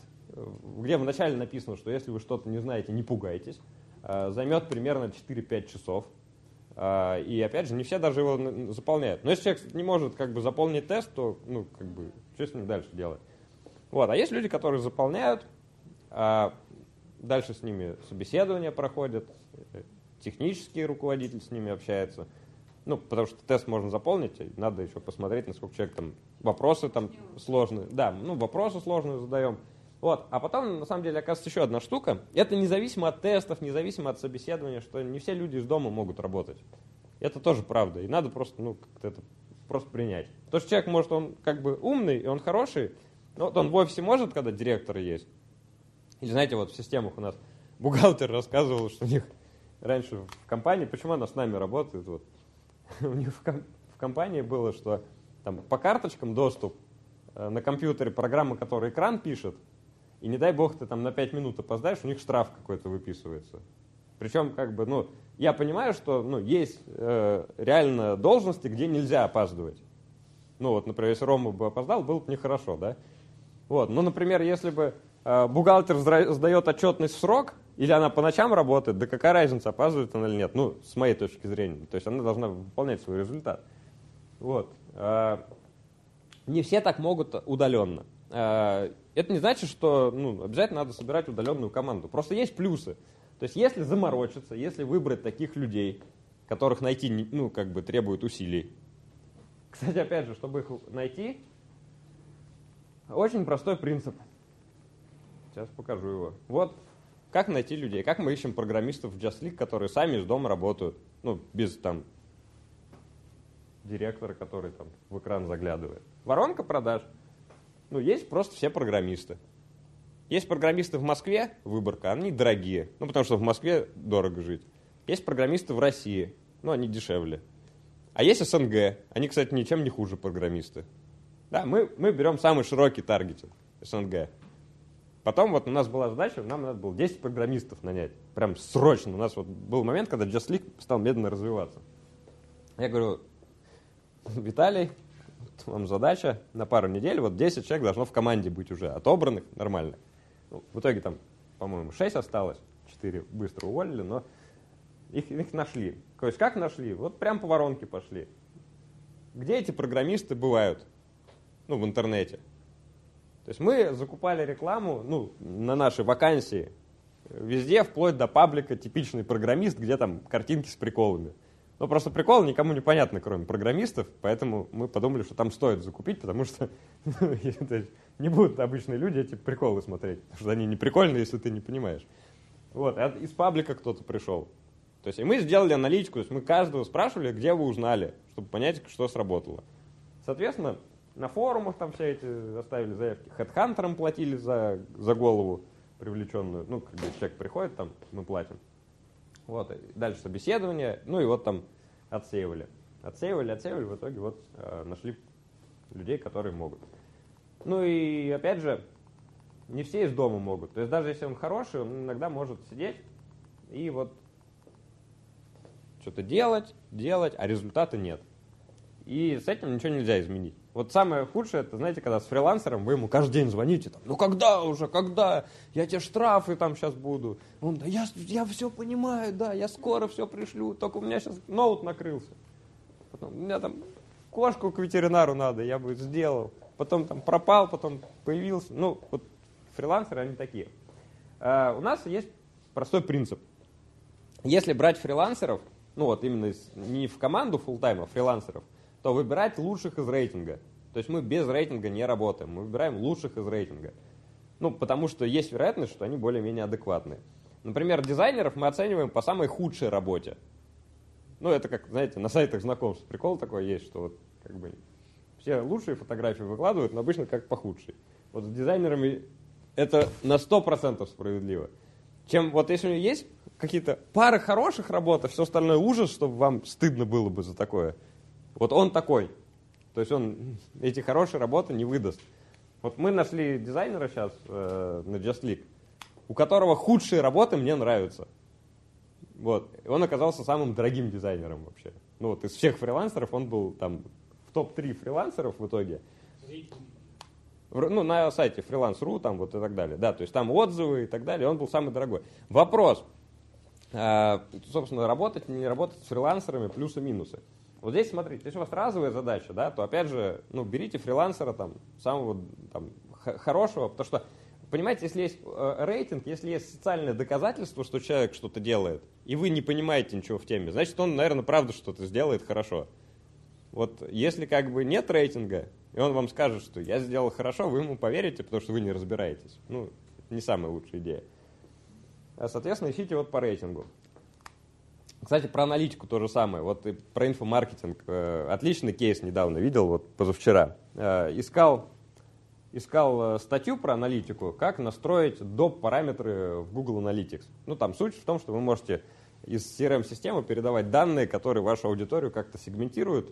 где вначале написано, что если вы что-то не знаете, не пугайтесь. Займет примерно 4-5 часов. И, опять же, не все даже его заполняют. Но если человек не может как бы заполнить тест, то, ну, как бы, что с ним дальше делать? Вот. А есть люди, которые заполняют, дальше с ними собеседования проходят, технический руководитель с ними общается. Ну, потому что тест можно заполнить, надо еще посмотреть, насколько человек там вопросы там сложные. Да, ну, вопросы сложные задаем. Вот. А потом, на самом деле, оказывается, еще одна штука. Это независимо от тестов, независимо от собеседования, что не все люди из дома могут работать. Это тоже правда. И надо просто, ну, как-то это просто принять. То, что человек, может, он как бы умный, и он хороший, но вот он в офисе может, когда директор есть. Или, знаете, вот в системах у нас бухгалтер рассказывал, что у них раньше в компании, почему она с нами работает, вот. У них в компании было, что там по карточкам доступ на компьютере программа, которая экран пишет, и не дай бог ты там на 5 минут опоздаешь, у них штраф какой-то выписывается. Причем как бы, ну, я понимаю, что ну, есть реально должности, где нельзя опаздывать. Ну вот, например, если Рома бы опоздал, было бы нехорошо, да? Вот, ну, например, если бы бухгалтер сдает отчетность в срок, или она по ночам работает, да какая разница, опаздывает она или нет, ну, с моей точки зрения. То есть она должна выполнять свой результат. Вот. Не все так могут удаленно. Это не значит, что ну, обязательно надо собирать удаленную команду. Просто есть плюсы. То есть если заморочиться, если выбрать таких людей, которых найти ну, как бы требует усилий. Кстати, опять же, чтобы их найти, очень простой принцип. Сейчас покажу его. Вот. Как найти людей? Как мы ищем программистов в JustClick, которые сами из дома работают? Ну, без там директора, который там в экран заглядывает. Воронка продаж. Ну, есть просто все программисты. Есть программисты в Москве, выборка, они дорогие. Ну, потому что в Москве дорого жить. Есть программисты в России, ну, они дешевле. А есть СНГ. Они, кстати, ничем не хуже программисты. Да, мы берем самый широкий таргетинг СНГ. Потом вот у нас была задача, нам надо было 10 программистов нанять. Прям срочно. У нас вот был момент, когда JustClick стал медленно развиваться. Я говорю, Виталий, вот вам задача на пару недель, вот 10 человек должно в команде быть уже, отобранных нормально. Ну, в итоге там, по-моему, 6 осталось, 4 быстро уволили, но их нашли. То есть как нашли? Вот прям по воронке пошли. Где эти программисты бывают? Ну, в интернете. То есть мы закупали рекламу ну, на наши вакансии везде, вплоть до паблика «Типичный программист», где там картинки с приколами. Но просто приколы никому не понятны, кроме программистов, поэтому мы подумали, что там стоит закупить, потому что не будут обычные люди эти приколы смотреть, потому что они не прикольные, если ты не понимаешь. Вот, из паблика кто-то пришел. То есть и мы сделали аналитику, то есть мы каждого спрашивали, где вы узнали, чтобы понять, что сработало. Соответственно, на форумах там все эти оставили заявки. Хедхантерам платили за голову привлеченную. Ну, когда человек приходит, там мы платим. Вот, дальше собеседование, ну и вот там отсеивали. Отсеивали, в итоге вот нашли людей, которые могут. Ну и опять же, не все из дома могут. То есть даже если он хороший, он иногда может сидеть и вот что-то делать, а результата нет. И с этим ничего нельзя изменить. Вот самое худшее, это, знаете, когда с фрилансером вы ему каждый день звоните, там, ну когда? Я тебе штрафы там сейчас буду. Он, да я все понимаю, да, я скоро все пришлю, только у меня сейчас ноут накрылся. Потом, у меня там кошку к ветеринару надо, я бы сделал. Потом там пропал, потом появился. Ну, вот фрилансеры, они такие. У нас есть простой принцип. Если брать фрилансеров, ну вот именно не в команду фуллтайма, а фрилансеров, то выбирать лучших из рейтинга. То есть мы без рейтинга не работаем, мы выбираем лучших из рейтинга. Ну, потому что есть вероятность, что они более-менее адекватные. Например, дизайнеров мы оцениваем по самой худшей работе. Ну, это как, знаете, на сайтах знакомств. Прикол такой есть, что вот как бы все лучшие фотографии выкладывают, но обычно как по худшей. Вот с дизайнерами это на 100% справедливо. Чем вот если у него есть какие-то пары хороших работ, а все остальное ужас, чтобы вам стыдно было бы за такое. Вот он такой. То есть он эти хорошие работы не выдаст. Вот мы нашли дизайнера сейчас на JustClick, у которого худшие работы мне нравятся. Вот. Он оказался самым дорогим дизайнером вообще. Ну вот из всех фрилансеров он был там в топ-3 фрилансеров в итоге. Ну, на сайте freelance.ru там вот и так далее. Да, то есть там отзывы и так далее. Он был самый дорогой. Вопрос. Собственно, работать или не работать с фрилансерами, плюсы-минусы. Вот здесь смотрите, если у вас разовая задача, да, то опять же, ну, берите фрилансера там, самого там, хорошего, потому что, понимаете, если есть рейтинг, если есть социальное доказательство, что человек что-то делает, и вы не понимаете ничего в теме, значит, он, наверное, правда что-то сделает хорошо. Вот если как бы нет рейтинга, и он вам скажет, что я сделал хорошо, вы ему поверите, потому что вы не разбираетесь. Ну, не самая лучшая идея. Соответственно, ищите вот по рейтингу. Кстати, про аналитику то же самое. Вот и про инфомаркетинг. Отличный кейс недавно видел, вот позавчера. Искал статью про аналитику, как настроить доп. Параметры в Google Analytics. Ну, там суть в том, что вы можете из CRM-системы передавать данные, которые вашу аудиторию как-то сегментируют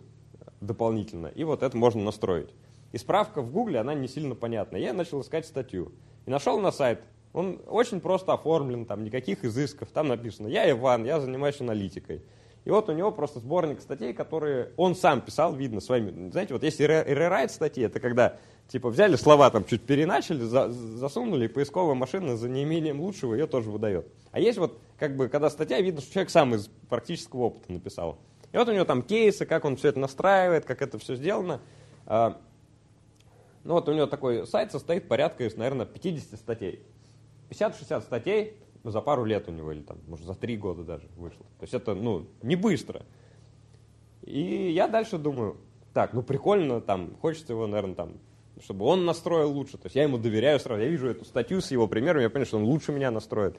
дополнительно. И вот это можно настроить. И справка в Google, она не сильно понятна. Я начал искать статью. И нашел на сайт. Он очень просто оформлен, там никаких изысков. Там написано: я Иван, я занимаюсь аналитикой. И вот у него просто сборник статей, которые он сам писал, видно, своими. Знаете, вот есть рерайт статьи, это когда типа взяли слова, там чуть переначали, засунули, и поисковая машина за неимением лучшего ее тоже выдает. А есть вот, как бы, когда статья, видно, что человек сам из практического опыта написал. И вот у него там кейсы, как он все это настраивает, как это все сделано. Ну вот у него такой сайт состоит порядка из, наверное, 50 статей. 50-60 статей за пару лет у него, или там, может, за 3 года даже вышло. То есть это, ну, не быстро. И я дальше думаю, так, ну прикольно, там, хочется его, наверное, там, чтобы он настроил лучше. То есть я ему доверяю сразу, я вижу эту статью с его примером, я понимаю, что он лучше меня настроит.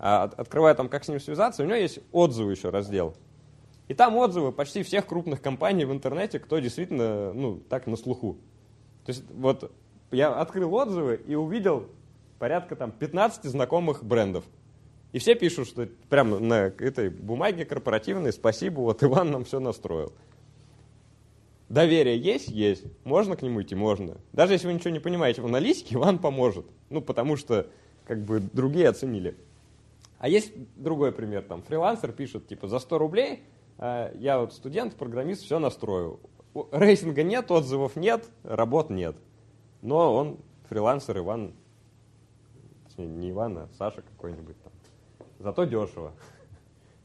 А открываю там, как с ним связаться, у него есть отзывы еще раздел. И там отзывы почти всех крупных компаний в интернете, кто действительно, ну, так на слуху. То есть вот я открыл отзывы и увидел порядка там 15 знакомых брендов. И все пишут, что прямо на этой бумаге корпоративной: спасибо, вот Иван нам все настроил. Доверие есть? Есть. Можно к нему идти? Можно. Даже если вы ничего не понимаете в аналитике, Иван поможет. Ну, потому что как бы другие оценили. А есть другой пример. Там фрилансер пишет, типа, за 100 рублей я вот студент, программист, все настрою. Рейтинга нет, отзывов нет, работ нет. Но он фрилансер Иван. Не Иван, а Саша какой-нибудь там. Зато дешево.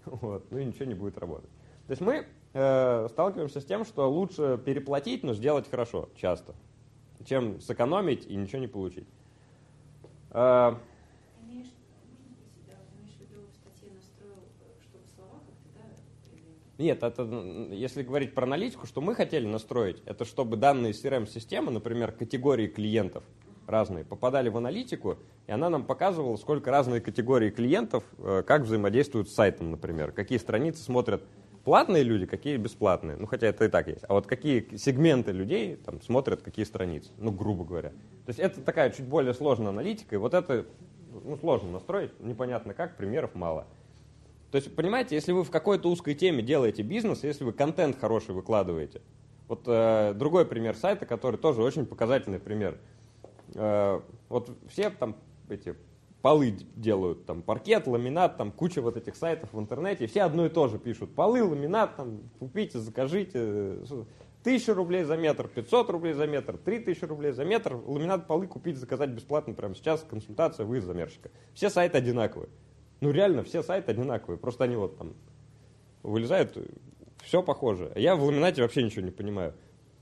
Вот. Ну и ничего не будет работать. То есть мы сталкиваемся с тем, что лучше переплатить, но сделать хорошо часто, чем сэкономить и ничего не получить. Нет, это если говорить про аналитику, что мы хотели настроить, это чтобы данные CRM-системы, например, категории клиентов, разные, попадали в аналитику, и она нам показывала, сколько разные категории клиентов как взаимодействуют с сайтом, например, какие страницы смотрят платные люди, какие бесплатные. Ну, хотя это и так есть. А вот какие сегменты людей там смотрят какие страницы, ну, грубо говоря. То есть это такая чуть более сложная аналитика, и вот это, ну, сложно настроить, непонятно как, примеров мало. То есть, понимаете, если вы в какой-то узкой теме делаете бизнес, если вы контент хороший выкладываете. Вот другой пример сайта, который тоже очень показательный пример. Вот все там эти полы делают, там паркет, ламинат, там куча вот этих сайтов в интернете, и все одно и то же пишут. Полы, ламинат, там купите, закажите, 1000 рублей за метр, 500 рублей за метр, 3000 рублей за метр, ламинат, полы купить, заказать бесплатно прямо сейчас, консультация, выезд замерщика. Все сайты одинаковые. Ну реально, все сайты одинаковые, просто они вот там вылезают, все похоже. Я в ламинате вообще ничего не понимаю.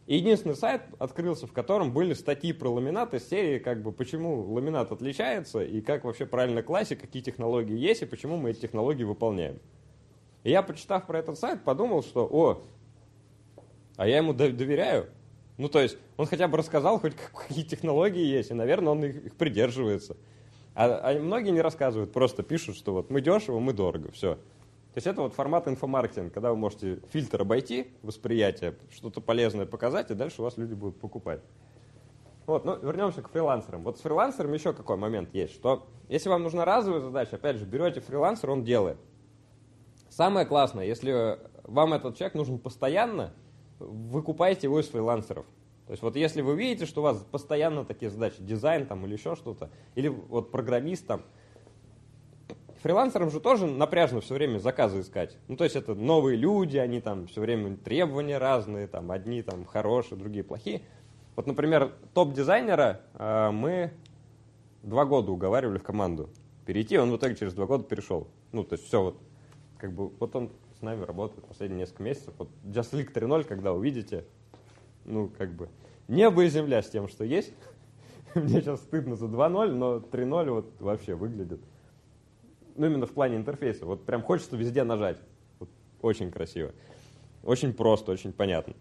И единственный сайт открылся, в котором были статьи про ламинат из серии, как бы, почему ламинат отличается, и как вообще правильно класть, какие технологии есть, и почему мы эти технологии выполняем. И я, почитав про этот сайт, подумал, что, а я ему доверяю. Ну, то есть, он хотя бы рассказал, хоть какие технологии есть, и, наверное, он их придерживается. А многие не рассказывают, просто пишут, что вот мы дешево, мы дорого, все. То есть это вот формат инфомаркетинга, когда вы можете фильтр обойти, восприятие, что-то полезное показать, и дальше у вас люди будут покупать. Вот, ну вернемся к фрилансерам. Вот с фрилансером еще какой момент есть, что если вам нужна разовая задача, опять же, берете фрилансер, он делает. Самое классное, если вам этот человек нужен постоянно, вы купаете его из фрилансеров. То есть вот если вы видите, что у вас постоянно такие задачи, дизайн там или еще что-то, или вот программист там, фрилансерам же тоже напряжно все время заказы искать. Ну, то есть это новые люди, они там все время требования разные, там одни там хорошие, другие плохие. Вот, например, топ-дизайнера мы 2 года уговаривали в команду перейти, он в итоге через 2 года перешел. Ну, то есть все вот, как бы, вот он с нами работает последние несколько месяцев. Вот JustClick 3.0, когда увидите, ну, как бы, небо и земля с тем, что есть. Мне сейчас стыдно за 2.0, но 3.0 вот вообще выглядит. Ну, именно в плане интерфейса. Вот прям хочется везде нажать. Вот очень красиво. Очень просто, очень понятно.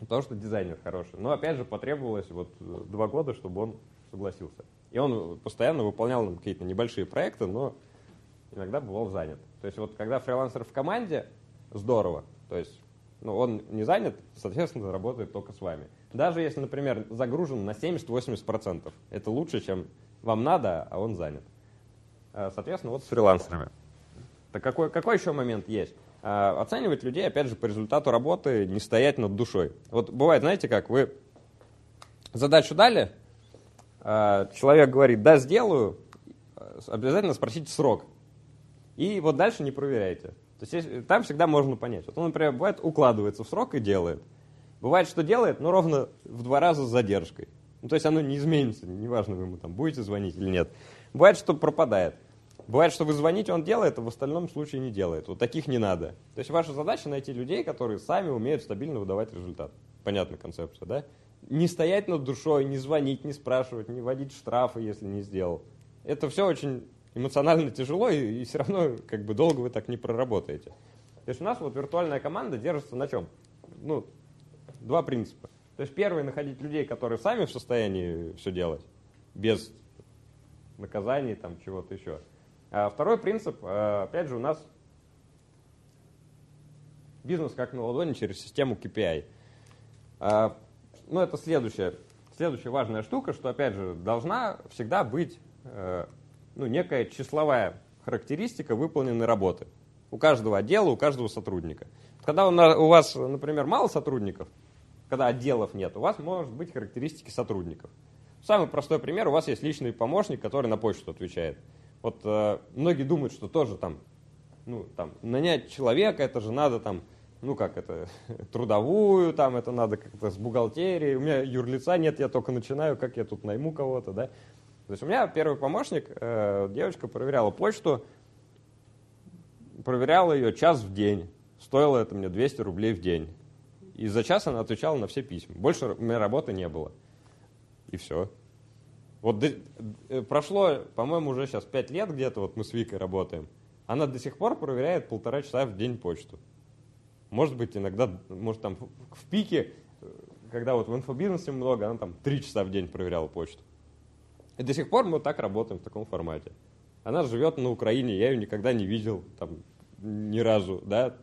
Потому что дизайнер хороший. Но, опять же, потребовалось вот 2 года, чтобы он согласился. И он постоянно выполнял нам какие-то небольшие проекты, но иногда бывал занят. То есть вот когда фрилансер в команде, здорово. То есть ну, он не занят, соответственно, работает только с вами. Даже если, например, загружен на 70-80%. Это лучше, чем вам надо, а он занят. Соответственно, вот с фрилансерами. Так какой еще момент есть? Оценивать людей, опять же, по результату работы, не стоять над душой. Вот бывает, знаете как, вы задачу дали, человек говорит, да, сделаю, обязательно спросите срок. И вот дальше не проверяйте. То есть там всегда можно понять. Вот он, например, бывает, укладывается в срок и делает. Бывает, что делает, но ровно в 2 раза с задержкой. Ну, то есть оно не изменится, неважно, вы ему там будете звонить или нет. Бывает, что пропадает. Бывает, что вы звоните, он делает, а в остальном случае не делает. Вот таких не надо. То есть ваша задача найти людей, которые сами умеют стабильно выдавать результат. Понятная концепция, да? Не стоять над душой, не звонить, не спрашивать, не вводить штрафы, если не сделал. Это все очень эмоционально тяжело, и все равно как бы долго вы так не проработаете. То есть у нас вот виртуальная команда держится на чем? Ну, 2 принципа. То есть первый – находить людей, которые сами в состоянии все делать, без наказаний, там чего-то еще. А второй принцип, опять же, у нас бизнес как на ладони через систему KPI. Ну, это следующая важная штука, что, опять же, должна всегда быть ну, некая числовая характеристика выполненной работы у каждого отдела, у каждого сотрудника. Когда у вас, например, мало сотрудников, когда отделов нет, у вас может быть характеристики сотрудников. Самый простой пример, у вас есть личный помощник, который на почту отвечает. Вот многие думают, что тоже там, ну, там, нанять человека, это же надо там, ну как это, трудовую, там это надо как-то с бухгалтерией, у меня юрлица нет, я только начинаю, как я тут найму кого-то, да. То есть у меня первый помощник, девочка проверяла почту, проверяла ее час в день, стоило это мне 200 рублей в день. И за час она отвечала на все письма. Больше у меня работы не было. И все. Вот прошло, по-моему, уже сейчас 5 лет где-то, вот мы с Викой работаем. Она до сих пор проверяет 1,5 часа в день почту. Может быть, иногда, может там в пике, когда вот в инфобизнесе много, она там 3 часа в день проверяла почту. И до сих пор мы так работаем в таком формате. Она живет на Украине, я ее никогда не видел там ни разу, да.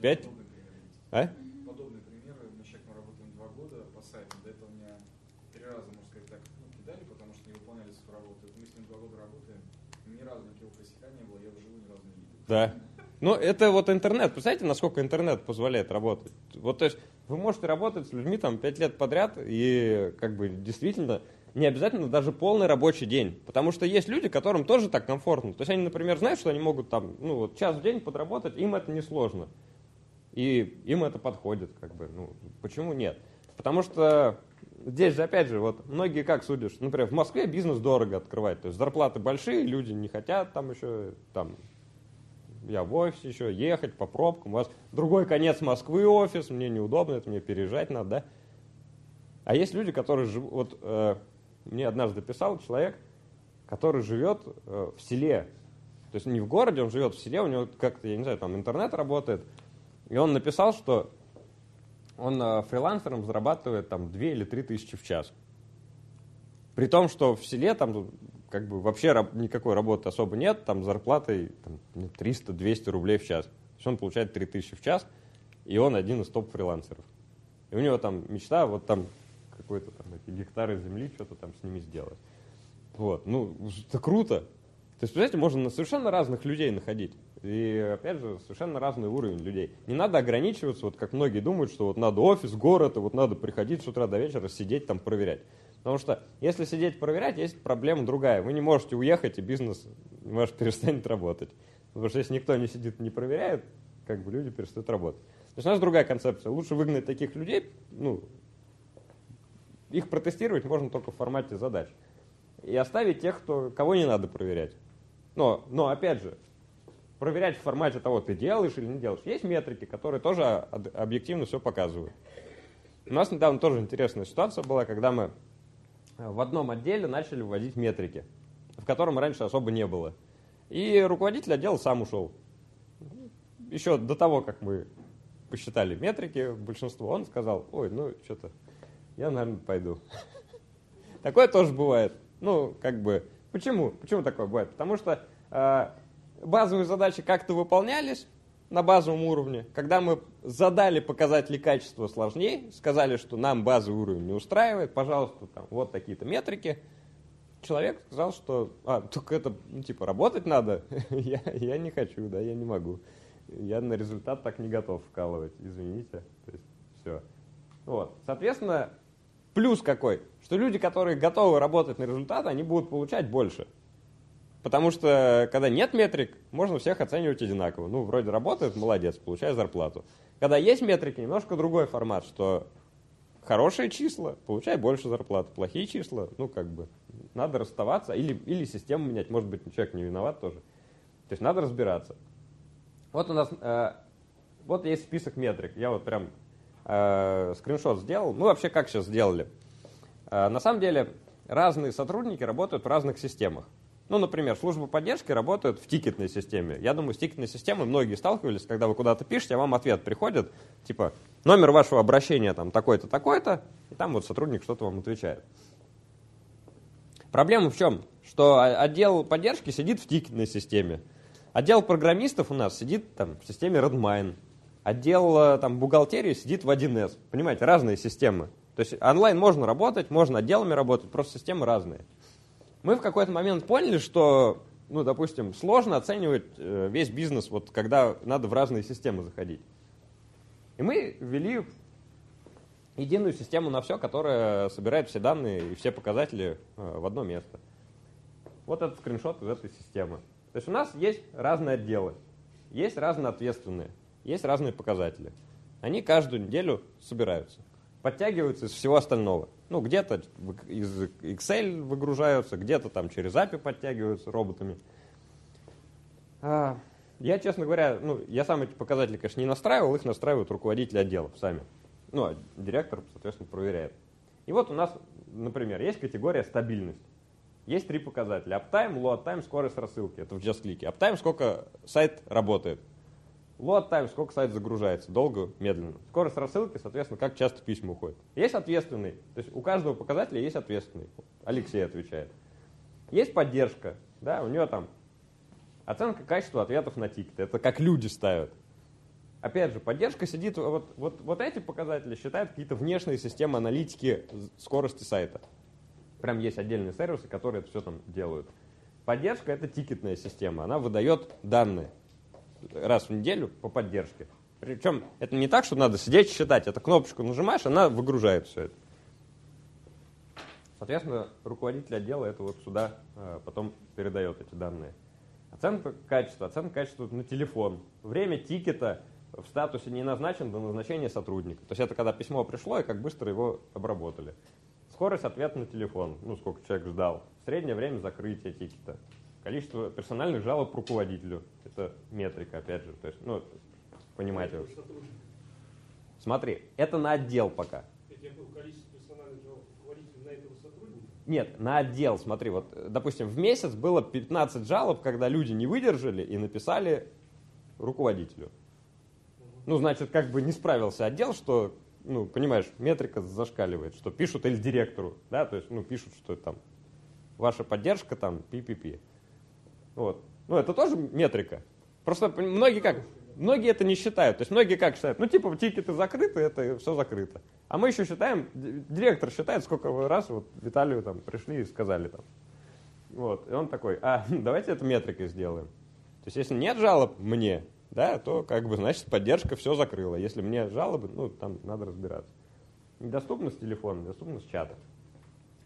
5? А? Подобные примеры. Мы с человеком работаем 2 года по сайту. До этого у меня 3 раза, можно сказать, так кидали, потому что не выполняли свою работу. Мы с ним 2 года работаем. Ни разу никакого косяка не было. Я вживую ни разу не видел. Да. Ну, это вот интернет. Представляете, насколько интернет позволяет работать? Вот, то есть, вы можете работать с людьми там 5 лет подряд и как бы действительно не обязательно даже полный рабочий день. Потому что есть люди, которым тоже так комфортно. То есть, они, например, знают, что они могут там, ну, вот час в день подработать, им это несложно. И им это подходит, как бы. Ну, почему нет? Потому что здесь же, опять же, вот многие как судишь, например, в Москве бизнес дорого открывать. То есть, зарплаты большие, люди не хотят там еще, там, я в офис еще, ехать по пробкам. У вас другой конец Москвы офис, мне неудобно, это мне переезжать надо, да? А есть люди, которые живут... Вот мне однажды писал человек, который живет в селе. То есть не в городе, он живет в селе, у него как-то, я не знаю, там интернет работает. И он написал, что он фрилансером зарабатывает там 2 или 3 тысячи в час. При том, что в селе там... как бы вообще никакой работы особо нет, там зарплатой там, 300-200 рублей в час. То есть он получает 3000 в час, и он один из топ-фрилансеров. И у него там мечта, вот там какой-то там эти гектары земли, что-то там с ними сделать. Вот, ну, это круто. То есть, представляете, можно на совершенно разных людей находить. И, опять же, совершенно разный уровень людей. Не надо ограничиваться, вот как многие думают, что вот надо офис, город, и вот надо приходить с утра до вечера, сидеть там, проверять. Потому что если сидеть проверять, есть проблема другая. Вы не можете уехать, и бизнес ваш перестанет работать. Потому что если никто не сидит и не проверяет, как бы люди перестают работать. То есть у нас другая концепция. Лучше выгнать таких людей, ну, их протестировать можно только в формате задач. И оставить тех, кого не надо проверять. Но опять же, проверять в формате того, ты делаешь или не делаешь. Есть метрики, которые тоже объективно все показывают. У нас недавно тоже интересная ситуация была, когда мы в одном отделе начали вводить метрики, в котором раньше особо не было. И руководитель отдела сам ушел. Еще до того, как мы посчитали метрики, большинство, он сказал, ой, ну что-то, я, наверное, пойду. Такое тоже бывает. Ну, как бы, почему? Почему такое бывает? Потому что базовые задачи как-то выполнялись на базовом уровне. Когда мы задали показатели качества сложнее, сказали, что нам базовый уровень не устраивает, пожалуйста, там вот такие-то метрики, человек сказал, что только это, ну, типа, работать надо, я не хочу, да, я не могу. Я на результат так не готов вкалывать, извините. То есть, все. Вот. Соответственно, плюс какой? Что люди, которые готовы работать на результат, они будут получать больше. Потому что, когда нет метрик, можно всех оценивать одинаково. Ну, вроде работает, молодец, получаю зарплату. Когда есть метрики, немножко другой формат, что хорошие числа, получай больше зарплаты, плохие числа, ну, как бы, надо расставаться или систему менять. Может быть, человек не виноват тоже. То есть надо разбираться. Вот у нас, вот есть список метрик. Я вот прям скриншот сделал. Ну, вообще, как сейчас сделали? На самом деле, разные сотрудники работают в разных системах. Ну, например, служба поддержки работает в тикетной системе. Я думаю, с тикетной системой многие сталкивались, когда вы куда-то пишете, а вам ответ приходит, типа, номер вашего обращения там такой-то, такой-то, и там вот сотрудник что-то вам отвечает. Проблема в чем? Что отдел поддержки сидит в тикетной системе. Отдел программистов у нас сидит там в системе Redmine. Отдел там бухгалтерии сидит в 1С. Понимаете, разные системы. То есть онлайн можно работать, можно отделами работать, просто системы разные. Мы в какой-то момент поняли, что, ну, допустим, сложно оценивать весь бизнес, вот когда надо в разные системы заходить. И мы ввели единую систему на все, которая собирает все данные и все показатели в одно место. Вот этот скриншот из этой системы. То есть у нас есть разные отделы, есть разные ответственные, есть разные показатели. Они каждую неделю собираются, подтягиваются из всего остального. Ну, где-то из Excel выгружаются, где-то там через API подтягиваются роботами. Я, честно говоря, ну, я сам эти показатели, конечно, не настраивал, их настраивают руководители отделов сами. Ну, а директор, соответственно, проверяет. И вот у нас, например, есть категория стабильность. Есть 3 показателя. Uptime, load time, скорость рассылки. Это в JustClick. Uptime, сколько сайт работает. Load time, сколько сайт загружается, долго, медленно. Скорость рассылки, соответственно, как часто письма уходят. Есть ответственный, то есть у каждого показателя есть ответственный. Алексей отвечает. Есть поддержка, да, у него там оценка качества ответов на тикеты. Это как люди ставят. Опять же, поддержка сидит, вот эти показатели считают какие-то внешние системы аналитики скорости сайта. Прям есть отдельные сервисы, которые это все там делают. Поддержка – это тикетная система, она выдает данные раз в неделю по поддержке. Причем это не так, что надо сидеть и считать, это кнопочку нажимаешь, она выгружает все это. Соответственно, руководитель отдела это вот сюда потом передает эти данные. Оценка качества на телефон. Время тикета в статусе не назначен до назначения сотрудника. То есть это когда письмо пришло и как быстро его обработали. Скорость ответа на телефон, ну сколько человек ждал. Среднее время закрытия тикета. Количество персональных жалоб руководителю. Это метрика, опять же. То есть, ну, понимаете. Смотри, это на отдел пока. Нет, на отдел, смотри, вот, допустим, в месяц было 15 жалоб, когда люди не выдержали и написали руководителю. Ну, значит, как бы не справился отдел, что, ну, понимаешь, метрика зашкаливает, что пишут или директору, да, то есть, ну, пишут, что там ваша поддержка там, пи-пи-пи. Вот. Ну, это тоже метрика. Просто многие это не считают. То есть многие как считают? Ну, типа, тикеты закрыты, это все закрыто. А мы еще считаем, директор считает, сколько раз вот Виталию там пришли и сказали там. Вот. И он такой, давайте это метрикой сделаем. То есть если нет жалоб мне, да, то как бы, значит, поддержка все закрыла. Если мне жалобы, ну, там надо разбираться. Недоступность телефона, недоступность чата.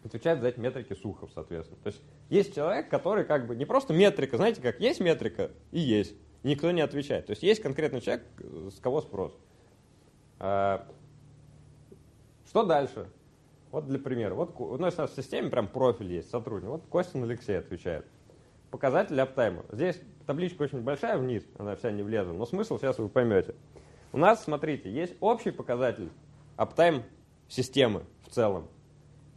Отвечает за эти метрики Сухов, соответственно. То есть есть человек, который как бы не просто метрика, знаете, как есть метрика и есть. Никто не отвечает. То есть есть конкретный человек, с кого спрос. Что дальше? Вот для примера. Вот у нас в системе прям профиль есть, сотрудник. Вот Костин Алексей отвечает. Показатель аптайма. Здесь табличка очень большая вниз, она вся не влезла, но смысл сейчас вы поймете. У нас, смотрите, есть общий показатель аптайм системы в целом,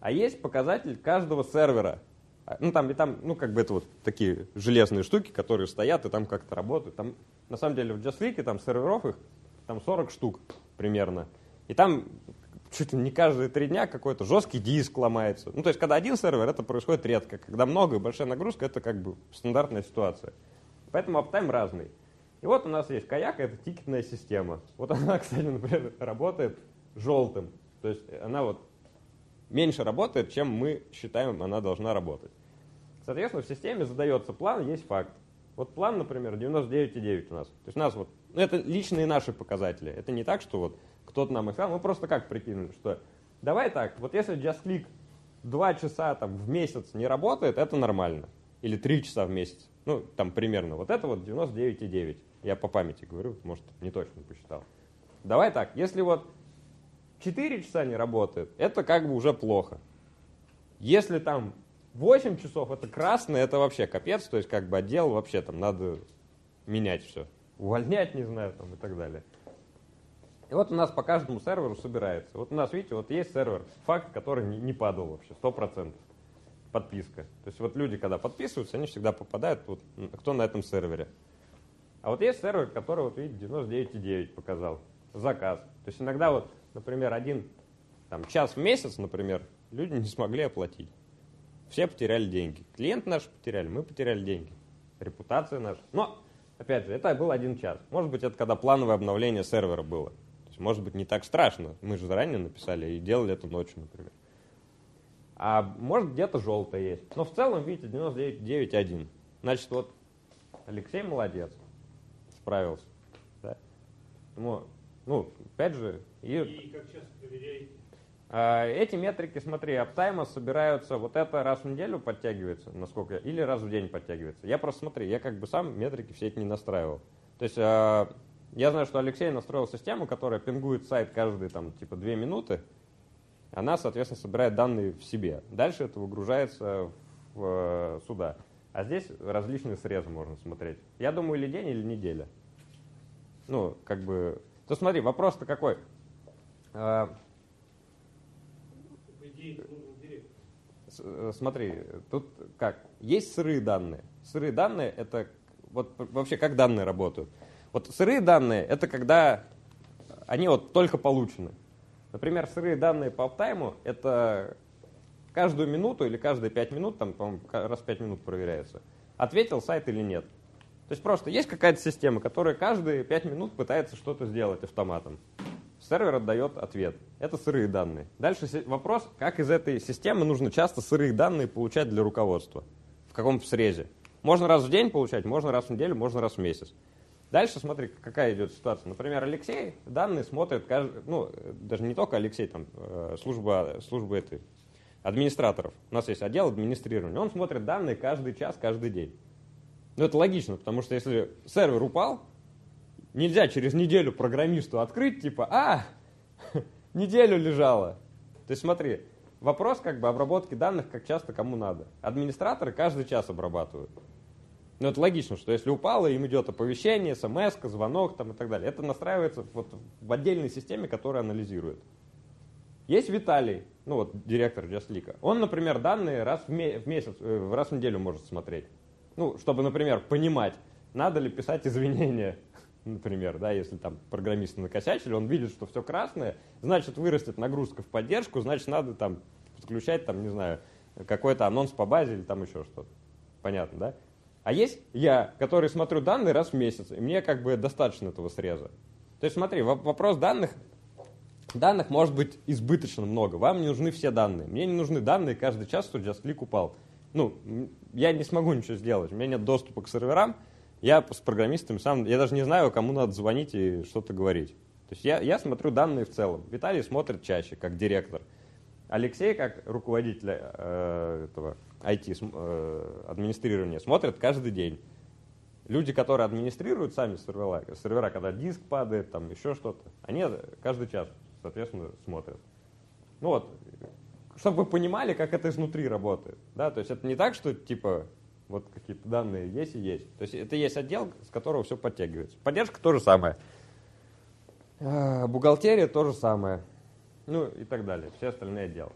а есть показатель каждого сервера. Ну, там, и там, ну, как бы это вот такие железные штуки, которые стоят и там как-то работают. Там, на самом деле, в JustClick там серверов их там 40 штук примерно. И там чуть ли не каждые 3 дня какой-то жесткий диск ломается. Ну, то есть, когда один сервер, это происходит редко. Когда много и большая нагрузка, это как бы стандартная ситуация. Поэтому аптайм разный. И вот у нас есть каяк, это тикетная система. Вот она, кстати, например, работает желтым. То есть, она вот меньше работает, чем мы считаем, она должна работать. Соответственно, в системе задается план, есть факт. Вот план, например, 99,9 у нас. То есть у нас вот, ну, это личные наши показатели. Это не так, что вот кто-то нам их сказал. Мы просто как прикинули, что давай так, вот если JustClick 2 часа там, в месяц не работает, это нормально. Или 3 часа в месяц. Ну, там примерно. Вот это вот 99,9. Я по памяти говорю, может, не точно посчитал. Давай так, если вот 4 часа не работает, это как бы уже плохо. Если там 8 часов, это красное, это вообще капец, то есть как бы отдел вообще там надо менять все. Увольнять, не знаю, там и так далее. И вот у нас по каждому серверу собирается. Вот у нас, видите, вот есть сервер, факт, который не падал вообще, 100%. Подписка. То есть вот люди, когда подписываются, они всегда попадают, вот, кто на этом сервере. А вот есть сервер, который, вот видите, 99,9 показал. Заказ. То есть иногда вот, например, один там, час в месяц, например, люди не смогли оплатить. Все потеряли деньги. Клиенты наши потеряли, мы потеряли деньги. Репутация наша. Но, опять же, это был один час. Может быть, это когда плановое обновление сервера было. То есть, может быть, не так страшно. Мы же заранее написали и делали это ночью, например. А может, где-то желтое есть. Но в целом, видите, 99,1. Значит, вот Алексей молодец. Справился. Да? Ну, опять же... И как часто проверяете? Эти метрики, смотри, аптайма собираются, вот это раз в неделю подтягивается, насколько я, или раз в день подтягивается. Я просто смотри, я как бы сам метрики все эти не настраивал. То есть я знаю, что Алексей настроил систему, которая пингует сайт каждые там типа 2 минуты. Она, соответственно, собирает данные в себе. Дальше это выгружается сюда. А здесь различные срезы можно смотреть. Я думаю, или день, или неделя. Ну, как бы... То смотри, вопрос-то какой? Смотри, тут как? Есть сырые данные. Сырые данные – это вот вообще как данные работают. Вот сырые данные – это когда они вот только получены. Например, сырые данные по аптайму – это каждую минуту или каждые 5 минут, там, по-моему, раз в 5 минут проверяется, ответил сайт или нет. То есть просто есть какая-то система, которая каждые 5 минут пытается что-то сделать автоматом. Сервер отдает ответ. Это сырые данные. Дальше вопрос, как из этой системы нужно часто сырые данные получать для руководства. В каком срезе. Можно раз в день получать, можно раз в неделю, можно раз в месяц. Дальше смотри, какая идет ситуация. Например, Алексей данные смотрит, ну, даже не только Алексей, там служба этой, администраторов. У нас есть отдел администрирования. Он смотрит данные каждый час, каждый день. Ну, это логично, потому что если сервер упал, нельзя через неделю программисту открыть, типа, неделю лежало. То есть смотри, вопрос как бы обработки данных, как часто кому надо. Администраторы каждый час обрабатывают. Ну, это логично, что если упало, им идет оповещение, смс-ка, звонок там, и так далее. Это настраивается вот в отдельной системе, которая анализирует. Есть Виталий, ну вот директор JustClick. Он, например, данные раз в неделю может смотреть. Ну, чтобы, например, понимать, надо ли писать извинения. Например, да, если там программисты накосячили, он видит, что все красное, значит, вырастет нагрузка в поддержку, значит, надо там подключать, там, не знаю, какой-то анонс по базе или там еще что-то. Понятно, да? А есть я, который смотрю данные раз в месяц, и мне как бы достаточно этого среза. То есть смотри, вопрос данных может быть избыточно много. Вам не нужны все данные. Мне не нужны данные каждый час, что JustClick упал. Ну, я не смогу ничего сделать, у меня нет доступа к серверам. Я с программистами сам, я даже не знаю, кому надо звонить и что-то говорить. То есть я смотрю данные в целом. Виталий смотрит чаще, как директор. Алексей, как руководитель этого IT-администрирования, смотрит каждый день. Люди, которые администрируют сами сервера, когда диск падает, там еще что-то, они каждый час, соответственно, смотрят. Ну вот, чтобы вы понимали, как это изнутри работает. Да? То есть это не так, что типа... Вот какие-то данные есть и есть. То есть это есть отдел, с которого все подтягивается. Поддержка то же самое. Бухгалтерия то же самое. Ну и так далее. Все остальные отделы.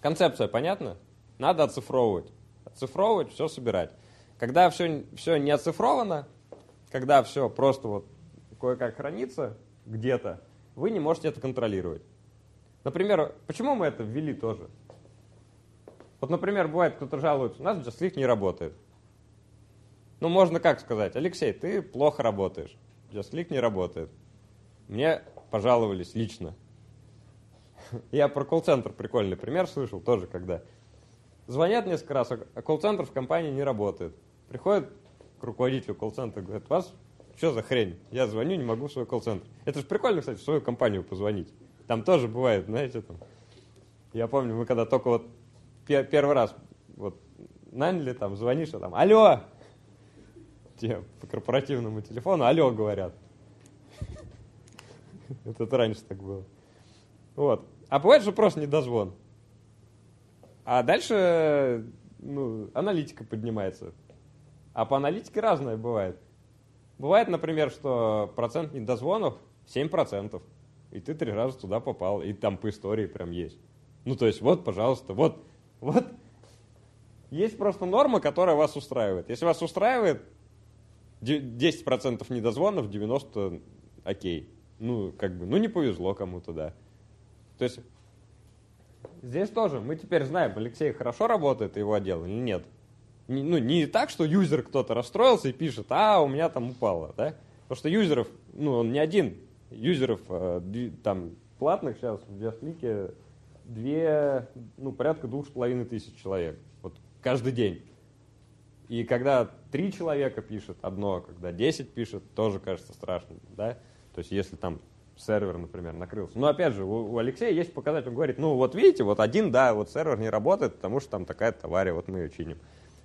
Концепция понятна? Надо оцифровывать. Оцифровывать, все собирать. Когда все не оцифровано, когда все просто вот кое-как хранится где-то, вы не можете это контролировать. Например, почему мы это ввели тоже? Вот, например, бывает, кто-то жалуется, у нас JustClick не работает. Ну, можно как сказать, Алексей, ты плохо работаешь, JustClick не работает. Мне пожаловались лично. Я про колл-центр прикольный пример слышал тоже, когда. Звонят несколько раз, а колл-центр в компании не работает. Приходит к руководителю колл-центра и говорит, вас что за хрень? Я звоню, не могу в свой колл-центр. Это же прикольно, кстати, в свою компанию позвонить. Там тоже бывает, знаете, там. Я помню, мы когда только вот первый раз вот наняли, там, звонишь, а там «Алло!» Тебе по корпоративному телефону «Алло!» говорят. Это раньше так было. Вот. А бывает же просто недозвон. А дальше аналитика поднимается. А по аналитике разное бывает. Бывает, например, что процент недозвонов 7%. И ты 3 раза туда попал. И там по истории прям есть. Ну, то есть вот, пожалуйста, вот. Есть просто норма, которая вас устраивает. Если вас устраивает 10% недозвонов, 90% окей. Ну, как бы, не повезло кому-то, да. То есть здесь тоже мы теперь знаем, Алексей хорошо работает, его отдел или нет. Ну, не так, что юзер кто-то расстроился и пишет, у меня там упало, да. Потому что юзеров, он не один. Юзеров там платных сейчас в JustClick порядка 2500 человек. Вот каждый день. И когда 3 человека пишет одно, когда 10 пишет, тоже кажется страшно, да? То есть если там сервер, например, накрылся. Но опять же, у Алексея есть показатель. Он говорит, вот видите, вот один, да, вот сервер не работает, потому что там такая-то авария, вот мы ее чиним.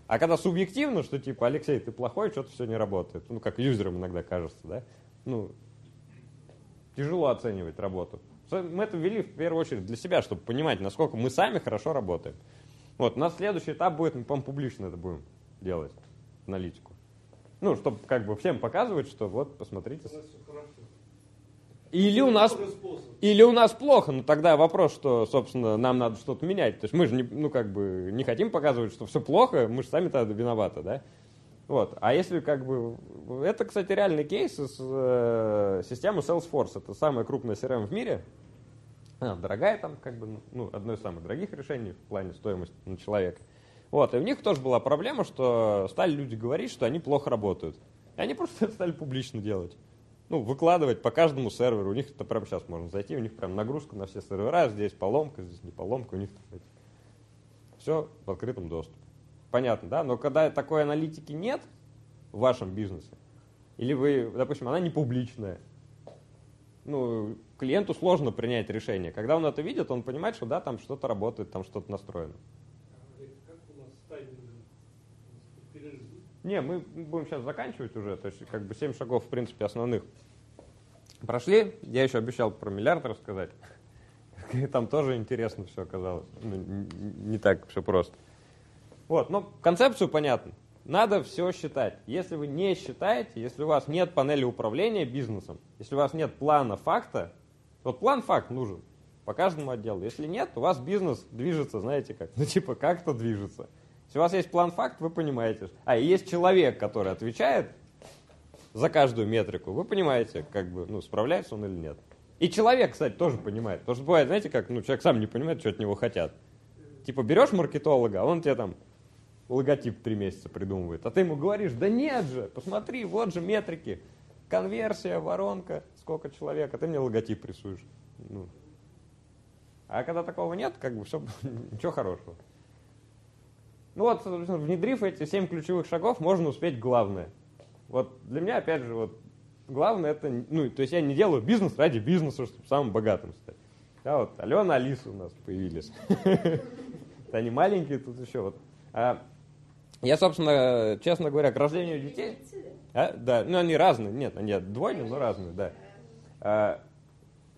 А когда субъективно, что типа, Алексей, ты плохой, что-то все не работает. Ну, как юзерам иногда кажется, да? Ну, тяжело оценивать работу. Мы это ввели в первую очередь для себя, чтобы понимать, насколько мы сами хорошо работаем. Вот, у нас следующий этап будет, мы, по-моему, публично это будем делать, аналитику. Ну, чтобы как бы всем показывать, что вот, посмотрите. Или у нас плохо, но тогда вопрос, что, собственно, нам надо что-то менять. То есть мы же не хотим показывать, что все плохо, мы же сами тогда виноваты, да? Вот. А если как бы... Это, кстати, реальный кейс из системы Salesforce. Это самая крупная CRM в мире. Она дорогая там, одно из самых дорогих решений в плане стоимости на человека. Вот, и у них тоже была проблема, что стали люди говорить, что они плохо работают. И они просто это стали публично делать. Ну, выкладывать по каждому серверу. У них это прямо сейчас можно зайти, у них прям нагрузка на все сервера. Здесь поломка, здесь не поломка. У них все в открытом доступе. Понятно, да? Но когда такой аналитики нет в вашем бизнесе, или вы, допустим, она не публичная, ну, клиенту сложно принять решение. Когда он это видит, он понимает, что да, там что-то работает, там что-то настроено. Как у нас тайминг? Не, мы будем сейчас заканчивать уже, то есть как бы 7 шагов, в принципе, основных прошли. Я еще обещал про миллиард рассказать. Там тоже интересно все оказалось. Не так все просто. Вот, но концепцию понятно. Надо все считать. Если вы не считаете, если у вас нет панели управления бизнесом, если у вас нет плана факта, вот план-факт нужен по каждому отделу. Если нет, у вас бизнес движется, знаете как, ну типа как-то движется. Если у вас есть план-факт, вы понимаете. А, и есть человек, который отвечает за каждую метрику. Вы понимаете, как бы, ну, справляется он или нет. И человек, кстати, тоже понимает. Потому что бывает, знаете, как, ну, человек сам не понимает, что от него хотят. Типа берешь маркетолога, а он тебе там логотип 3 месяца придумывает. А ты ему говоришь, да нет же, посмотри, вот же метрики. Конверсия, воронка, сколько человек, а ты мне логотип рисуешь. Ну. А когда такого нет, как бы все, ничего хорошего. Ну вот, внедрив эти 7 ключевых шагов, можно успеть главное. Вот для меня, опять же, вот главное это, ну, то есть я не делаю бизнес ради бизнеса, чтобы самым богатым стать. Да, вот Алена, Алиса у нас появились. Они маленькие тут еще. Вот. Я, собственно, честно говоря, к рождению детей... Да, ну они разные, нет, они двойные, но разные, да.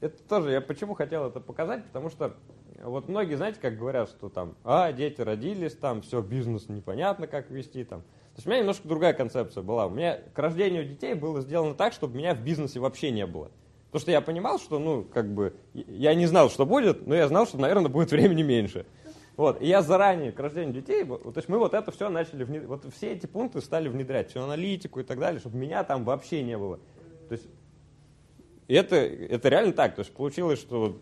Это тоже, я почему хотел это показать, потому что вот многие, знаете, как говорят, что там, дети родились, там, все, бизнес непонятно, как вести, там. То есть у меня немножко другая концепция была. У меня к рождению детей было сделано так, чтобы меня в бизнесе вообще не было. Потому что я понимал, что, ну, как бы, я не знал, что будет, но я знал, что, наверное, будет времени меньше. Вот, и я заранее к рождению детей, то есть мы вот это все начали, вот все эти пункты стали внедрять, всю аналитику и так далее, чтобы меня там вообще не было. То есть это реально так, то есть получилось, что...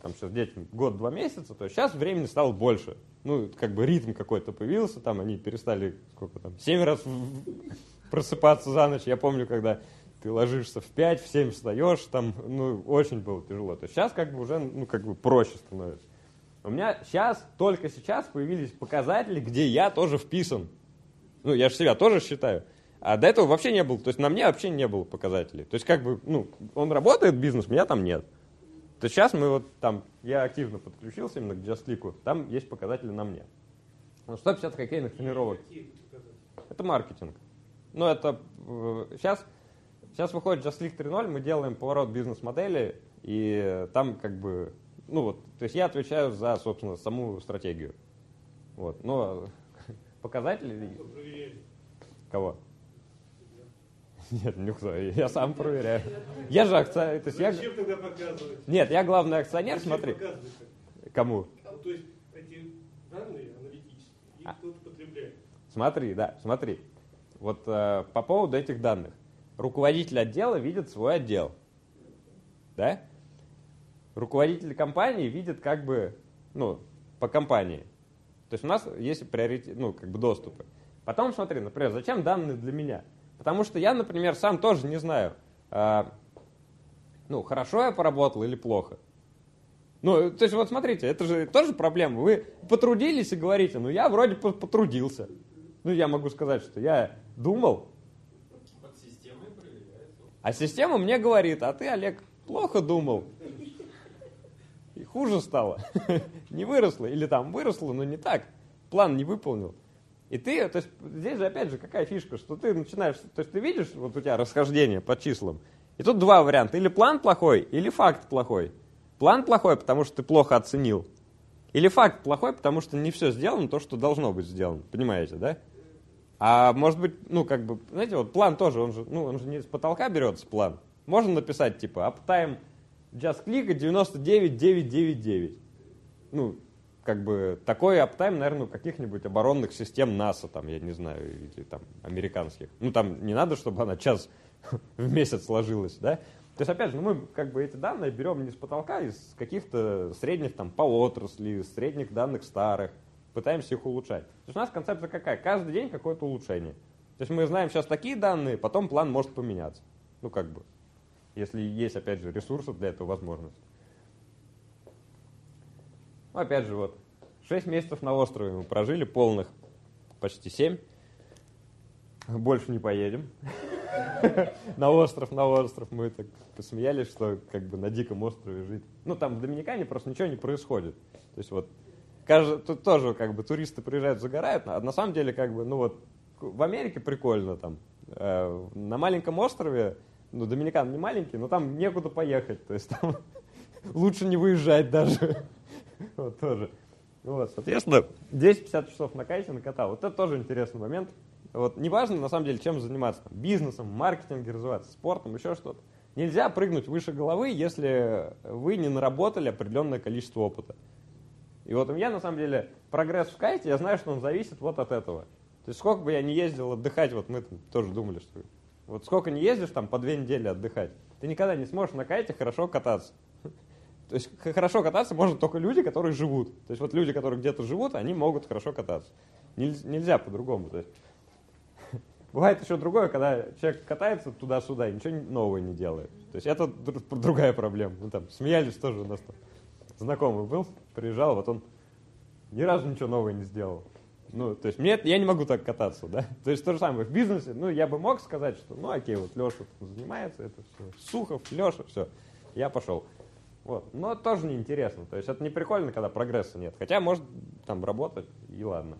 Там сейчас детям 1-2 месяца, то есть сейчас времени стало больше. Ну, как бы ритм какой-то появился, там они перестали, 7 раз просыпаться за ночь. Я помню, когда ты ложишься в 5, в 7 встаешь, там, ну, очень было тяжело. То есть сейчас как бы уже, ну, как бы проще становится. У меня сейчас, только сейчас появились показатели, где я тоже вписан. Ну, я же себя тоже считаю. А до этого вообще не было, то есть на мне вообще не было показателей. То есть как бы, ну, он работает, бизнес, меня там нет. То сейчас мы вот там, я активно подключился именно к JustClick, там есть показатели на мне. Ну, 150 хоккейных тренировок. Это маркетинг. Но это сейчас выходит JustClick 3.0, мы делаем поворот бизнес-модели, и там как бы, ну вот, то есть я отвечаю за, собственно, саму стратегию. Вот, но показатели... Кто проверяет? Кого? Нет, никто, я сам проверяю. Я же акционер. Зачем тогда показывать? Нет, я главный акционер, смотри. Кому? То есть эти данные аналитические, их кто-то потребляет. Смотри, да, смотри. Вот по поводу этих данных. Руководитель отдела видит свой отдел. Да? Руководитель компании видит как бы, ну, по компании. То есть у нас есть приоритет, ну, как бы доступы. Потом смотри, например, зачем данные для меня? Потому что я, например, сам тоже не знаю, ну, хорошо я поработал или плохо. Ну, то есть вот смотрите, это же тоже проблема. Вы потрудились и говорите, ну, я вроде потрудился. Ну, я могу сказать, что я думал. Под системой проверяет. А система мне говорит, а ты, Олег, плохо думал. И хуже стало. Не выросло. Или там выросло, но не так. План не выполнил. И ты, то есть здесь же опять же какая фишка, что ты начинаешь, то есть ты видишь, вот у тебя расхождение по числам, и тут 2 варианта, или план плохой, или факт плохой. План плохой, потому что ты плохо оценил, или факт плохой, потому что не все сделано то, что должно быть сделано, понимаете, да? А может быть, ну как бы, знаете, вот план тоже, он же не с потолка берется план, можно написать типа uptime JustClick 99999, ну, как бы такой аптайм, наверное, у каких-нибудь оборонных систем НАСА, там, я не знаю, или там американских. Ну, там не надо, чтобы она час в месяц ложилась, да? То есть, опять же, мы как бы эти данные берем не с потолка, а из каких-то средних там по отрасли, средних данных старых. пытаемся их улучшать. То есть у нас концепция какая? Каждый день какое-то улучшение. То есть мы знаем сейчас такие данные, потом план может поменяться. Ну как бы, если есть, опять же, ресурсы для этого, возможность. Ну, опять же, вот, 6 месяцев на острове мы прожили, полных почти 7. Больше не поедем. На остров. Мы так посмеялись, что как бы на диком острове жить. Ну, там в Доминикане просто ничего не происходит. То есть вот, тут тоже как бы туристы приезжают, загорают, а на самом деле как бы, ну вот, в Америке прикольно там. На маленьком острове, ну, Доминикан не маленький, но там некуда поехать. То есть там лучше не выезжать даже. Вот тоже. Вот, соответственно, 10-50 часов на кайте накатал. Вот это тоже интересный момент. Вот, неважно, на самом деле, чем заниматься. Там, бизнесом, маркетингом, развиваться, спортом, еще что-то. Нельзя прыгнуть выше головы, если вы не наработали определенное количество опыта. И вот у меня, на самом деле, прогресс в кайте, я знаю, что он зависит вот от этого. То есть сколько бы я ни ездил отдыхать, вот мы там тоже думали, что вот сколько не ездишь там по 2 недели отдыхать, ты никогда не сможешь на кайте хорошо кататься. То есть хорошо кататься могут только люди, которые живут. То есть вот люди, которые где-то живут, они могут хорошо кататься. Нельзя по-другому. То есть бывает еще другое, когда человек катается туда-сюда и ничего нового не делает. То есть это другая проблема. Мы там смеялись тоже, у нас там знакомый был, приезжал, вот он ни разу ничего нового не сделал. Ну, то есть мне, я не могу так кататься, да. То есть то же самое в бизнесе. Ну, я бы мог сказать, что ну окей, вот Леша занимается, это все. Сухов, Леша, все, я пошел. Вот. Но тоже неинтересно. То есть это не прикольно, когда прогресса нет. Хотя может там работать, и ладно.